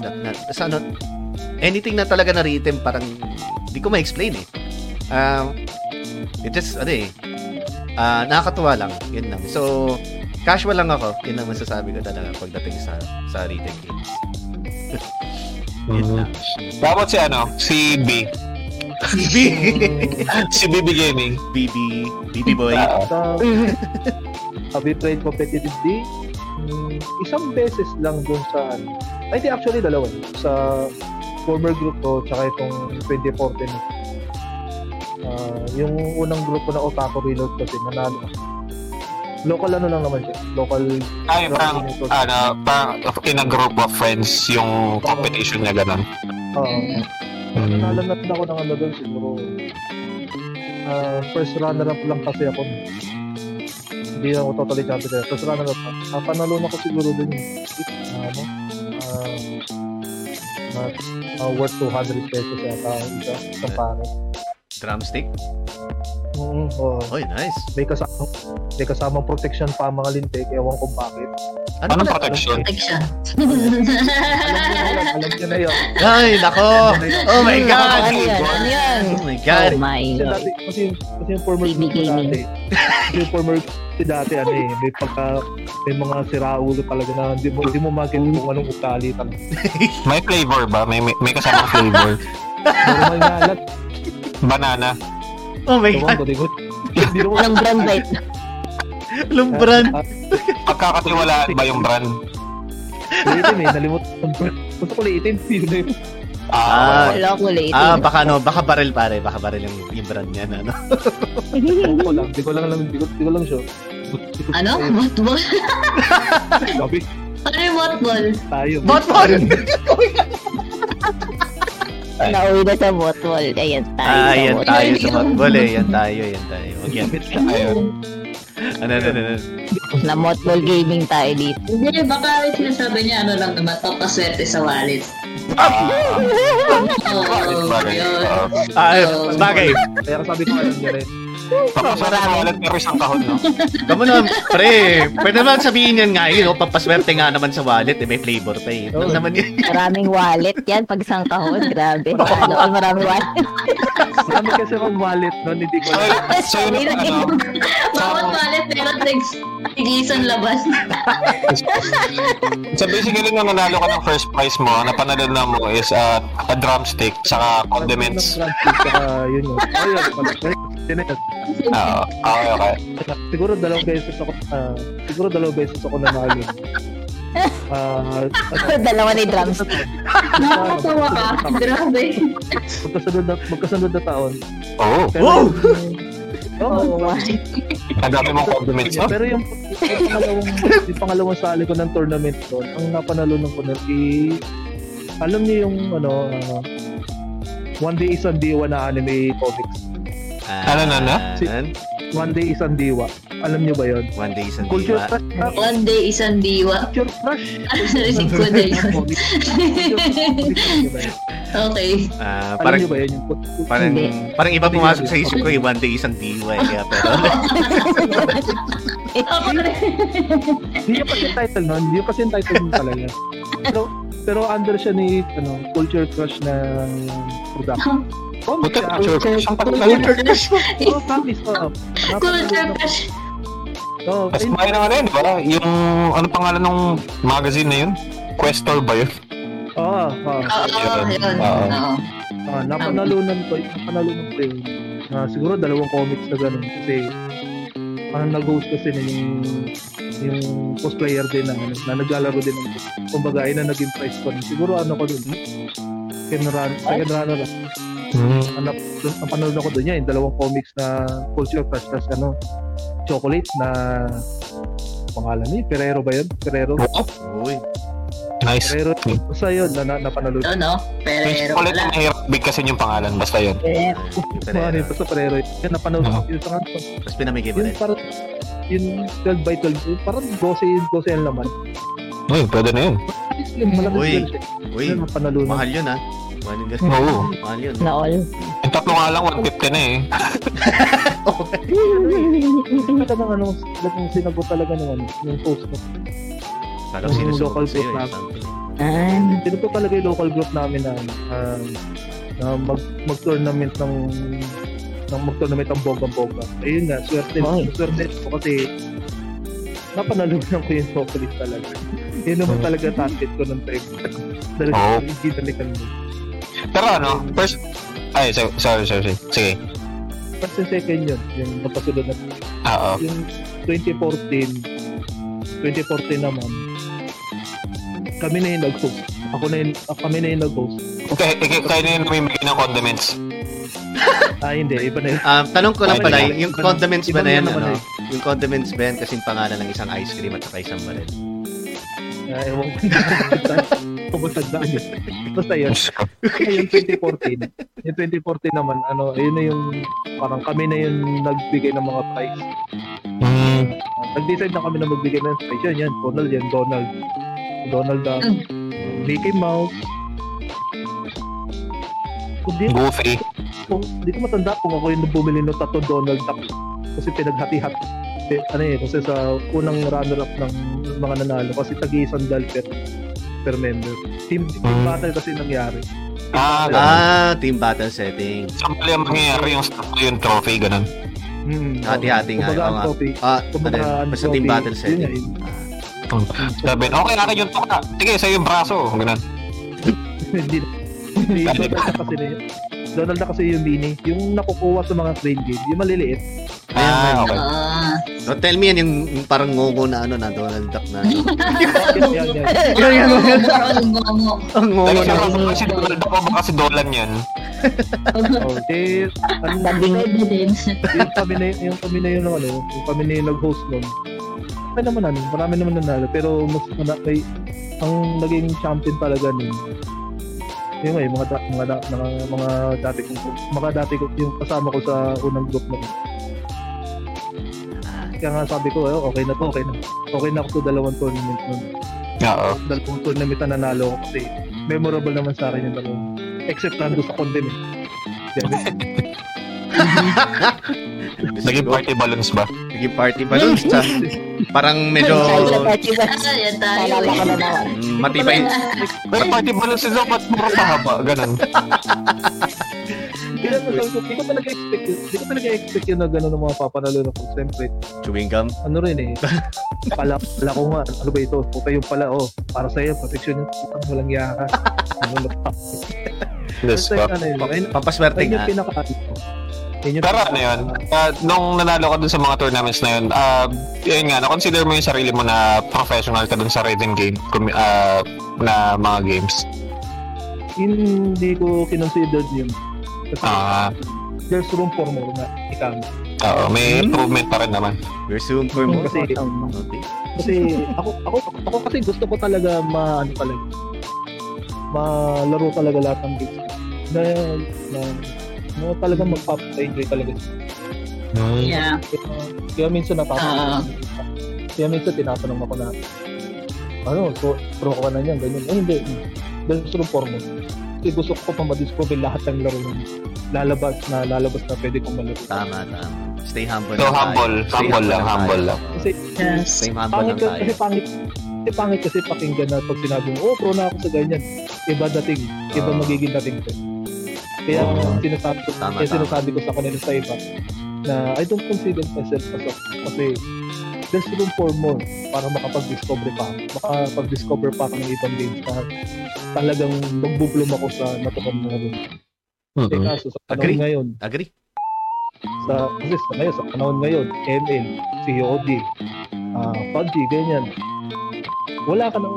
Anything na talaga na rhythm, parang di ko ma-explain eh. It just, nakakatuwa lang. Yun lang. So, casual lang ako. Yun ang masasabi ko talaga pagdating sa rhythm games. Yun lang. Dapat si B. Si BB Gaming. BB Boy. Have you played competitive D? Isang beses lang dun sa I think actually dalawa. Sa former group ko tsaka itong 2014. Yung unang group ko na Otaku Reload kasi nanalo. Local lang naman siya. Local. Ay, parang in a group of friends yung competition niya ganun. Nalanat na ako ng doon siguro. First runner-up lang kasi ako. Hindi na ako totally champion. First runner-up. Panalo na ko siguro doon. Worth $200 yata isa sa pare. Drumstick? Oo. Oy, nice. May kasamang protection pa mga lintik. Ewan kung bakit. Anong protection? Alam niyo na yun. Ay, nako! Oh my God! Oh my God! Kasi yung former group dati. May mga siraulo talaga na hindi mo mag-get kung anong utalitan. May flavor ba? May kasamang flavor? Normal na alat. Banana. Oh my God. Walang brand ba ito? Walang brand. Pagkakatiwalaan ba yung brand? Liitin eh. Nalimutan yung brand. Gusto ko liitin. Baka baril pare. Baka baril yung brand niya. Di ko lang sure. Ano? Botball? Gabi. Ano yung botball? Botball! Nauwi na sa botball. Ayan tayo. Ayan tayo sa botball eh. Ayan tayo. Ano. Na botball gaming tayo dito. Hindi, baka yung sinasabi niya lang naman. Papaswerte sa wallet. Bagay. Kaya kasabi ko alam niya rin. Papaswerte sa wallet pero isang kahon, no? Tama naman, pre. Pwede naman sabihin yan nga yun, papaswerte nga naman sa wallet. May flavor pa eh. Maraming wallet yan pag isang kahon. Grabe. Maraming wallet. Marami kasi kong wallet nun. Hindi ko lang. Bawat wallet pero nag-iisang labas. So basically, nung nanalo ka ng first prize mo, na panalala mo is a drumstick saka condiments. Yun. Okay. Siguro dalawang beses ako nanalo. Dalawa na yung drumstick. Nakakatawa ka. Grabe. Magkasunod na taon. Oh! Wow! Oh my. Ang dami mong compliments. Pero yung pangalawang sali ko ng tournament doon, ang napanalunan ko na alam niyo yung One Day is a Diwa na anime comics. Ano na? One Day Isang Diwa. Alam nyo ba yun? One Day Isang Culture Diwa. Crush, One Day Isang Diwa. Culture Crush. Culture Crush. Okay. Alam nyo ba yun? Parang iba pumasok sa isip ko yung One Day Isang Diwa. Kaya pero... Hindi nyo kasi yung title nun. Hindi nyo kasi yung title nun talaga. Pero under siya ni Culture Crush na production. Oh, Culture Crush. Mas may naman yun, di ba? Yung, ano pangalan ng magazine na yun? Questor ba yun? Oo. Oo, napanalunan ko yun. Siguro dalawang comics na gano'n. Kasi, nag-host kasi na yung cosplayer din na naglalaro din. Kumbaga, yun na naging prize ko. Siguro ano ko dun? Second runner. Ang panood ako doon niya, yung dalawang comics na Culture Crush, tas chocolate na pangalan niya, Ferrero ba yun? Ferrero? Oh, uy. Nice. Ferrero. Basta yun, napanood. No, Ferrero. Chocolate na Arabic kasi yung pangalan, basta yun. Ferrero. Basta Ferrero yun. Yan, napanood ako. Tapos pinamigay mo rin. Yung 12 by 12, parang 12 yung laman. Uy, pwede na yun. Uy, mahal yun ah. Mahal yun. Na all. Yung tatlo nga lang, 150 na eh. Okay. Ito na anong sinagot talaga naman, yung post mo. Talagang sinusugot sa'yo eh, something. Sinusugot talaga yung local group namin na mag-tournament ng boga-boga. Ayun nga, swerte ko kasi napanalunan ko yung chocolate talaga. Yun naman talaga target ko ng time. Talagang hindi talaga naman. Pero sorry. Sige. First and second yun, yung napasunod na. Oo. Yung 2014 naman, kami na yung nag-host. Kami na yung nag-host. Okay, kayo na yung namimigay ng condiments. Hindi, iba na yun. Tanong ko lang pala, yung condiments ba na yan, ano? Yung condiments ba yan kasing pangalan ng isang ice cream at saka isang baril? Ewan ko na. Pagtandaan yun. Basta yun. Yung 2014. Yung 2014 naman, yun na yung, parang kami na yung nagbigay ng mga prize. Nag-decide na kami na magbigay ng prize. Yan, Donald. Donald Duck. Mickey Mouse. Goofy. Hindi ko matanda kung ako yung bumili ng tatlong Donald Duck. Kasi pinaghati-hati. Kasi sa unang runner-up ng mga nanalo, kasi tag-iisandal per member. Team battle kasi nangyari. Team battle setting. Saan pala yung mangyayari yung stuff, yung trophy, ganun? Hati-hati nga. Kumbaga ang trophy. Basta team battle setting. Sabi, okay, natin yung toka. Sige, sa'yo yung braso. Ganun. Hindi na. Donald na kasi yung mini. Yung nakukuha sa mga train game, yung maliliit. Okay. So tell me yan yung parang ngogo na na Donald Duck na. Ang ngogo na. Si Donald Duck o baka si Dolan yan. Okay. Yung kami na yung nag-host nun. Marami naman nanalo. Pero mas manakay. Ang naging champion talaga nun. Yung mga dati kong yung kasama ko sa unang group nun. Kaya nga sabi ko, okay na to. Okay na ako to dalawang tournament nun. Oo. Dalawang tournament na nanalo ko kasi memorable naman sa akin yung dalawang. Except nando sa condemn. Naging party balloons ba? Naging party balloons. Parang medyo... Matibay. May party balloons nito, ba't mura pahaba? Ganun. Hindi ko talaga expect yun na gano'n ng mga papanalunan ko. Siyempre. Chewing gum? Ano rin eh. Pala ko nga. Ano ba ito? Okay yung pala. Oh, para sa'yo. Protection yun. Walang yaka. Papaswerte nga. Pero ano yun? Nung nanalo ka dun sa mga tournaments na yun, yun nga, na-consider mo yung sarili mo na professional ka dun sa rhythm game na mga games? Hindi ko kinonsidered yun. Kasi there's room for more na ikang. Oo, may improvement pa rin naman. There's room for more. Kasi ako kasi gusto ko talaga malaro talaga lahat ng games. Na talaga magpapa-enjoy talaga. Yeah. Kaya minsan natatanong. Kaya minsan tinatanong ako na, ano, so, pro ka na niyan, ganyan. Ay, hindi. Dahil gusto ng format. Kasi gusto ko pa madiscover lahat ng laro ng lalabas na pwede kong malaro. Tama. Stay humble. So, humble lang. Kasi, pangit kasi pakinggan na pag sinabing, oh, pro na ako sa ganyan. Iba magiging dating ko. Kaya sinasabi ko sa kanila sa iba na I don't consider myself as a, kasi there's room for more para makapag-discover pa ako ng ibang games na talagang magbublom ako sa natutunan na rin. Mm-hmm. Kaso sa panahon ngayon, sa panahon ngayon, ML, COD, PUBG, ganyan. Wala kang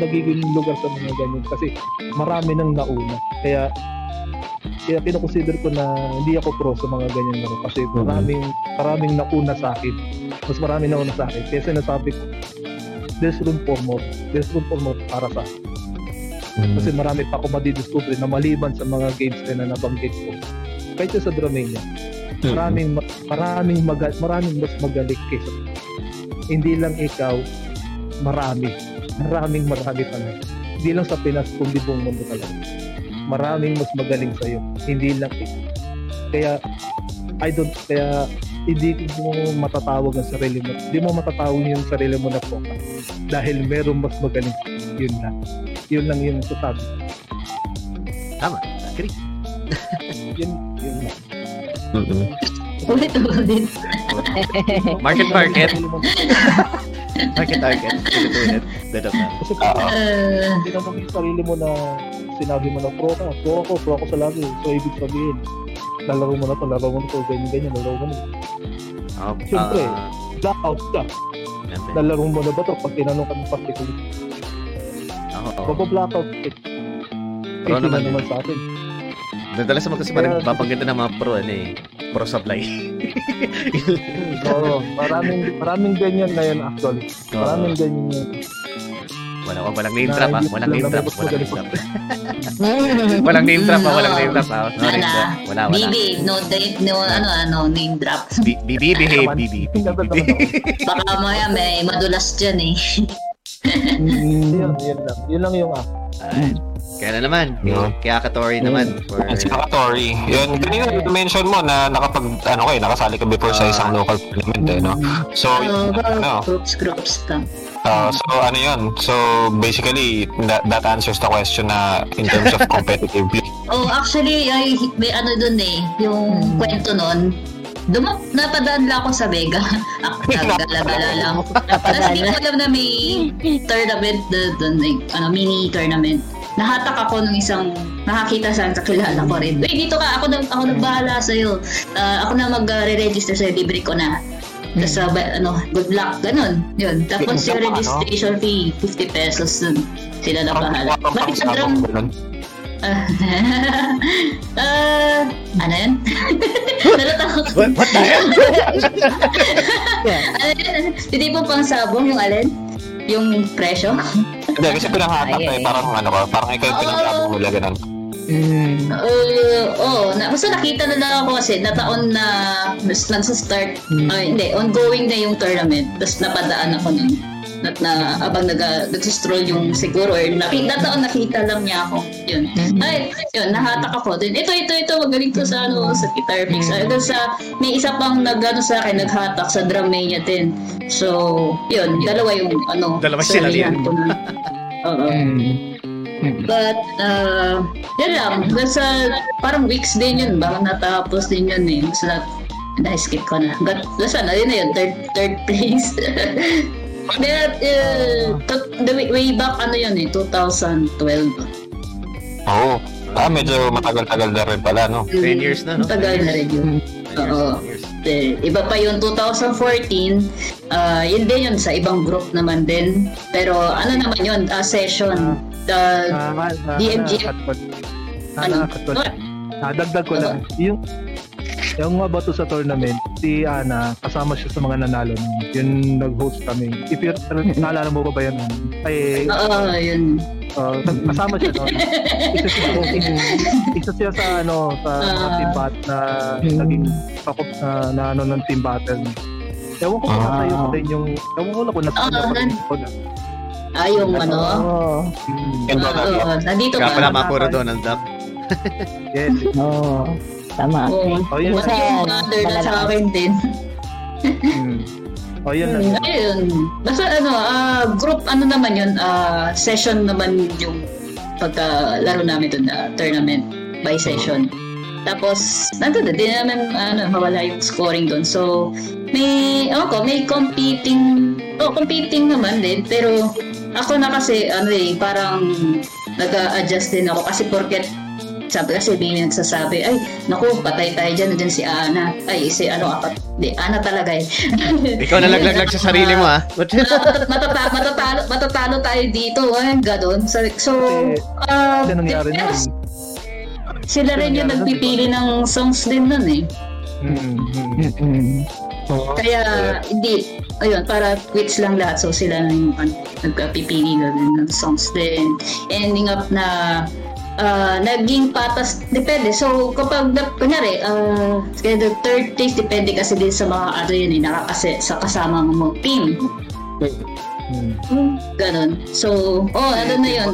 magiging lugar sa mga ganyan kasi marami nang nauna. Kaya kinoconsider ko na hindi ako pro sa mga ganyan na kasi maraming nauna sa akin. Mas marami nauna sa akin kasi nasabi ko there's room for more para sa akin. Kasi marami pa ako madidiscover na maliban sa mga games na nabanggit ko. Kahit sa DrumMania, maraming mas magaling kaysa. Hindi lang ikaw, maraming pa na. Hindi lang sa Pinas, kundi buong mundo talaga. Maraming mas magaling sa'yo, hindi lang ikaw. Kaya hindi mo matatawag ang sarili mo. Hindi mo matatawag yung sarili mo na po. Dahil meron mas magaling sa'yo. Yun lang. Yun lang yung sasabi. Tama, agree. yun lang. Ulit. Market. Market. Ulit. Kasi hindi naman yung sarili mo na sinabi mo na pro ako sa lagi. So, ibig sabihin, lalaro mo na to, ganyan, lalaro mo na. Siyempre, blackout ka. Lalaro mo na ba to? Pag tinanong ka ng particular. Pagpa-blackout ka. Pro naman sa atin. Nadalas naman kasi parang mapaganda ng mga pro, pro supply. Oo, maraming ganyan ngayon actually. Maraming ganyan ngayon. Walang name trap. Walang name trap. Wala. Name trap. BB behave. Baka maya may madulas dyan eh. Yun lang yung app. Kaya na naman, kaya Akatori naman. Si Akatori, yun, ganyan mention mo na nakasali ka before sa isang local tournament no? So, groups ka. So basically, that answers the question na in terms of competitively. Oh, actually, yung kwento nun, napadaan lang ako sa Vega. Napadaan lang. Tapos hindi ko alam na may tournament doon, mini tournament. Nahatak ako ng isang nakakita sa kakilala ko rin. Hey, dito ka, ako na bahala sa iyo. Ako na magre-register sa libre ko na. Tapos good luck ganun. Yun. Tapos yung registration fee 50 pesos dun. Sila na bahala. Bakit sa drum? Ano yan? What the hell? Hindi po pang sabong yung alin? Yung presyo? Hindi, kasi pinahatak na parang ikaw yung pinagkabong hula, ganun. Basta nakita na lang ako kasi nataon na nagsastart, ongoing na yung tournament. Tapos napadaan ako nun. Abang nagsastroll yung siguro or nakita lang niya ako. Yun. Yun, nahatak ako din. Ito, magaling to sa sa guitar mix. May isa pang sa akin, naghatak sa DrumMania din. So, yun, dalawa yung dalawa sila din. Oo. But, yun lang. Parang weeks din yun. Baka natapos din yun eh. Na-skip ko na. But, yun na yun. Third place. The way back 2012. Oh, medyo matagal-tagal na rin pala, no? 10 years na, no? Matagal na rin yun. Oo. Iba pa yung 2014, yun din yun sa ibang group naman din. Pero naman yun, session. DMG. Nakadagdag ko lang. Yung Yung mabato sa tournament, si Ana, kasama siya sa mga nanalo. Yun, nag-host kami. If you're, naalala mo ba yun? Ay, yun. Kasama siya doon. Isa siya sa ano sa timbat na naging sakop na ano ng team battle. Ewan ko kung nasa yung din yung ewan ko lang kung nasa yung yung ano. Nandito ka. Kaya pala mapuro doon ang dap. Yes. Oo. Tama. Kasi yung brother na sa akin din. Oh, yun lang. Ayun. Basta ano, group ano naman yun, session naman yung pagkalaro namin doon na tournament by session. Tapos, nandun din naman ano, mawala yung scoring doon. So, may competing, competing naman din. Pero, ako na kasi, ano eh, parang nag-adjust din ako. Kasi porket, sabi kasi biglang nagsasabi, ay, naku, patay tayo dyan, nandiyan si Ana. Ay, si ano, Ana talaga eh. Ikaw nalaglaglag sa sarili mo ah. Matatalo tayo dito, eh, gano'n. So, sila rin yung nagpipili ng songs din nun eh. Kaya, hindi, ayun, para quits lang lahat. So, sila yung nagpipili na rin ng songs din. Ending up na, naging patas, depende. So, kapag, kunyari, the third place, depende kasi din sa mga, ano yun, nakakase sa kasamang mong team. Ganon. So, ano na yun.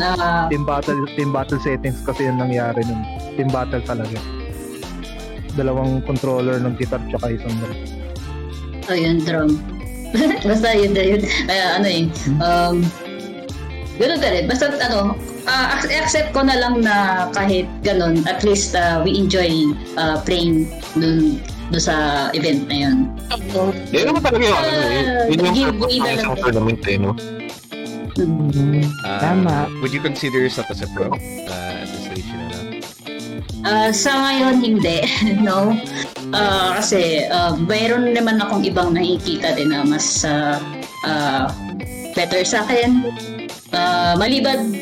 Team battle settings kasi yun nangyari nun. Team battle talaga. Dalawang controller ng guitar tsaka isang drum. Ayun, drum. Basta yun. Ano yun. Ganun ka rin. Basta, ano, accept ko na lang na kahit ganun, at least we enjoy playing dun sa event na yun. Hindi naman talaga yun. Yun yung isang tournament eh, no? Tama. Would you consider yourself as a pro at this stage na lang? Sa ngayon, hindi. No? Kasi, mayroon naman akong ibang nakikita din na mas better sa akin. Maliban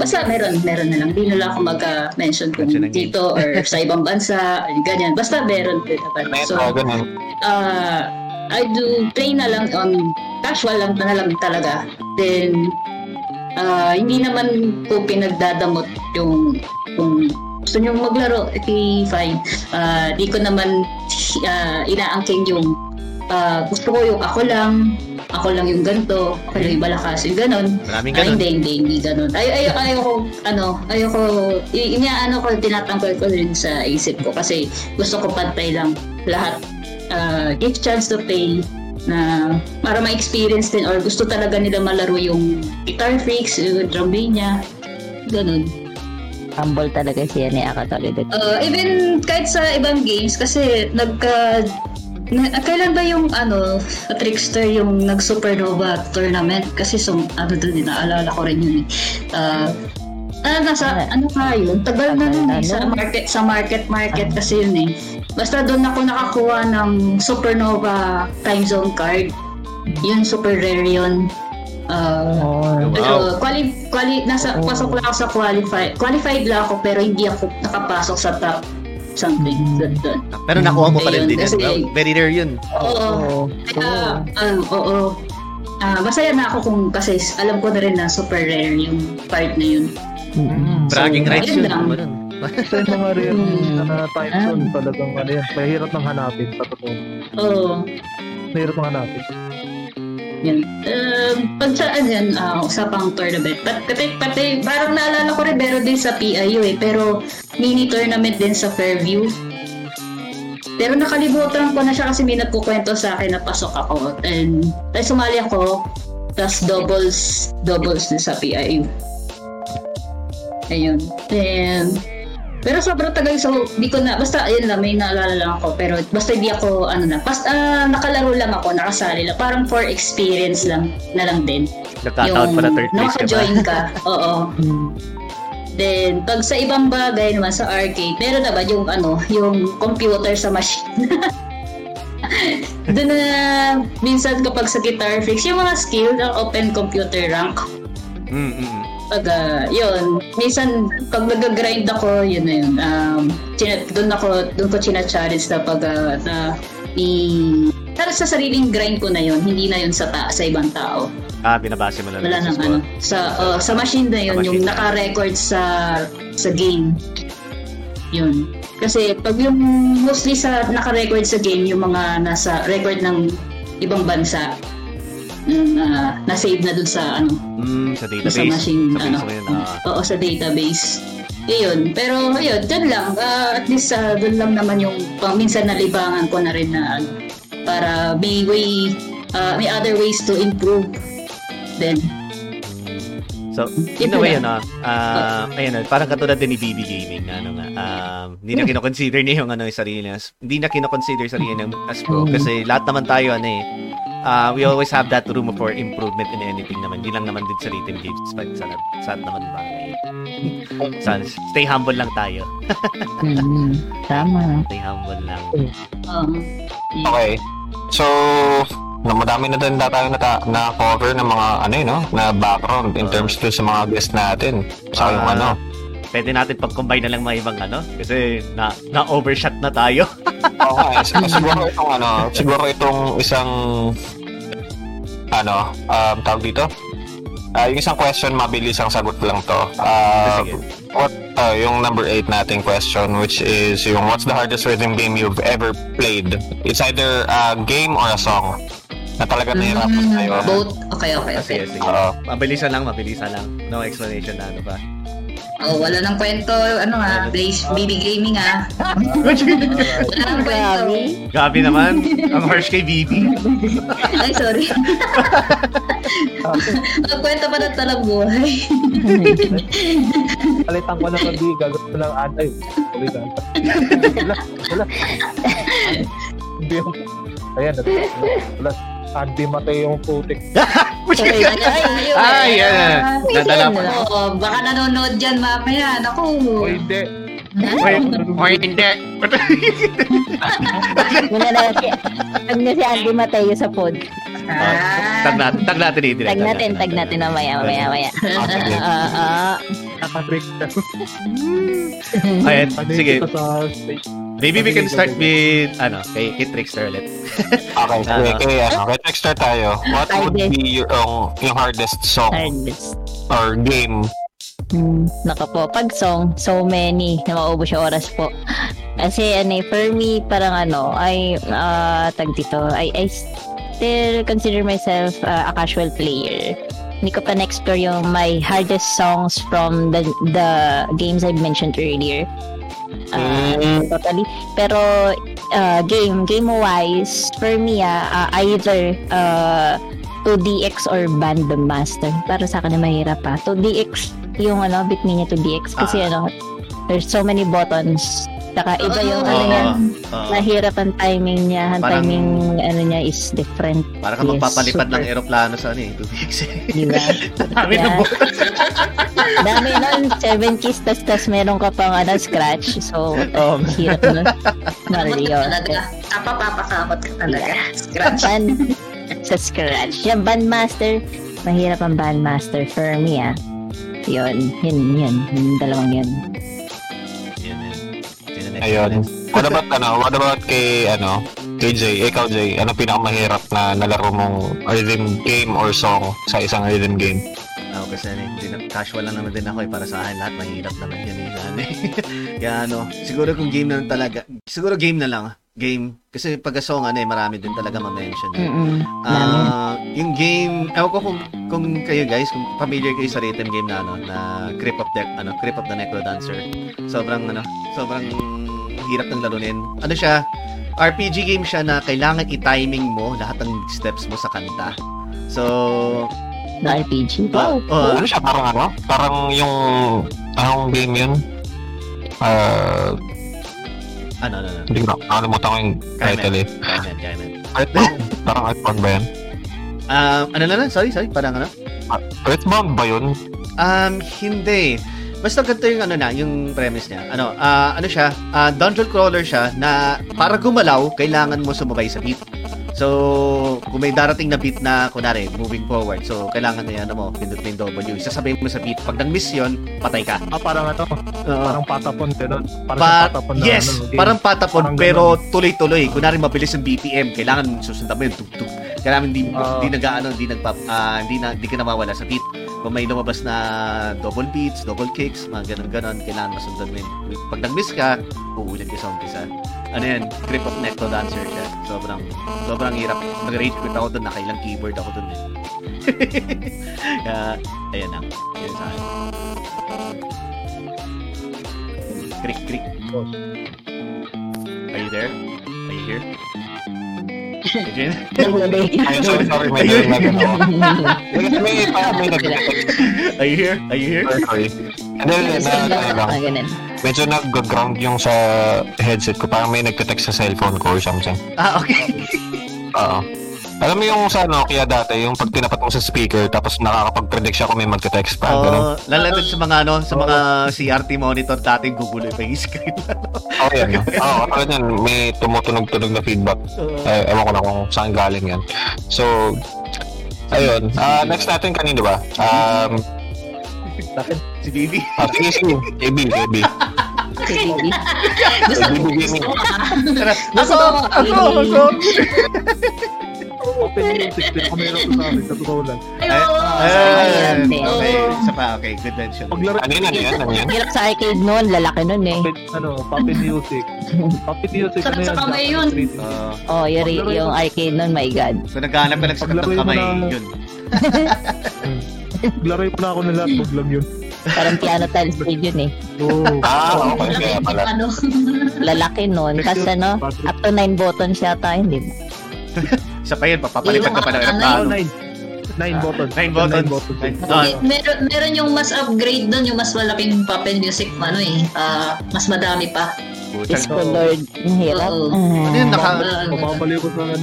basta meron na lang, di na lang ako mag-mention kung dito or sa ibang bansa ganyan, basta meron din naman. So I do play na lang on casual lang na lang talaga, then hindi naman ko pinagdadamot yung kung gusto nyo maglaro, okay, fine. Di ko naman inaangking yung gusto ko yung ako lang yung ganito, ako lang yung balakas, yung ganon. Maraming ganon. Hindi ganon. Ayoko, tinatanggol ko rin sa isip ko kasi gusto ko pantay lang lahat. Give chance to play na para ma-experience din or gusto talaga nila malaro yung Guitar Freaks, yung DrumMania, ganon. Humble talaga siya ni Akatori. Even kahit sa ibang games kasi kailan ba yung Trickster yung nag-Supernova tournament? Kasi doon, naalala ko rin yun eh. Yun? Tagal na nun eh. Sa market kasi yun eh. Basta doon ako nakakuha ng Supernova Timezone card. Yun, super rare yun. Pero pasok lang ako sa qualified. Qualified lang ako pero hindi ako nakapasok sa top something doon. Pero nakuha mo pala din kasi, yan. Very rare yun. Oo. Masaya na ako kung kasi alam ko na rin na super rare yung part na yun. Bragging rights yun. Basta yung mga rare na time zone talagang mahirap nang hanapin sa totoo. Oo. Mahirap nang hanapin. Yan. Pag saan yan, usapang tournament. Pati, parang naalala ko rin, pero din sa PIU eh. Pero, mini tournament din sa Fairview. Pero nakalimutan ko na siya kasi may nagkukwento sa akin na pasok ako. And, sumali ako, tapos doubles din sa PIU. Ayun. And, pero sobrang tagal, so di ko na, basta ayun lang, may naalala lang ako, pero basta di ako, nakalaro lang ako, nakasali lang, parang for experience lang, na lang din. Nag-out pala third place ka ba? Naka-join ka, oo. Then, pag sa ibang bagay naman, sa arcade, meron na ba yung yung computer sa machine? Doon na, minsan kapag sa Guitar Freaks, yung mga skill, ng open computer rank. Kumbaga, yun, minsan pag nag-grind ako, yun na yun. Doon ko china-challenge na pag para sa sariling grind ko na yun, hindi na yun sa ibang tao. Binabase mo na lang sa machine na yun, yung naka-record sa game. Yun. Kasi pag yung mostly sa naka-record sa game, yung mga nasa record ng ibang bansa, na-save na dun sa sa database, sa machine, sa database. Iyon, pero ayun, dun lang, at least dun lang naman yung minsan nalibangan ko na rin na para may other ways to improve then. So, in a way, ayun, parang katulad din ni BB Gaming, hindi na kino-consider niya yung sarili ng as pro, kasi lahat naman tayo, we always have that room for improvement in anything naman. Di lang naman din sa written games, but sa naman ba? So, stay humble lang tayo. Tama. Stay humble lang. Okay. So, madami na din tayo na cover ng mga na background in terms to sa mga guests natin. So, pwede natin pag-combine na lang mga ibang kasi na-overshot na tayo. Okay, siguro itong isang tawag dito? Yung isang question, mabilis ang sagot lang to. Yung number 8 nating question, which is yung what's the hardest rhythm game you've ever played? It's either a game or a song. Na talaga nahirapan tayo. Both? Okay. Mabilisan lang. No explanation na ba? Wala nang kwento, BB Gaming wala nang kwento. Gabi naman, ang harsh kay BB. Ay, sorry. Kwento pa ng talang buhay. Palitan ko lang BB, gagawin ko lang atay. Ayan, Andi matay yung putik. Nadala pa. Baka nanonood dyan mamaya. Naku. O hindi. O hindi. Muna natin. Tag na si Andi Mateo sa pod. Tag natin mamaya. Ayan, sige. Maybe we can start with kay Trickster ulit. Okay, Trickster tayo. What would be your hardest song or game? Naka po, pag song, so many na maubos yung oras po. Kasi for me parang I still consider myself a casual player. Hindi ko pa na-explore yung my hardest songs from the games I've mentioned earlier. Totally. Pero game-wise, for me either 2DX or Bandmaster. Para sa akin mahirap pa. 2DX yung Beatmania 2DX kasi there's so many buttons. Saka iba yung mahirap ang timing niya. Ang timing niya is different. Para kang magpapalipad ng eroplano sa DDX. Di ba? Dami ng butas. Dami nun. 7 keys, tas meron ka pang scratch. So, hirap nun. Marili yun. Kapapapakabot ka talaga. Scratch. Sa scratch. Yung Bandmaster, mahirap ang Bandmaster for me Yun. Yung dalawang yun. Ayun. What about kay KJ? Ikaw, Jay, pinakamahirap na nalaro mong rhythm game or song sa isang rhythm game? Kasi casual lang naman din ako para sa akin lahat mahirap naman yan Kaya siguro kung game na talaga, siguro game na lang. Game. Kasi pag-song, marami din talaga ma-mention. Yung game, ewan ko kung kayo guys, kung familiar kayo sa rhythm game na na Crypt of the Necrodancer. Sobrang hirap ng laruin. Siya, RPG game siya na kailangan i-timing mo lahat ng steps mo sa kanta. So, na RPG. Siya parang yung anong game yun? Hindi ko nakalimutan ko yung title Parang Earthbound ba yan? Sorry. Parang Earthbound ba yun? Hindi. Basta ganito yung yung premise niya. Dungeon crawler siya na para gumalaw, kailangan mo sumabay sa beat. So, kung may darating na beat na, kunwari, moving forward, so, kailangan na yan, ano mo, pindot na yung W. Sasabihin mo sa beat, pag nang-miss yun, patay ka. Ah, parang ito. Parang patapon, gano'n. Parang patapon na, yes, ano, parang patapon, parang pero ganun. Tuloy-tuloy. Kunwari, mabilis ang BPM, kailangan susundan mo yung tug-tug. Kailangan hindi ka namawala sa beat. Kung may lumabas na double beats, double kicks, mga ganun-ganun, kailangan masundan mo yun. Pag nang-miss ka, uulit ka sa umpisa. Ano yan, grip of neck to dancer siya. Sobrang hirap. Nag-rage quit ako doon, nakailang keyboard ako doon. Kaya, ayan lang. Ayan sa akin. Krik. Are you there? Are you here? Adrian? I'm sorry. Are you here? Ano, medyo nag-ground yung sa headset ko. Parang may nagka-text sa cellphone ko or something. Ah, okay. Oo. Alam mo yung sa Nokia dati, yung pag tinapat mo sa speaker, tapos nakakapag-predict siya kung may magka-text pa. Oo, lalo sa mga, sa mga CRT monitor dati, guguloy pa yung screen. Oo, yan. Oo, alam yan. May tumutunog-tunog na feedback. Ewan ko na kung saan galing yan. So, ayun. Next natin kanina ba? Bakit? Si Baby? Sige. Baby. Gusto ko. Open yung picture. Kamera ko sa amin. Sa totoo lang. Okay. Isa pa. Okay. Good mention. Ano yan? Hirap sa arcade noon. Lalaki noon eh. Puppet music. Sarap sa kamay yun. Oh, yung arcade noon. My God. So, naghahanap ka nagsakat ng kamay. Yun. Glaray pa na ako na lahat, pag lang yun. Parang piano tiles din yun eh. Oh. Okay. Lalaki nun. Tapos up to 9 buttons yata, hindi ba? Isa pa yun, papapalipat ka pa ng piano. 9 buttons. Meron yung mas upgrade dun, yung mas malaking papel music, mas madami pa. Yes, oh Lord. Ang hirap. Ano yun? Papapaliw ko sa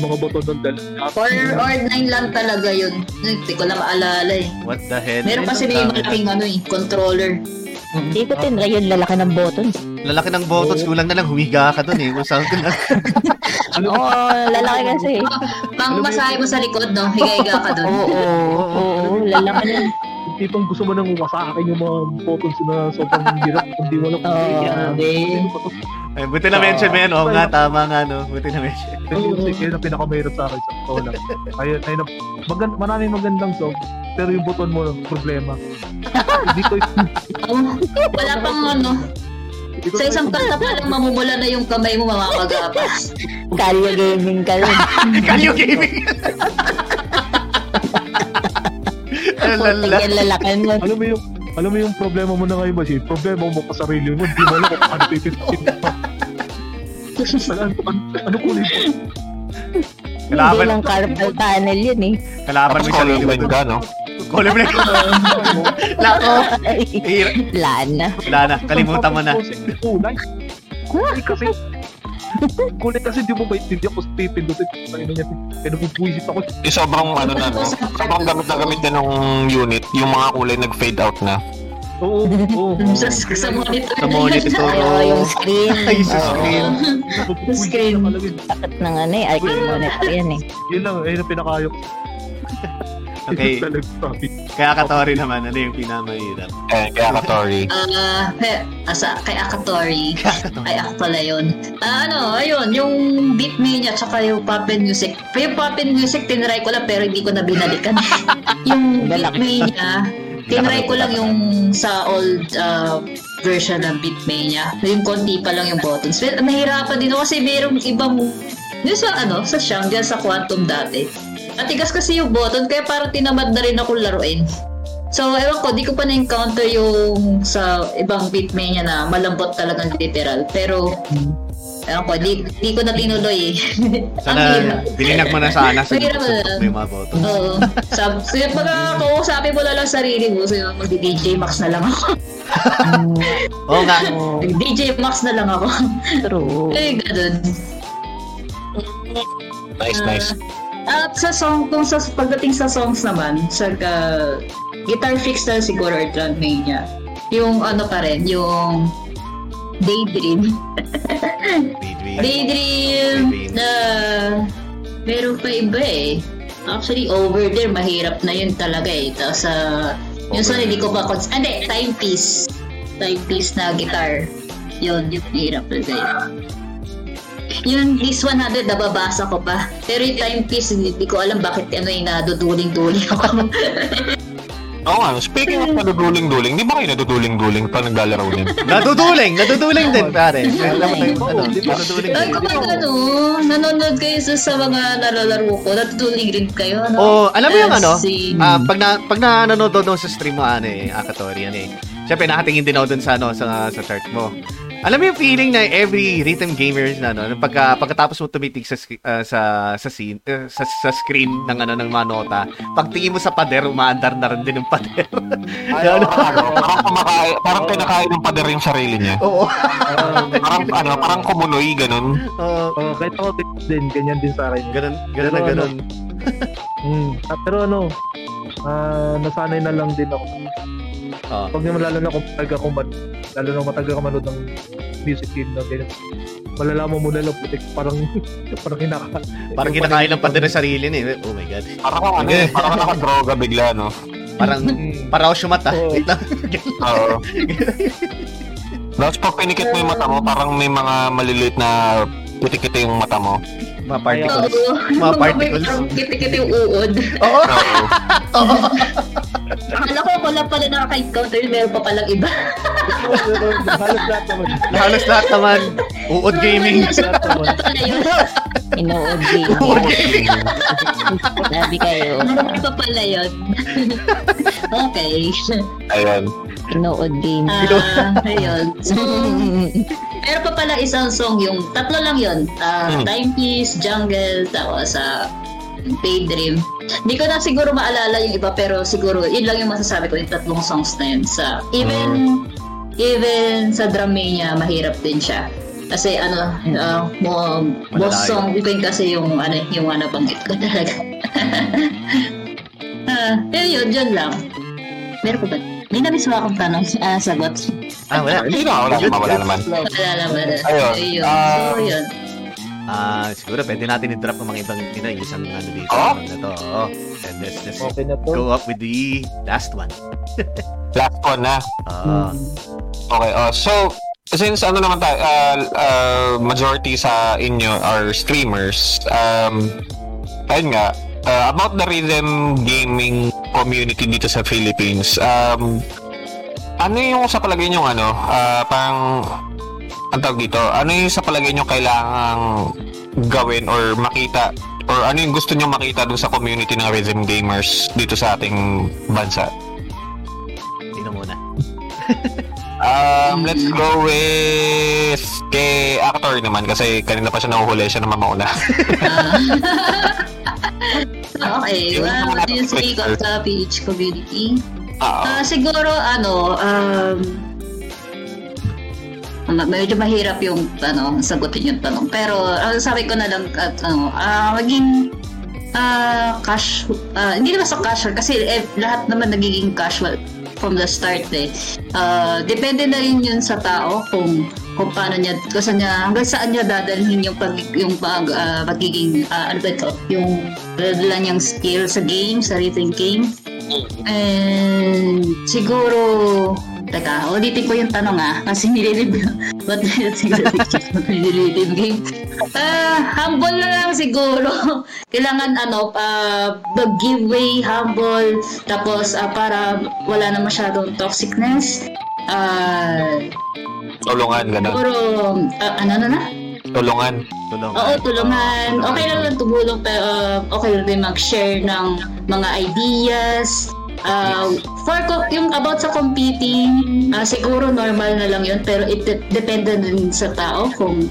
mga boton doon. Or 9 lang talaga yun. Hindi ko lang maalala eh. What the hell? Meron kasi may malaking controller. Hindi ko tinry yun. Lalaki ng buttons. Kulang na lang huwiga ka doon eh. Kung saan ko lang. Oo, lalaki kasi. Pangmasahe mo sa likod, no? Higa-higa ka doon. Oo, lalaki na. Tipong gusto mo nang umasa akin yung mga buttons na sobrang hirap hindi mo lang buti na mention mo yan. Oo nga, tama nga, no? Buti na mention. Yun ang pinakamayroon sa akin. Oo lang. Ayun. Maraming magandang song, pero yung button mo, problema. Hindi ko wala pang sa isang kanta pa lang mamumula na yung kamay mo, mamamagapas. Kalyo gaming ka yun. Kalyo gaming! Alam mo yung problema mo na ngayon ba siya? Problema mo pa sarili mo, hindi mo alam kung ano titin-tin pa. Ano kulay po? Hindi lang carpal tunnel yun eh. Kalaban mo yung sarili mo. Colorblind ka, no? Lako. Lana. Kalimutan mo na. Kulay kasi. Kulit kasi di mo maintindihan ko sa pipindutin ko sa inyo niya. Kaya nabubuisit ako. Sobrang gamit na gamit na ng unit. Yung mga kulay nag-fade out na. Oo. Sa monitor. Yung screen. Ay, sa screen. Screen. Takot na nga na eh. Arcade monitor yan eh. Yun lang. Ayun ang pinakayok. Okay. Kaya Akatori naman, ano yung pinamahirap? Kaya Akatori. Ay, ako pala yun. Yung Beatmania tsaka yung Puppet Music. Yung Puppet Music, tinry ko lang pero hindi ko na binalikan. Yung Beatmania, tinry ko lang yung sa old version ng Beatmania. Yung konti pa lang yung buttons. Pero nahirapan din ako kasi mayroong ibang... Yung sa Shang, dyan sa Quantum dati. Matigas kasi yung button, kaya parang tinamad na rin akong laruin. So, ewan ko, di ko pa na-encounter yung sa ibang Beatmania na malambot talagang literal. Pero, ewan ko, di ko na tinuloy eh. Sana, bilinag mo na sana sa mga button. Oo. So, pag kukusapin mo na lang sarili mo, so mag-DJMAX na lang ako. Oo nga. DJMAX na lang ako. True. Ay, ganun. Nice. At sa song, kung sa pagdating sa songs naman, sa GuitarFreaks na siguro or DrumMania, yung yung Daydream. Daydream na Meron pa iba eh. Actually, over there, mahirap na yun talaga eh. Tapos sa... Yung okay. Song hindi ko pa... Hindi, timepiece. Timepiece na guitar. Yun, yung mahirap talaga yun. Yung list 100, nababasa ko pa. Pero yung timepiece, hindi ko alam bakit ano yung naduduling-duling ako. Oo nga, speaking of naduduling-duling, di ba kayo naduduling-duling pa naglalaro din? Naduduling din, pare. Ay, kapag ano, nanonood kayo sa mga nalalaro ko, naduduling rin kayo, ano? Oo, alam mo yung ano, pag nanonood doon sa stream mo, ano eh, Akatori, ano eh. Siyempre, nakatingin din ako doon sa chart mo. Alam mo yung feeling na every rhythm gamers na, ano, pagkatapos mo tumitig sa scene, sa screen ng ano ng manota, pagtingin mo sa pader, umaandar na rin din ng pader. Ayaw, parang pinakain ng pader yung sarili niya. Oo. Parang kumunoy, ganun. Oo, kahit ako din, ganyan din sa akin. Ganun. Pero ano, nasanay na lang din ako. Pag naman lalo na kung matagal ka manood ng music game na ganyan, malalaman mo na lang putik, parang kinakain lang pati na sarili niya. Oh my god. Parang nakadroga bigla, no? Parang sumata. Wait lang. Oo. Tapos pag pinikit mo yung mata mo, parang may mga maliliit na putik-kita yung mata mo. Mga particles. Kitikit yung uod. Oo. Akala ko wala pala nakaka-encounter, meron pa palang iba. Halos lahat naman. Uod gaming. Inuod gaming. Uod gaming. Labi kayo. Ano pa pala yun? Okay. Ayun. Inuod gaming. Ayun. Meron pa pala isang song, yung tatlo lang yun. Timepiece, Jungle, tapos Daydream. Hindi ko na siguro maalala yung iba, pero siguro yun lang yung masasabi ko, yung tatlong songs na yun. Sa even sa DrumMania mahirap din siya. Kasi ano, boss song din kasi yung banggit ko talaga. Yun lang. Meron ko ba? May nabis mo akong tanong, sagot. Wala. Wala naman. Ayun. Siguro pwede natin i-drop ng mga ibang isang ano dito. Oh? And let's just go up with the last one. Last one na. Okay, so since ano naman tayo, majority sa inyo are streamers, ayun nga, about the rhythm gaming community dito sa Philippines, ano yung sa palagay nyo ano, pang tawag dito, ano yung sa palagay nyo kailangang gawin or makita, or ano yung gusto nyo makita dun sa community ng rhythm gamers dito sa ating bansa? Sino muna? Let's go with kay Akatori naman, kasi kanina pa siya nahuhuli, siya naman mauna. Okay, well, what do you say sa PH community? Siguro, medyo mahirap yung sagutin yung tanong, pero sabi ko na lang maging casual, hindi naman sa casual kasi lahat naman nagiging casual from the start eh. Depende na rin yun sa tao kung paano niya, kasi niya hanggang saan niya dadalhin yung skill sa game, sa rhythm game. And siguro, teka, ulitin ko yung tanong kasi nililib. But nililib game. Humble na lang siguro. Kailangan give way, humble, tapos para wala na masyadong toxicness. Tulungan ganun. Siguro, Tulungan. Oo, tulungan. Okay lang lang tumulong, pero okay lang din mag-share ng mga ideas. Yung about sa competing, siguro normal na lang yun, pero it dependent din sa tao kung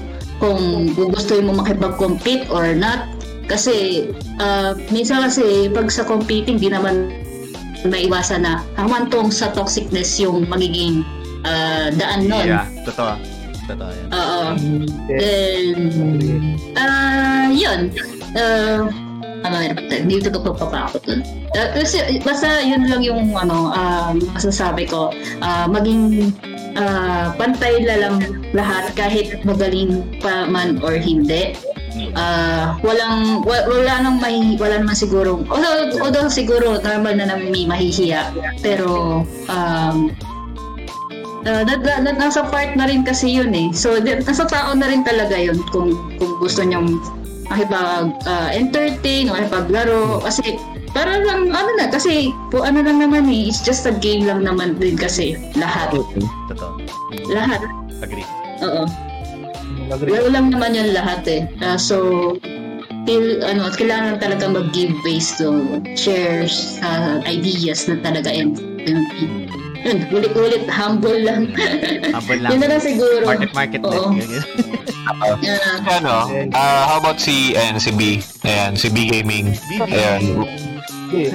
gusto mo makipag-compete or not. Kasi minsan kasi pag sa competing, di naman maiwasan na humantong sa toxicness yung magiging daan nun. Yeah, totoo. Oo. Dito ko papapakot dun. Basta yun lang yung masasabi ko. Maging pantay lang lahat, kahit magaling pa man or hindi. wala naman siguro, although siguro normal na naman may mahihiya, pero nasa part na rin kasi yun eh, so nasa tao na rin talaga yun kung gusto niyong makipag-entertain o makipaglaro, kasi para lang ano lang naman eh, it's just a game lang naman din kasi lahat. Totoo. Lahat. Agree. Oo. Laro lang naman yun lahat eh. So kailangan talaga mag-give base to shares, ideas na talaga and ulit-ulit, humble lang. Humble lang. Yun na lang siguro. Market din. How about si B? Ayan, si B Gaming. Ayan. Okay.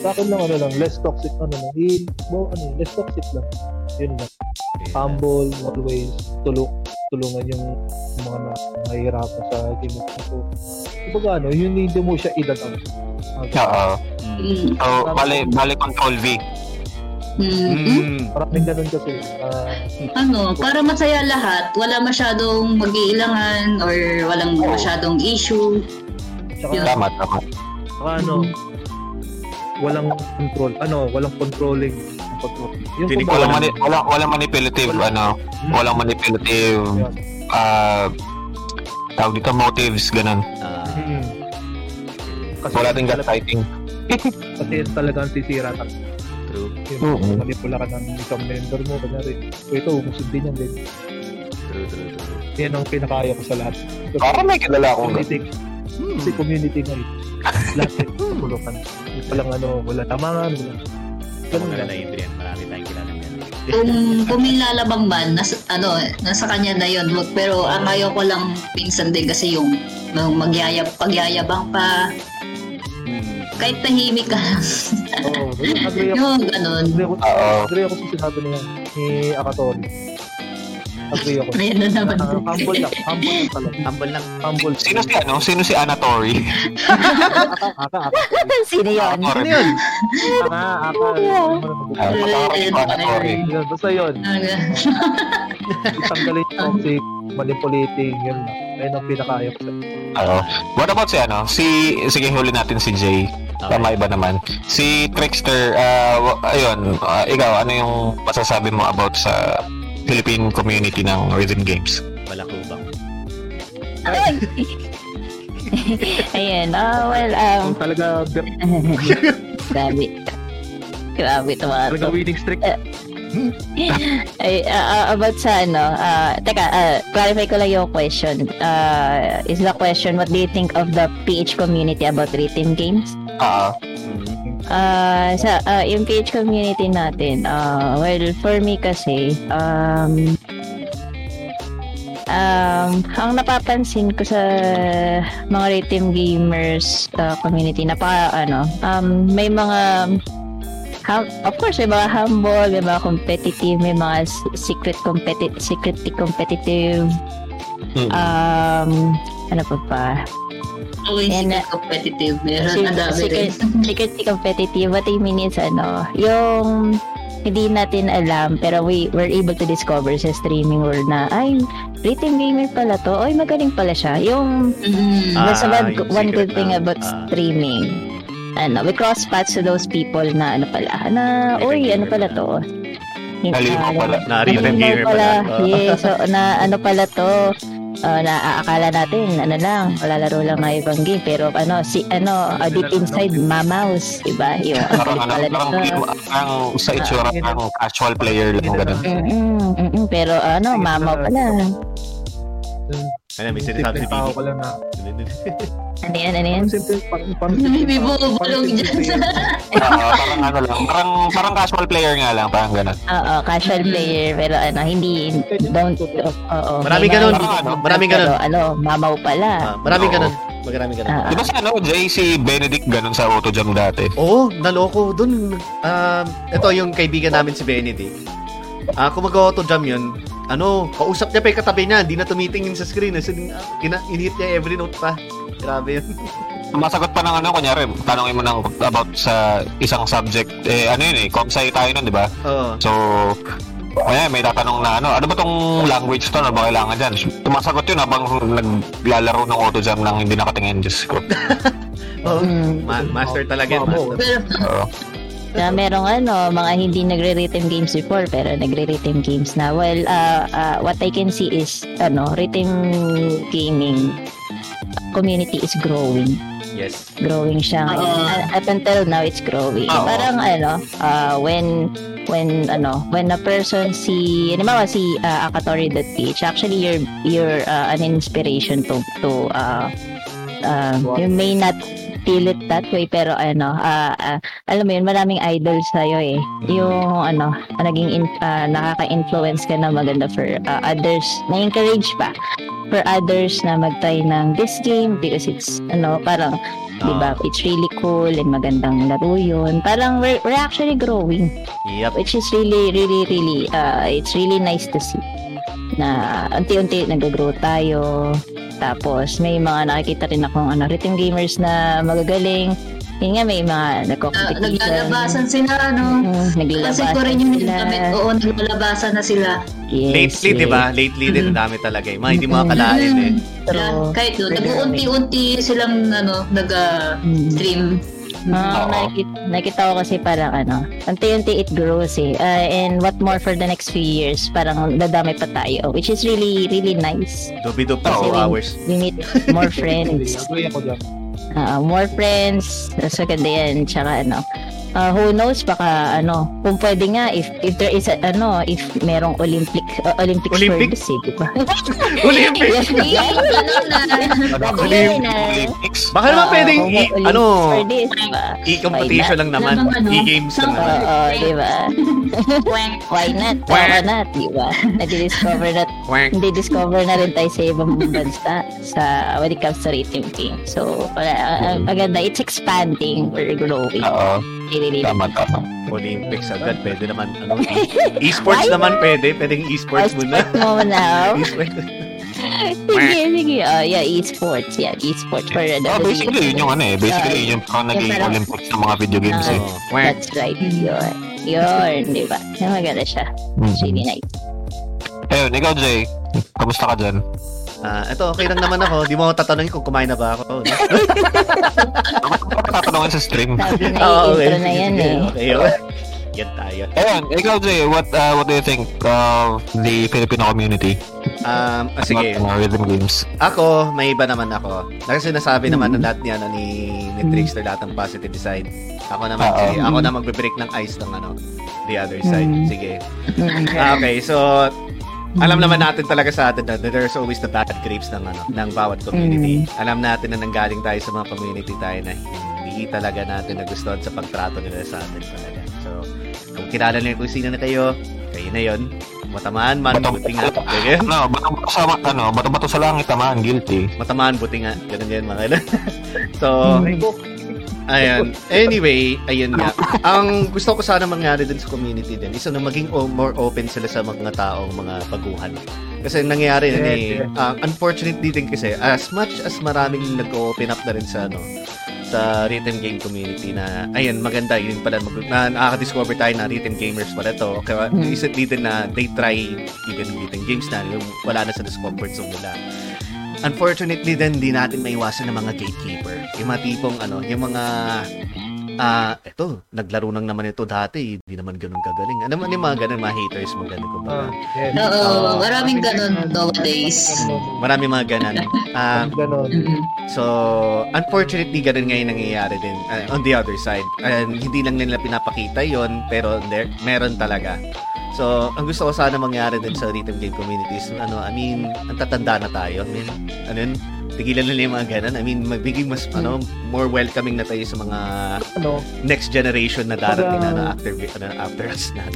Sa akin lang, less toxic lang. Yun lang. Humble, always, tulungan yung mga nahihirapan sa game of people. Kumbaga yun hindi mo siya idadang. So, bali control V. Parang ganun kasi. Para masaya lahat, wala masyadong mag-iilangan or walang masyadong issue. Tama. Walang controlling. Hindi ko walang manipulative walang manipulative tawag dito motives ganun. Kasi wala ding gaslighting. Kasi talagang sisira ka. True. Manipula ka ng isang member mo, kanyari, ito, musundin yan din. True. Yan ang pinakaya ko sa lahat. Parang may kilala akong kasi community nga ito. Lahat yung kulukan. Walang wala tamangan, wala na Adrian, marami tayong kilala ngayon. Kung may lalabang man, nasa kanya na yun. Pero ang ayaw ko lang pinsan din kasi yung pagyayabang pa. Kahit tahimik ka lang. Yung ganun. Agree ako sa sinabi niya ni Akatori. Agree ako. Ayan na naman. Humble lang. Sino si Anatori? Sino yun? Anatori. Basta yun. Itanggalin toxic, manipulating, yun lang. Ayun ang pinakaayok sa what about sige huli natin si Jay. Tama iba naman. Si Trickster, ikaw, ano yung masasabi mo about sa Philippine community ng rhythm games? Wala ko ba? Ayan, talaga, grabe naman. Talaga winning streak. About sa clarify ko lang yung question. Is the question, what do you think of the PH community about rhythm games? Yung PH community natin, for me kasi, ang napapansin ko sa mga rhythm gamers community, may mga of course, may mga humble, may mga competitive, may mga secretly competitive. Competitive. Meron na dami rin. Secretly competitive. What I mean is, yung hindi natin alam, pero we were able to discover sa streaming world na, rhythm gamer pala to. Ay, magaling pala siya. Yung, one good thing about streaming. We cross paths to those people na to. Na rhythm gamer pala. Yes, so akala natin, lalaro lang ng ibang game, pero deep inside mamaws, iba yun. Parang sa itsura ng casual player lang ganun. Pero mamaw pala. May sinasabi si Bibi. Ano yan? Bibi bulong dyan. Parang casual player nga lang. Parang ganun. Oo, casual player. Pero hindi. Maraming ganun. Mamaw pala. Maraming ganun. Di ba Jay, si Benedict ganun sa O2Jam dati? Oo, naloko dun. Ito yung kaibigan namin si Benedict. Kung mag-O2Jam yun, kausap niya pa yung katabi niya, hindi na tumitingin sa screen. So, in-hit niya every note pa. Grabe yun. Masagot pa ng kunyari, tanongin mo ng about sa isang subject. Comsay tayo nun, di ba? So, Kaya may tatanong na ano ba tong language to na ba kailangan dyan? Tumasagot yun habang naglalaro ng O2Jam nang hindi nakatingin, Diyos ko. Master talaga yun, master. Na merong mga hindi nagre-rhythm games before pero nagre-rhythm games na. Well, what I can see is rhythm gaming community is growing. Yes. Growing siya ngayon. Up until now it's growing. Parang when a person si akatori.ph, actually you're an inspiration to you may not feel it that way pero alam mo yun, maraming idols sa'yo eh. Yung nakaka-influence ka na maganda for others, na-encourage pa for others na mag-try ng this game because it's diba, it's really cool and magandang laro yun. Parang we're actually growing. Yep. Which is really it's really nice to see na unti-unti nag-grow tayo. Tapos may mga nakikita rin akong rhythm gamers na magagaling. Yun nga, may mga nagko-competition. Naglalabasan sila, naglalabasan kasi ko rin yung nagdamit. Oo, naglalabasan na sila. Yes, lately, di ba? Lately din dami talaga. Mga hindi mga kalain eh. Pero, kahit nag-unti-unti silang nag-stream. Nakita ko kasi parang unti-unti it grows eh. And what more for the next few years, parang dadami pa tayo, which is really, really nice. Dobido pa ako hours. We meet more friends. More friends. So, ganda yan. Tsaka who knows, baka kung pwede nga, if there is if merong Olympic? World eh, diba? Olympics? Olympics? Baka naman pwedeng e-competition lang naman, e-games lang naman. Oo, diba? Why not? Why not, diba? Nadi-discover na rin tayo sa ibang bansa when it comes to rhythm game. So, maganda, it's expanding, we're growing. Tama. Olympics agad, pwede naman. E-sports naman pwedeng e-sports muna. E-sports. Sige. E-sports. Yeah, e-sports. Basically, yun yung naging Olympics ng mga video games eh. That's right. Yun, di ba? Maganda siya. Really nice. Ayun, ikaw, Jay. Kamusta ka dyan? Eto, okay lang naman ako. Di mo ako tatanungin kung kumain na ba ako. Tatanungin sa stream. Sabi na intro na yan eh. Okay. Yan tayo. Ayan, ikaw Jay, what do you think of the Filipino community? Sige. Rhythm games. Ako, may iba naman ako. Kasi sinasabi naman na lahat niya ni Trickster, lahat ng positive side. Ako naman, sige. Ako na magbe-break ng ice ng the other side. Sige. Okay, so... Alam naman natin talaga sa atin na there's always the bad grapes ng bawat community. Alam natin na nanggaling tayo sa mga community tayo na hindi talaga natin nagustuhan sa pagtrato nila sa atin talaga. So, kung kilala nila kung sino na kayo, kayo na yun. Matamaan man, buti nga. Bato sa langit, tamaan, guilty. Matamaan, buti nga. Ganun yan, mga ilan. So, ayan. Anyway, ayun nga. Ang gusto ko sana mangyari din sa community din is na maging more open sila sa mga taong mga baguhan. Kasi nangyayari unfortunately din kasi as much as maraming nag-open up na rin sa sa rhythm game community na ayun maganda yun pala nakaka-discover tayo na rhythm gamers pala to. Kaya recently din na they try even rhythm games na wala na sa discomfort zone nila. Unfortunately din, di natin maiwasan ng mga gatekeeper. Yung mga tipong yung mga naglaro nang naman ito dati, hindi naman ganun kagaling. Ano man yung mga ganun, mga haters mo ganun ko ba? Maraming ganun nowadays. Maraming mga ganun. So, unfortunately, ganun ngayon nangyayari din on the other side. Hindi lang nila pinapakita yon pero meron talaga. So, ang gusto ko sana mangyari din sa rhythm game communities, ang tatanda na tayo. Tigilan na lang yung mga ganun. Magbiging mas, more welcoming na tayo sa mga next generation na darating na after us na,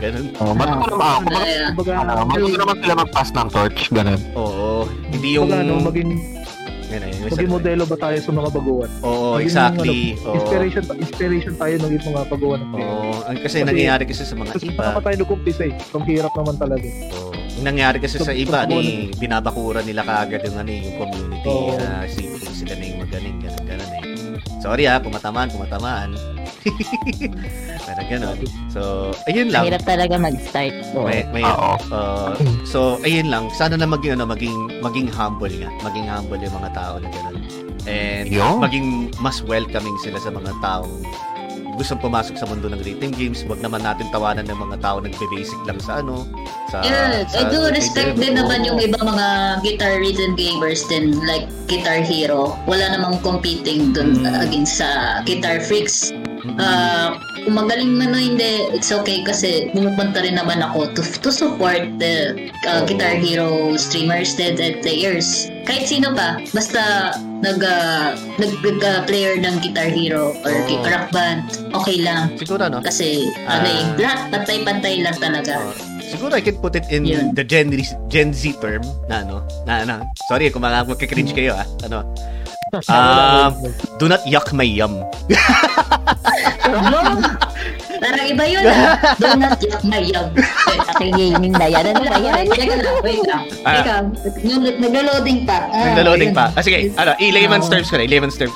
ganun. Matuto naman sila mag-pass ng torch, ganun. Oo. Hindi yung... Maging modelo ba tayo sa mga baguhan? Oo, exactly. Inspiration tayo ng ibang mga baguhan. Oo, kasi nangyayari kasi sa mga iba. Kasi tayo nag-umpisa eh. Ang hirap naman talaga. Oo. Nangyayari kasi sa iba, binabakura nila kaagad yung community. Sipin sila na yung magaling, ganun eh. Sorry pumatamaan. Parang gano'n. So, ayun lang. Mahirap talaga mag-start. So, ayun lang. Sana na maging humble nga. Maging humble yung mga tao na gano'n. And maging mas welcoming sila sa mga tao gusto pumasok sa mundo ng rhythm games. Wag naman natin tawanan ng mga tao nagbe-basic lang sa ano. I do respect din naman yung iba mga guitar rhythm gamers din, like Guitar Hero. Wala namang competing dun against sa Guitar Freaks. Kung magaling man o hindi, it's okay kasi bumupunta rin naman ako to support the Guitar Hero streamers and players. Kahit sino pa, basta nag-player ng Guitar Hero or rock band, okay lang. Siguro, no? Kasi lahat pantay-pantay lang talaga. Siguro I can put it in the Gen Z term na ano. Sorry kung magka-cringe kayo do not yuck my yum. Parang iba yun. Do not yuck my yum. Aking gaming na yan. Wait lang. Nag-loading pa. Sige, layman's terms ko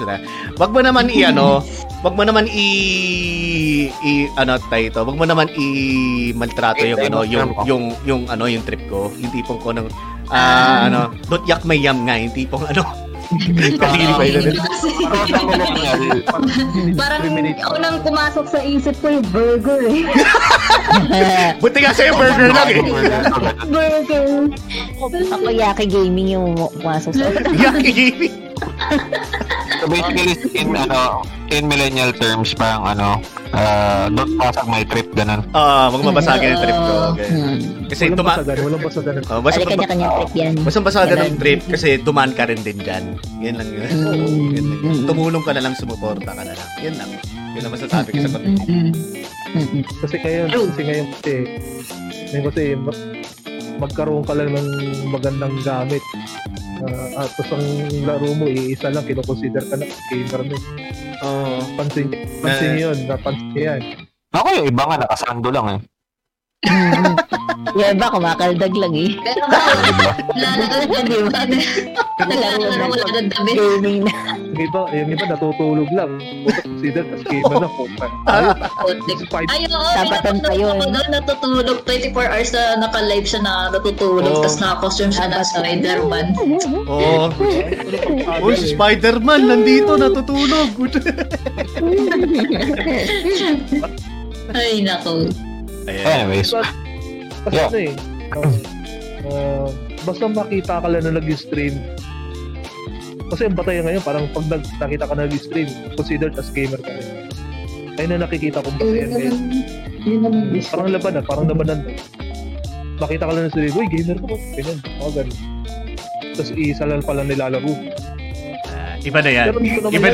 na. Wag mo naman i-maltrato yung trip ko. Yung tipong ko ng don't yuck my yum nga. Yung tipong parang unang pumasok sa isip ko yung burger buti nga sa'yo burger lang burger ako yaki gaming yung pumasok sa yaki gaming. So basically in millennial terms parang don't pasak my trip ganun. Wag mabasagin yung trip ko. Okay. Kasi walang kanya-kanyang trip yan. Walang basagan ng trip kasi dumaan ka rin din dyan. Yan lang yun. Tumulong ka na lang, sumuporta ka na lang. Yan lang. Yan lang masasabi ko sa community. Kasi ngayon, magkaroon ka lang ng magandang gamit. At sa laro mo, iisa lang, kinoconsider ka na gamer mo. Pansin yun, napansin yan. Ako yung iba nga, nakasando lang eh. Yung iba, kumakaldag lang eh. Pero wala ka na, di ba? Yung iba, natutulog lang. Consider, tas gamer na po. Tapatan pa yun. Natutulog, 24 hours na naka-live siya na natutulog, tas naka-costume siya ng Spider-Man. Oo. Uy, Spider-Man, nandito, natutulog. Ay, nako. Anyways. Basta makita ka lang na nag-stream. Kasi ang bataya ngayon, parang pag nakita ka na nag-stream, considered as gamer ka rin. Ayun na nakikita kong bataya ngayon. Parang labanan. Makita ka lang na stream, uy, gamer ka po. Ganun. Tapos iisa lang pala nilalaro. Iba na yan. Iba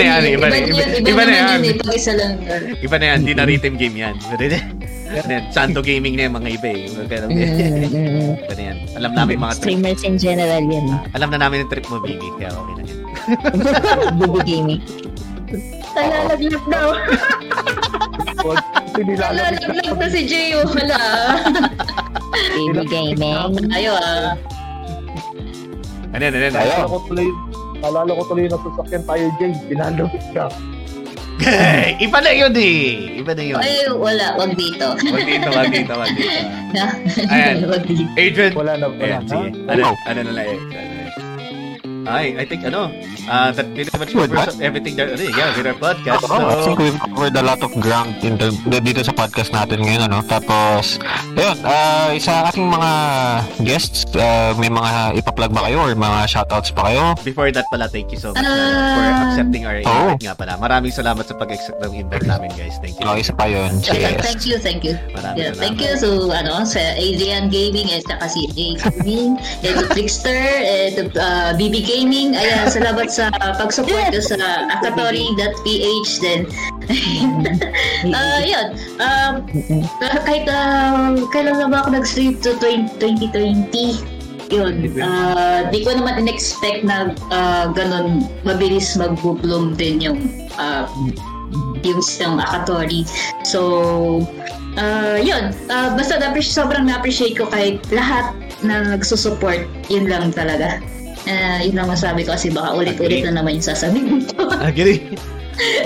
na yan, hindi na rhythm game yan. Santo gaming na yung mga iba eh. Iba na yan. Alam namin mga trip. Streamers in general yan. Alam na namin yung trip mo, baby. Kaya okay na yan. Bubu gaming. Talalaglag daw. Talalaglag na si Jay. Wala. Baby gaming. Ayaw ah. Ano. Naalala ko tuloy yung nagsasakyan tayo, Jay. Pinalabit ka. Iba na yun. Ay, wala. Wag dito. Ayan. Adrian. Wala. Ayan, sige. I think that pretty much covers everything there. With our podcast. I think we've covered a lot of ground dito sa podcast natin ngayon, Tapos, ayun, isa ating mga guests, may mga ipa-plug ba kayo or mga shoutouts pa kayo? Before that pala, thank you so much for accepting our invite nga pala. Maraming salamat sa pag-accept ng invite namin, guys. Thank you. Isa pa yun. Cheers. Thank you. Thank you to, sa Adrian Gaming, at saka si Jay Gaming, and to Trickster, and to BBK Gaming. Ayan, salamat sa pag-support ko sa akatori.ph din. Yun. Kahit kailan na ba ako nag-stream to 2020? Yun. Di ko naman in-expect na ganun mabilis mag-boom din yung ng Akatori. So, yun. Basta sobrang na-appreciate ko kahit lahat na nagsusupport. Yun lang talaga. Yun lang masabi ko kasi baka ulit-ulit na naman yung sasabihin ko. Agree.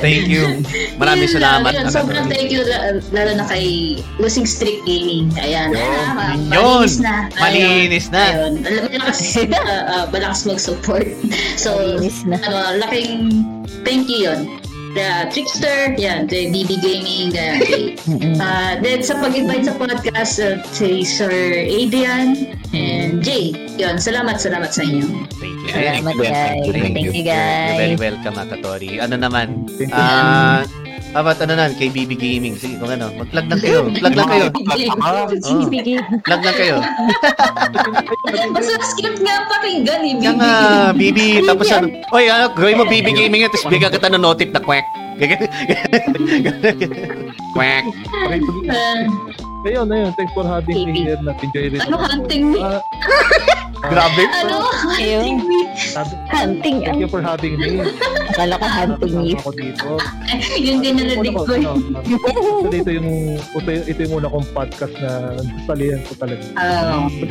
Thank you. Maraming salamat. Yun, sobrang thank you lalo na kay Losing Streak Gaming. Ayan. Malinis na. Malinis na. Ayun. Alam niyo kasi malakas mag-support. So, laking thank you yun. The Trickster, yan, the BB Gaming, then sa pag-invite sa podcast, si Sir Adrian and Jay. Yun, salamat sa inyo. Thank you. Salamat, guys. Thank you, guys. You're very welcome, Akatori. Ano naman? Dapat ano nan kay BB Gaming. Sige, kung ano, mag-plug lang kayo. Plug lang kayo. Basta skip nga pakinggan eh, BB. Nga, BB, tapos ano, oy, ano, gawin mo BB Gaming, tapos bigyan kita ng notif na quack. Quack. Ayun, thanks for having me here. Napinjoy rin. Ano, hunting me? Grabe. Ano, hunting me? Hunting. Thank you for having me. Akala ko hunting me. Yung ganyan na dig ko. Ito yung una kong podcast na salihan ko talaga. Nakan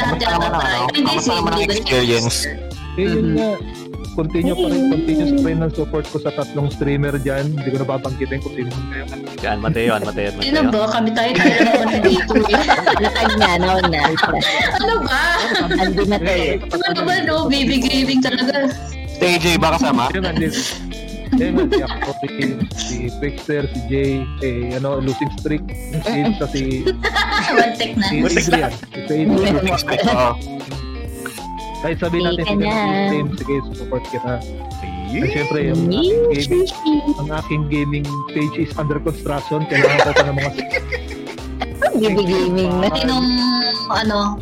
lahat dyan na tayo. Masama ng experience. Eh, yun nga. Continuous pa rin ng support ko sa tatlong streamer dyan. Hindi ko nababanggitin kung sino kayo. Yan, Mateo. Sino ba? Kami tayo naman dito. Ano na. Ano ba? Andi na tayo. Ano ba, no? Baby Gaming talaga. AJ, ba kasama? Yan, si Akatori, si Trickster, si Jay, Losing Streak, si Adrian. Kahit sabihin natin sa game, sige, support kita. At syempre, ang aking gaming page is under construction. Kailangan ko pa ng mga... BB Gaming. Matinong,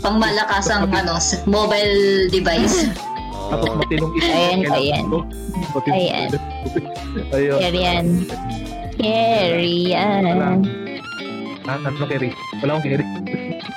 pangmalakasang, mobile device. Tapos matinong ito. Ayan. Wala akong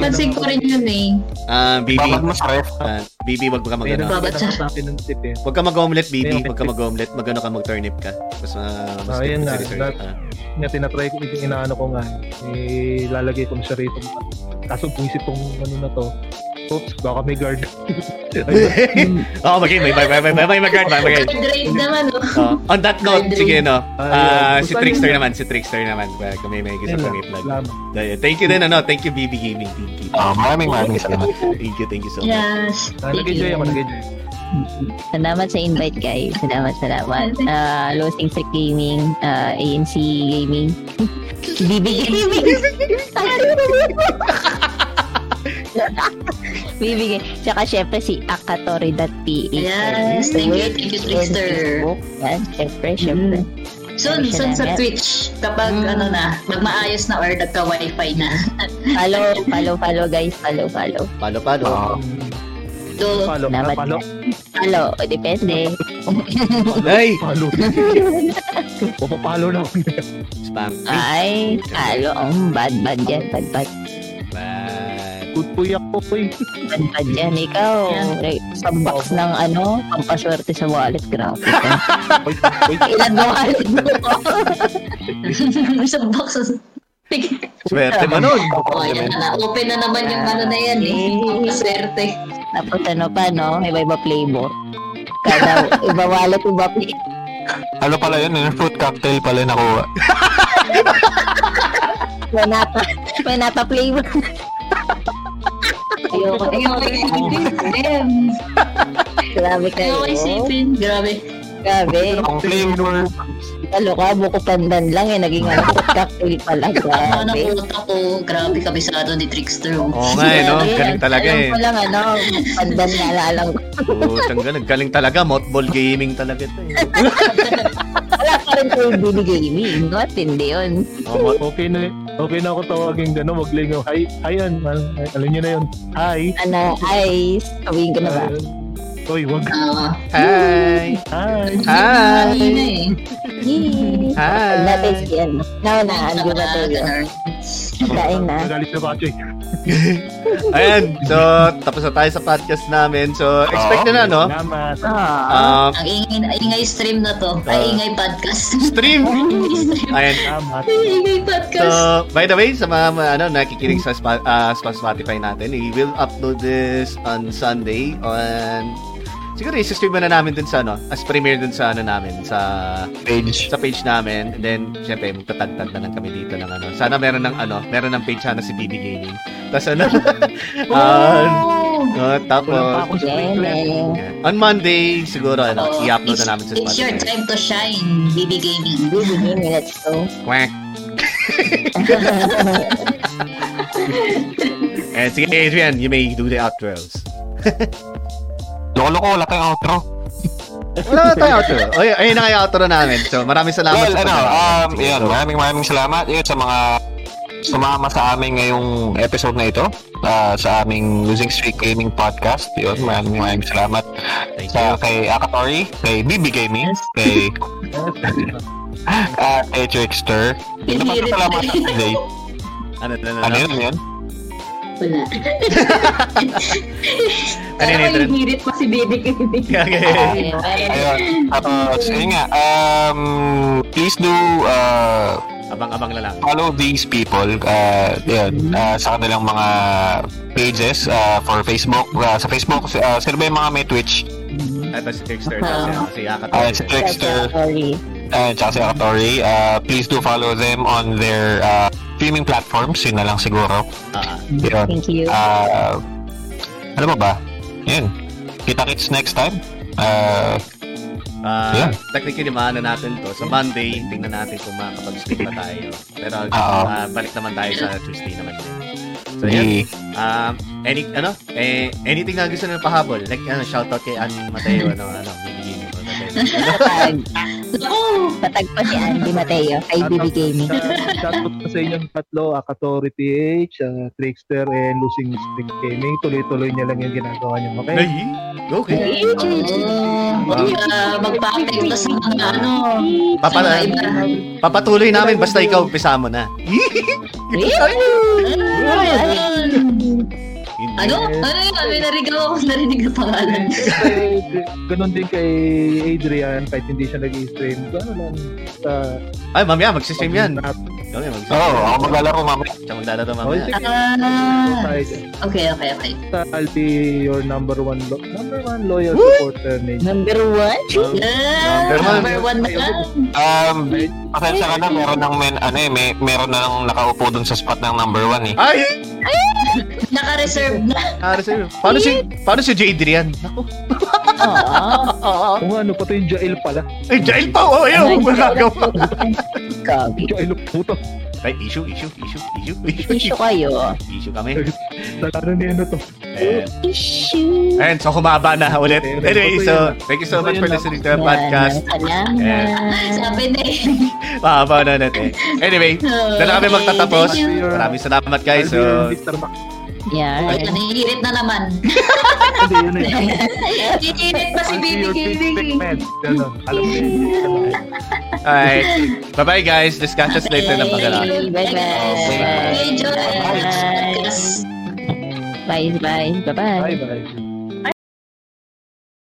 Pansin ko rin yun BB, wag ka mag-ano. Wag ka mag-omelette, BB. Wag ka mag-omelette. Mag-ano ka, mag-turnip ka. Ayan na. Nga, tinatry ko yung inaano ko nga. Lalagay ko siya rito. Kaso buisip kong ano na to. Oops, baka may guard. Oo, may mag-guard. Mag-guard naman, no? On that note, sige, no? Si Trickster naman. Kami may gusto kami i-plug. Thank you din, Thank you, BB Gaming. Thank you. Maraming salamat. Thank you so much. Yes. Nag-enjoy. Salamat sa invite, guys. Salamat. Losing Streak Gaming, ANC Gaming. BB Gaming. Bibigay. Tsaka syempre si akatori.ph. Yes, thank you Trickster. Yan, syempre. Soon sa Twitch kapag magmaayos na or nagka-wifi na. Follow guys. Follow. Hello, depende. Ay! Papapalo na ako. Spam. Ay, halo. Bad. Tutuyak po po eh. Bantad yan, ikaw. Sa box ng pampaswerte sa wallet. Grabe. Ilan na wallet mo ko. Sa box. Swerte mo nun. Open na naman yung na yan eh. Swerte. Tapos iba-iba flavor. Kada iba wallet, iba play. Ano pala yun? Fruit cocktail pala yung nakuha. May napa-flavor. Ayoko isipin. Damn. Grabe kayo. Grabe. Ang flavor. Kaloka, buko pandan lang eh. Naging cocktail pala. Grabe. Nakuta ko. Grabe, kabisado ni Trickster. Oo nga galing talaga eh. Alam ko lang pandan na alalang ko. Oo, galing talaga. Mothball gaming talaga ito eh. Wala ka rin ko yung BB Gaming. Matindi yun. Okay na eh. Okay na ako tawagin gano'n, wag lingaw. Hi, alam niyo na yun. Hi. Hi. Tawagin ka na ba? Uy, wag. Hi. Hi. Hi. Natin siya. Nao na, andun na tayo. Nakain na. Nagalit na ba, Choy? Ayan, so tapos na tayo sa podcast namin. So expect na, no? Salamat. Ang ingay stream na to. Ay, ingay podcast. Stream. Ayan. Ingay podcast. So by the way, sa mga nakikinig sa Spotify natin, we will upload this on Sunday on siguro i-stream na namin dun sa as premiere dun sa namin sa page namin, and then syempre magtatagtag na kami dito ng sana meron ng page sana si BB Gaming. Tapos tapos on Monday siguro i-upload na namin sa Spotify. It's your time to shine, BB Gaming. BB Gaming, let's go. Quack. And sige, Adrian, you may do the outros. Lolo ko, wala tayong outro. Ayun na kayo outro namin. So, maraming salamat sa pag-alala. Ayun, maraming salamat. Ayun, sa mga sumama sa amin ngayong episode na ito. Sa aming Losing Streak Gaming podcast. Ayun, maraming salamat. Kay Akatori, kay BB Gaming, kay kay Trickster. Ito pa sa salamat sa today. Ano yun? Wala. Kaya ko hinirit pa si Baby Gaming. Okay. Ayun. Tapos, yun nga. Please do abang-abang na lang. Follow these people sa kanilang mga pages for Facebook. Sa Facebook, sila ba yung mga may Twitch? Ito si Trickster. Si Trickster. Tsaka si Akatori. Please do follow them on their streaming platforms, yun na lang siguro. Thank you. Ano ba? Yun. Kita-kits next time. Technically, maano natin to. Sa Monday, tingnan natin kung makakapag-stream na tayo. Pero balik naman tayo sa Tuesday naman. So, yun. Anything na gusto nyo pahabol? Like, shoutout kay Andy Mateo, binigin mo. Patag pa si Andy Mateo kay BB Gaming. Shoutout pa sa inyong tatlo, akatori.ph, Trickster, and Losing Streak Gaming. Tuloy-tuloy niya lang yung ginagawa niyo, okay? Okay. Magpapatay na sa mga papatuloy namin basta ikaw umpisa mo na. May narinig na pangalan. Ganun din kay Adrian, kahit hindi siya nag-i-stream. Ay, mamaya, mag-stream yan. Ako maglalaro mamaya. Siya maglalaro mamaya. Okay. I'll be your number one loyal supporter. Number one na lang. Pasensya ka na, meron na lang nakaupo dun sa spot ng number one eh. Ay! Naka-reserve na. Paano si Jadrian? Naku. Ano pa to yung Jail pala? Ay, Jail pa! Oh, ayaw! Magagawa! Jail puto. Ay, issue kayo. Issue kami. Ano na yun to? Issue. Ayan, so humaba na ulit. Anyway, so thank you so much for listening to our podcast. Sabi na eh. Mahaba na natin. Anyway, doon kami magtatapos. Maraming salamat guys. So, ay, nangihirit na naman. Nangihirit pa si Baby Gaming. Alright. Bye-bye guys. Discuss us later ng pagkala. Bye-bye. Bye-bye.